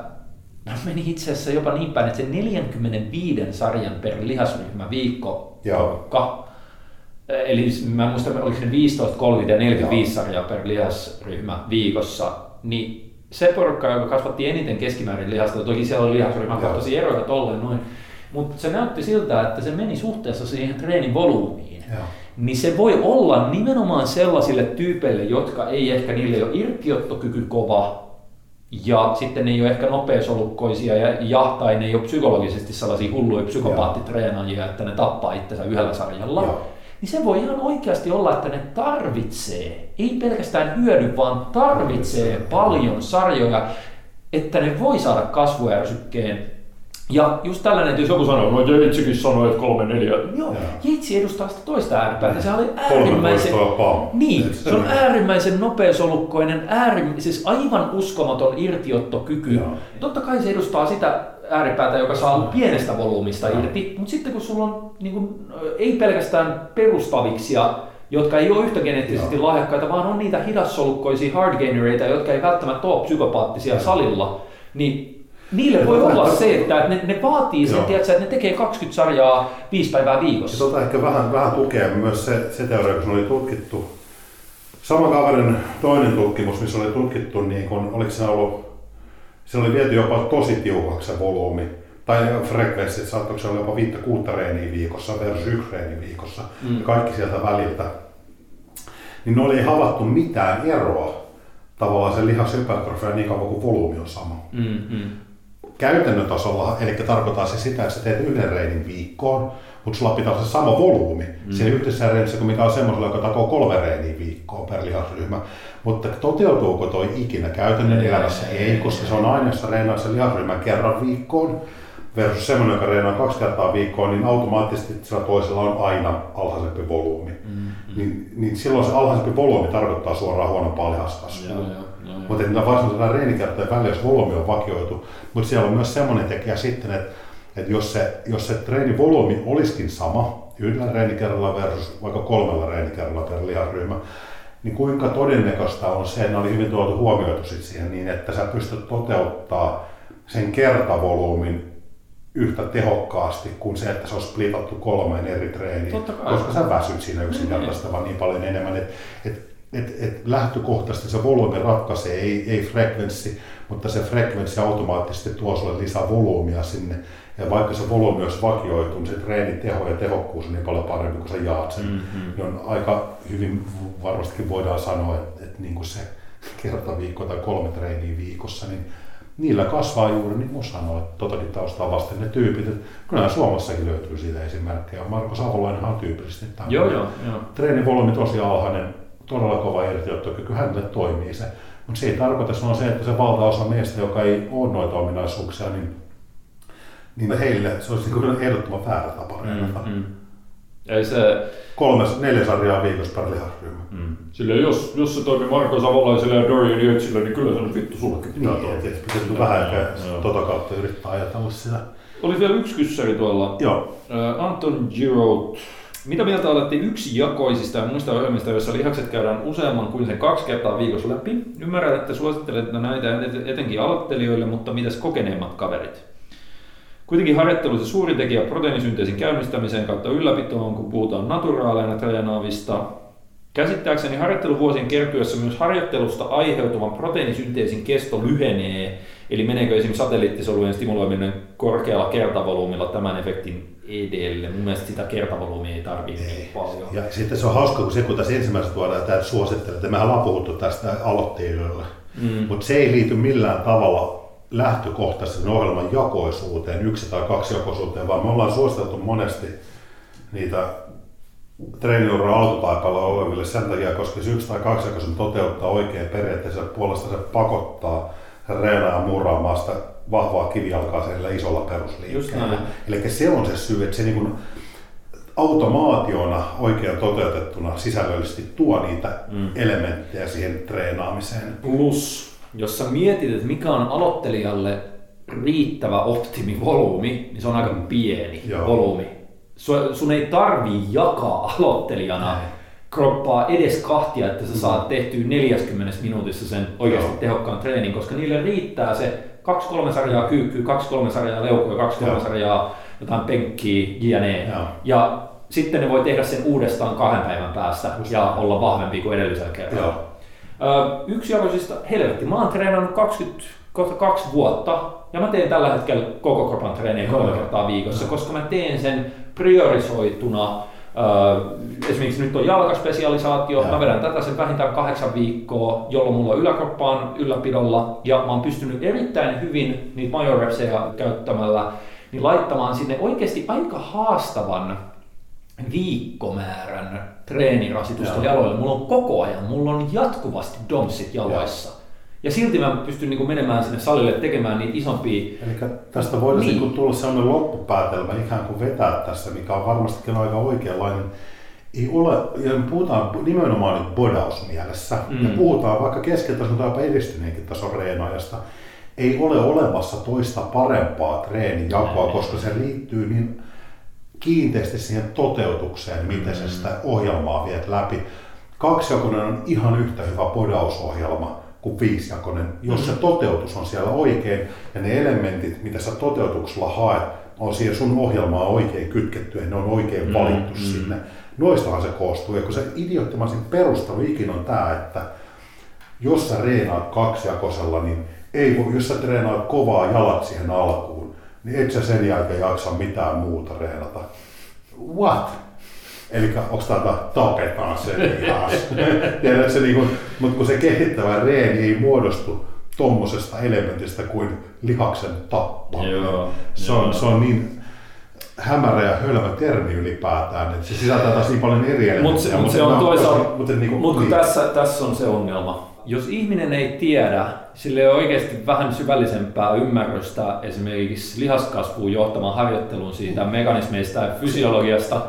meni itse asiassa jopa niin päin, että se 45 sarjan per lihasryhmä viikko, eli mä en muista, oliko ne 15, 30 ja 45 sarjaa per lihasryhmä viikossa, niin se porukka, joka kasvatti eniten keskimäärin lihasta, toki siellä oli lihasryhmän kohtaisia eroja tolleen noin, mutta se näytti siltä, että se meni suhteessa siihen treenin volyymiin. Niin se voi olla nimenomaan sellaisille tyypeille, jotka ei ehkä, niille ei ole irtiottokyky kova ja sitten ne ei ole ehkä nopeasolukkoisia ja tai ne ei ole psykologisesti sellaisia hulluja psykopaattitreenaajia, että ne tappaa itsensä yhdellä sarjalla. Niin se voi ihan oikeasti olla, että ne tarvitsee, ei pelkästään hyödy, vaan tarvitsee paljon sarjoja, että ne voi saada kasvuärsykkeen. Ja just tällainen, että jos joku sanoo, no Jeitsikin sanoi, että 3-4. Joo, Jeitsi edustaa sitä toista ääripäätä. Se oli äärimmäisen, se on äärimmäisen nopeasolukkoinen, siis aivan uskomaton irtiottokyky. Totta kai se edustaa sitä ääripäätä, joka saa pienestä volyymista irti, mutta sitten kun sulla on niin kun, ei pelkästään perustaviksia, jotka ei ole yhtä geneettisesti lahjakkaita, vaan on niitä hidassolukkoisia hardgainereita, jotka ei välttämättä ole psykopaattisia salilla, niin niille voi olla se, että ne vaatii sen, tiedätkö, että ne tekee 20 sarjaa 5 päivää viikossa. Ja ehkä vähän tukea myös se teoria, kun se oli tutkittu. Saman kaverin toinen tutkimus, missä oli tutkittu, niin kun, oliko se ollut, siellä oli viety jopa tosi tiukaksi se volyymi tai frekvenssi, että saattoiko se olla jopa 5-6 reeniä viikossa versus 1 reeni viikossa, kaikki sieltä väliltä. Niin ne oli havaittu mitään eroa tavallaan sen lihashypertrofian niin kauan kuin volyymi on sama. Käytännön tasolla, eli tarkoittaa se sitä, että sä teet yhden reinin viikkoon, mutta sulla pitää olla se sama volyymi siinä yhdessä reinissä kuin mikä on semmoisella, joka takoo 3 reiniä viikkoon per lihasryhmä. Mutta toteutuuko toi ikinä käytännön elämässä? Ei, koska se on aina, jos sä reinaa sen lihasryhmän kerran viikkoon versus semmoinen, joka reinaa 2 kertaa viikkoon, niin automaattisesti sillä toisella on aina alhaisempi volyymi. Niin silloin se alhaisempi volyymi tarkoittaa suoraan huonompaa lihaskasvua. Mutta niitä varsinaisena reenikertojen välillä, jos volyymi on vakioitu, mutta siellä on myös semmoinen tekijä sitten, että jos se treenivolyymi olisikin sama yhdellä reenikerralla versus vaikka 3 reenikerralla per lihasryhmä, niin kuinka todennäköistä on se, että ne oli hyvin tuotu huomioitu siihen niin, että sä pystyt toteuttaa sen kertavolyymin yhtä tehokkaasti kuin se, että se on splitattu 3 eri treeniin, koska sä väsyt siinä yksinkertaisesti vaan niin paljon enemmän. Et lähtökohtaisesti se volyymi ratkaisee, ei frekvenssi, mutta se frekvenssi automaattisesti tuo sulle lisää volyymia sinne. Ja vaikka se volyymi olisi vakioitu, niin se treenin teho ja tehokkuus on niin paljon parempi kuin sä jaat sen. Niin on aika hyvin varmastikin voidaan sanoa, että niin kuin se kerta viikko tai 3 treeniä viikossa, niin niillä kasvaa juuri, niin kuin sanoin, että totakin taustaa vasten ne tyypit. Kyllä Suomessakin löytyy siitä esimerkkejä. Marko Savolainenhan on tyypillisesti tämmöinen. Treenivolyymi tosi alhainen. Todella kova irtiottokyky, hänelle toimii se. Mutta se ei tarkoita, se on se, että se valtaosa meistä, joka ei ole noita ominaisuuksia, niin heille se olisi ehdottoman väärä tapa reenata. 3-4 sarjaa viikossa per lihasryhmä. Silleen jos se toimi Marko Savolaiselle ja Dorian Yatesille, niin kyllä se on vittu sullekin pitää toimia. Niin, pitäisi vähän tota kautta yrittää ajatella sitä. Oli vielä yksi kyssäri tuolla. Anton Giraud. Mitä mieltä olette yksijakoisista ja muista ohjelmista, joissa lihakset käydään useamman kuin sen 2 kertaa viikossa läpi? Ymmärrän, että suosittelette näitä etenkin aloittelijoille, mutta mitäs kokeneemmat kaverit? Kuitenkin harjoittelussa suuri tekijä proteiinisynteesin käynnistämiseen kautta ylläpitoon, kun puhutaan naturaaleina treenaavista. Käsittääkseni harjoitteluvuosien kertyessä myös harjoittelusta aiheutuvan proteiinisynteesin kesto lyhenee, eli meneekö esimerkiksi satelliittisolujen stimuloiminen korkealla kertavolyymilla tämän efektin edelle? Mun mielestä sitä kertavolyymia ei tarvitse niin paljon. Ja sitten se on hauska, kun se kun tässä ensimmäisenä tuodaan tämä suosittelu, että mehän ollaan puhuttu tästä aloittelijoilla, mutta se ei liity millään tavalla lähtökohtaisen ohjelman jakoisuuteen, yksi tai kaksi jakoisuuteen, vaan me ollaan suositeltu monesti niitä treeniuran alkutaipalla oleville sen takia, koska se yksi tai kaksi jakoisuus toteuttaa oikein periaatteessa puolesta se pakottaa reenaa murraamaan sitä vahvaa kivijalkaa siellä isolla perusliikkeellä. Eli se on se syy, että se niin kuin automaationa oikein toteutettuna sisällöllisesti tuo niitä elementtejä siihen treenaamiseen. Plus, jos sä mietit, että mikä on aloittelijalle riittävä optimivolyymi, niin se on aika pieni volyymi. Sun ei tarvii jakaa aloittelijana kroppaa edes kahtia, että sä saat tehtyä 40 minuutissa sen oikeasti tehokkaan treenin, koska niille riittää se 2-3 sarjaa kyykkyä, 2-3 sarjaa leukoja, 2-3 sarjaa jotain penkkiä, jne. Ja sitten ne voi tehdä sen uudestaan 2 päivän päästä ja olla vahvempi kuin edellisellä kerralla. Yksijakoisista, helvetti, mä oon treenannut 22 vuotta ja mä teen tällä hetkellä koko kropan treenejä 3 kertaa viikossa, koska mä teen sen priorisoituna. Esimerkiksi nyt on jalkaspesialisaatio, mä vedän tätä sen vähintään 8 viikkoa, jolloin mulla on yläkroppaan ylläpidolla ja mä oon pystynyt erittäin hyvin niitä majorepseja käyttämällä niin laittamaan sinne oikeasti aika haastavan viikkomäärän treenirasitusta jaloille. Mulla on koko ajan, mulla on jatkuvasti domsit jaloissa. Ja silti mä pystyn niin kuin menemään sinne salille tekemään niitä isompia. Eli tästä voidaan niin tulla sellainen loppupäätelmä ikään kuin vetää tässä, mikä on varmastikin aika oikeanlainen. Ei ole, ja puhutaan nimenomaan nyt bodausmielessä. Ja puhutaan vaikka keskitason tai jopa edistyneenkin tason reenaajasta. Ei ole olemassa toista parempaa treenijakoa, koska se liittyy niin kiinteästi siihen toteutukseen, miten se sitä ohjelmaa viet läpi. 2-jakoinen on ihan yhtä hyvä bodausohjelma kuin 5-jakoinen, jos se toteutus on siellä oikein ja ne elementit, mitä sä toteutuksella haet, on siihen sun ohjelmaan oikein kytketty ja ne on oikein valittu sinne. Noistahan se koostuu. Ja kun se idioottimaisen perustelu ikinä on tää, että jos sä treenaat 2-jakosella, niin ei, jos sä treenaat kovaa jalat siihen alkuun, niin et sä sen jälkeen jaksa mitään muuta treenata. What? Eli onko täältä tapetaan sen taas? Niin mutta kun se kehittävä reeni ei muodostu tommosesta elementistä kuin lihaksen tappaminen. Se on niin hämärä ja hölmä termi ylipäätään, että se sisältää taas niin paljon eri elementtejä. Mutta tässä on se ongelma. Jos ihminen ei tiedä, sillä ei ole oikeasti vähän syvällisempää ymmärrystä esimerkiksi lihaskasvuun johtamaan harjoitteluun siitä mekanismeista ja fysiologiasta,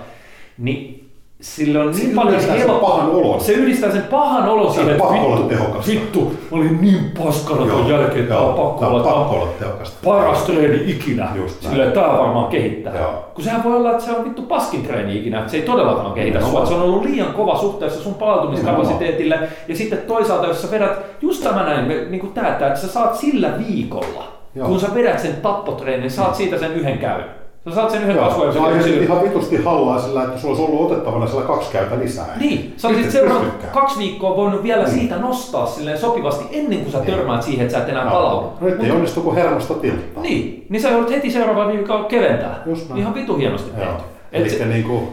niin sillä on niin paljon pahan olo. Se yhdistää sen pahan olon siihen, että vittu, mä olin niin paskana tuon jälkeen, että on pakko olla tehokasta. Paras treeni ikinä, sillä tää varmaan kehittää. Kun sehän voi olla, että se on vittu paskin treeni ikinä, että se ei todellakaan kehitä sua. Se on ollut liian kova suhteessa sun palautumiskapasiteetille. Ja sitten toisaalta, jos sä vedät just tämä näin, niin kuin tää, että sä saat sillä viikolla, kun sä vedät sen tappotreenin, saat siitä sen yhden käyn. Sä saat sen yhden kasvojen. Sä olisit ihan vitusti hallaa sillä, että sulla olisi ollut otettavana sillä 2 käyntä lisää. Niin, sä olisit seuraavan 2 viikkoa voinut vielä siitä nostaa silleen sopivasti ennen kuin sä törmäät siihen, että sä et enää palaudu. Nyt ei onnistu kun hermosta tiltaa. Niin sä joudut heti seuraavaan viikolla keventää. Ihan vitu hienosti tehty. Elikkä niinku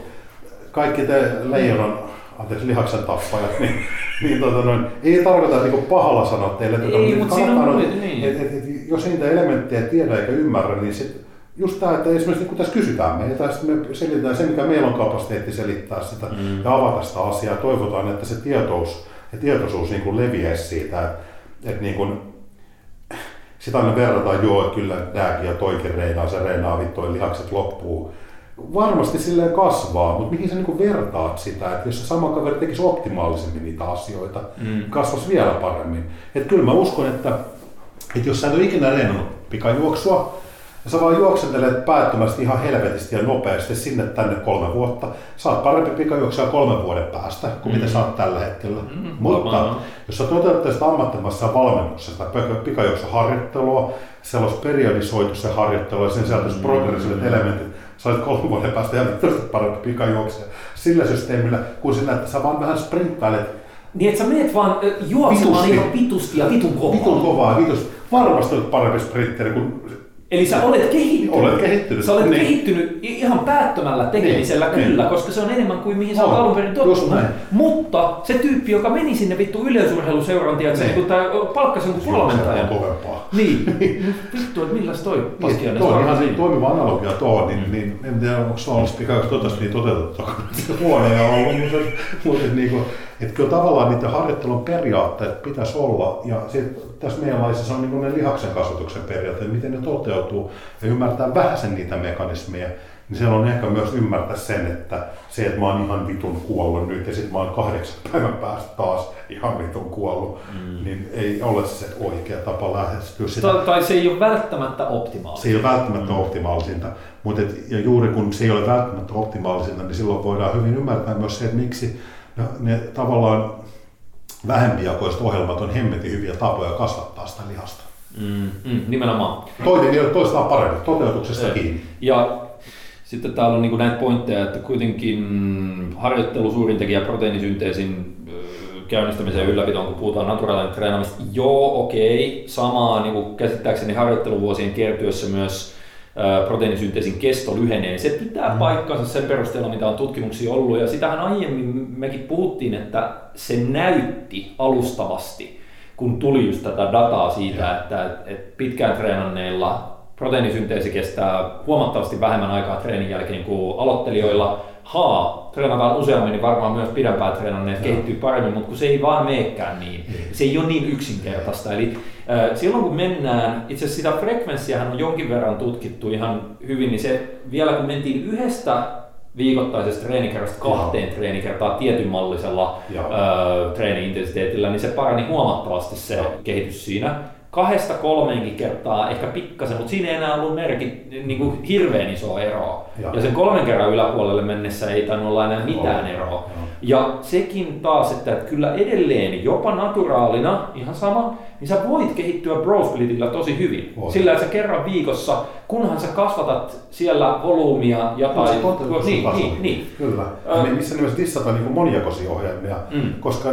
kaikki te leijonan, lihaksen tappajat, niin ei tarkoita niinku pahalla sanoa teille. Ei, mutta siinä on muuten. Jos ei niitä elementtejä tiedä eikä ymmärrä, niin sitten just tämä, että esimerkiksi kun tässä kysytään meiltä, me selitetään se, mikä meillä on kapasiteetti selittää sitä ja avata sitä asiaa. Toivotaan, että se tietoisuus niin leviää siitä, että niin kuin, sitä aina verrataan, että kyllä tämäkin ja toikin reinaa, se reinaa vittoin lihakset loppuu. Varmasti silleen kasvaa, mutta mihin sä niin vertaat sitä, että jos sama kaveri tekisi optimaalisemmin niitä asioita, kasvaisi vielä paremmin. Että kyllä mä uskon, että jos sä et ole ikinä reinannut pikajuoksua, Ja sä vaan juoksentelet päättömästi ihan helvetisti ja nopeasti sinne tänne 3 vuotta. Sä oot parempi pikajuoksija 3 vuoden päästä kuin mitä sä oot tällä hetkellä. Mutta jos sä toteuttaisit ammattimaisessa valmennuksessa pikajuoksuharjoittelua, siellä olisi periodisoitu se harjoittelu ja sen sisältöisi progressiiviset elementit, sä olet 3 vuoden päästä ja parempi pikajuoksija sillä systeemillä kuin sinä, että sä vaan vähän sprinttailet. Niin että sä menet vaan juoksemaan ihan vitusti ja vitun kovaa. Varmasti olet parempi sprintteri kuin... Eli sä olet kehittynyt. Sä olet kehittynyt ihan päättömällä tekemisellä kyllä, koska se on enemmän kuin mihin sä olet alun perin tottunut. Mutta se tyyppi, joka meni sinne vittu yleisurheiluseurantia, että palkkasi jonkun valmentajan. Se on kovempaa. Niin. Vittu, että milläs toi paskiainen on? Tuo on ihan toimiva analogia tuohon, niin en tiedä, onko se ollut pikaisesti toteutettu, kun se huoneja on ollut. Että kyllä tavallaan niiden harjoittelun periaatteet pitäisi olla, ja tässä meidän laissa on niin ne lihaksen kasvatuksen periaatteet, miten ne toteutuu, ja ymmärtää vähäsen niitä mekanismeja, niin siellä on ehkä myös ymmärtää sen, että se, että mä oon ihan vitun kuollut nyt, ja sit mä oon 8 päivän päästä taas ihan vitun kuollut, niin ei ole se oikea tapa lähestyä sitä. Tai se ei ole välttämättä optimaalisinta. Se ei ole välttämättä optimaalisinta, mutta ja juuri kun se ei ole välttämättä optimaalisinta, niin silloin voidaan hyvin ymmärtää myös se, että miksi ne tavallaan vähempijakoiset ohjelmat on hemmetin hyviä tapoja kasvattaa sitä lihasta. Nimenomaan. Toistaan paremmin, toteutuksesta kiinni. Ja sitten täällä on näitä pointteja, että kuitenkin harjoittelu suurin tekijä proteiinisynteesin käynnistämisen ylläpitoon, kun puhutaan naturaalinen treenaamista. Samaa niin käsittääkseni harjoitteluvuosien kertyessä myös proteiinisynteesin kesto lyhenee. Se pitää paikkansa sen perusteella, mitä on tutkimuksia ollut, ja sitähän aiemmin mekin puhuttiin, että se näytti alustavasti, kun tuli just tätä dataa siitä, että pitkään treenanneilla proteiinisynteesi kestää huomattavasti vähemmän aikaa treenin jälkeen kuin aloittelijoilla. Treenataan useammin, niin varmaan myös pidempään treenanneet kehittyy paremmin, mutta kun se ei vaan meekään niin. Se ei ole niin yksinkertaista. Eli silloin kun mennään, itse asiassa sitä frekvenssiähän on jonkin verran tutkittu ihan hyvin, niin se vielä kun mentiin 1 viikoittaisesta treenikerrasta 2 treenikertaan tietynmallisella treeni-intensiteetillä, niin se parani huomattavasti se kehitys siinä. 2-3 kertaa ehkä pikkasen, mutta siinä ei enää ollut hirveän isoa eroa. Ja sen 3 kerran yläpuolelle mennessä ei tainnut olla enää mitään eroa. Ja sekin taas, että kyllä edelleen jopa naturaalina, ihan sama, niin sä voit kehittyä brosplitillä tosi hyvin. Sillä että sä kerran viikossa, kunhan sä kasvatat siellä volyymia ja tai... Niin. Kyllä. Me missä nimessä dissata moniakoisia ohjelmia, koska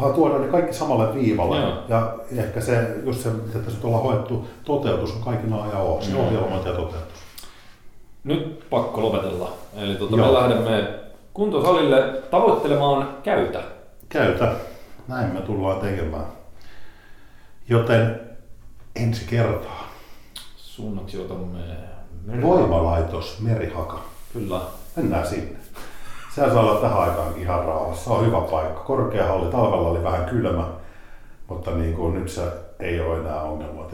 vaan tuodaan ne kaikki samalle viivalle. Ja ehkä se, just se, mitä tässä ollaan hoettu, toteutus on kaikki A ja O, se ohjelmointi ja toteutus. Nyt pakko lopetella. Eli me lähdemme kuntosalille tavoittelemaan käytä. Näin me tullaan tekemään. Joten ensi kertaa. Suunnaksi otamme voimalaitos Merihaka. Kyllä. Mennään sinne. Sehän saa olla tähän aikaankin ihan rauhassa. Se on hyvä paikka. Korkeahalli, talvella oli vähän kylmä, mutta nyt se ei ole enää ongelma.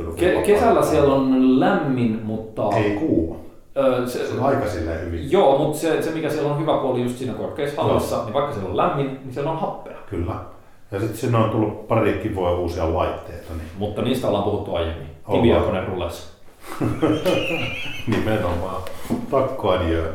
Kesällä siellä on lämmin, mutta... Ei kuuma. Se on aika silleen hyvin. Joo, mutta se mikä siellä on hyvä puoli just siinä korkeassa hallissa, niin vaikka siellä on lämmin, niin siellä on happea. Kyllä. Ja sitten sinne on tullut pari kivoja uusia laitteita. Niin. Mutta niistä ollaan puhuttu aiemmin. Kiviakone rullessa. Nimenomaan. Takko adieu.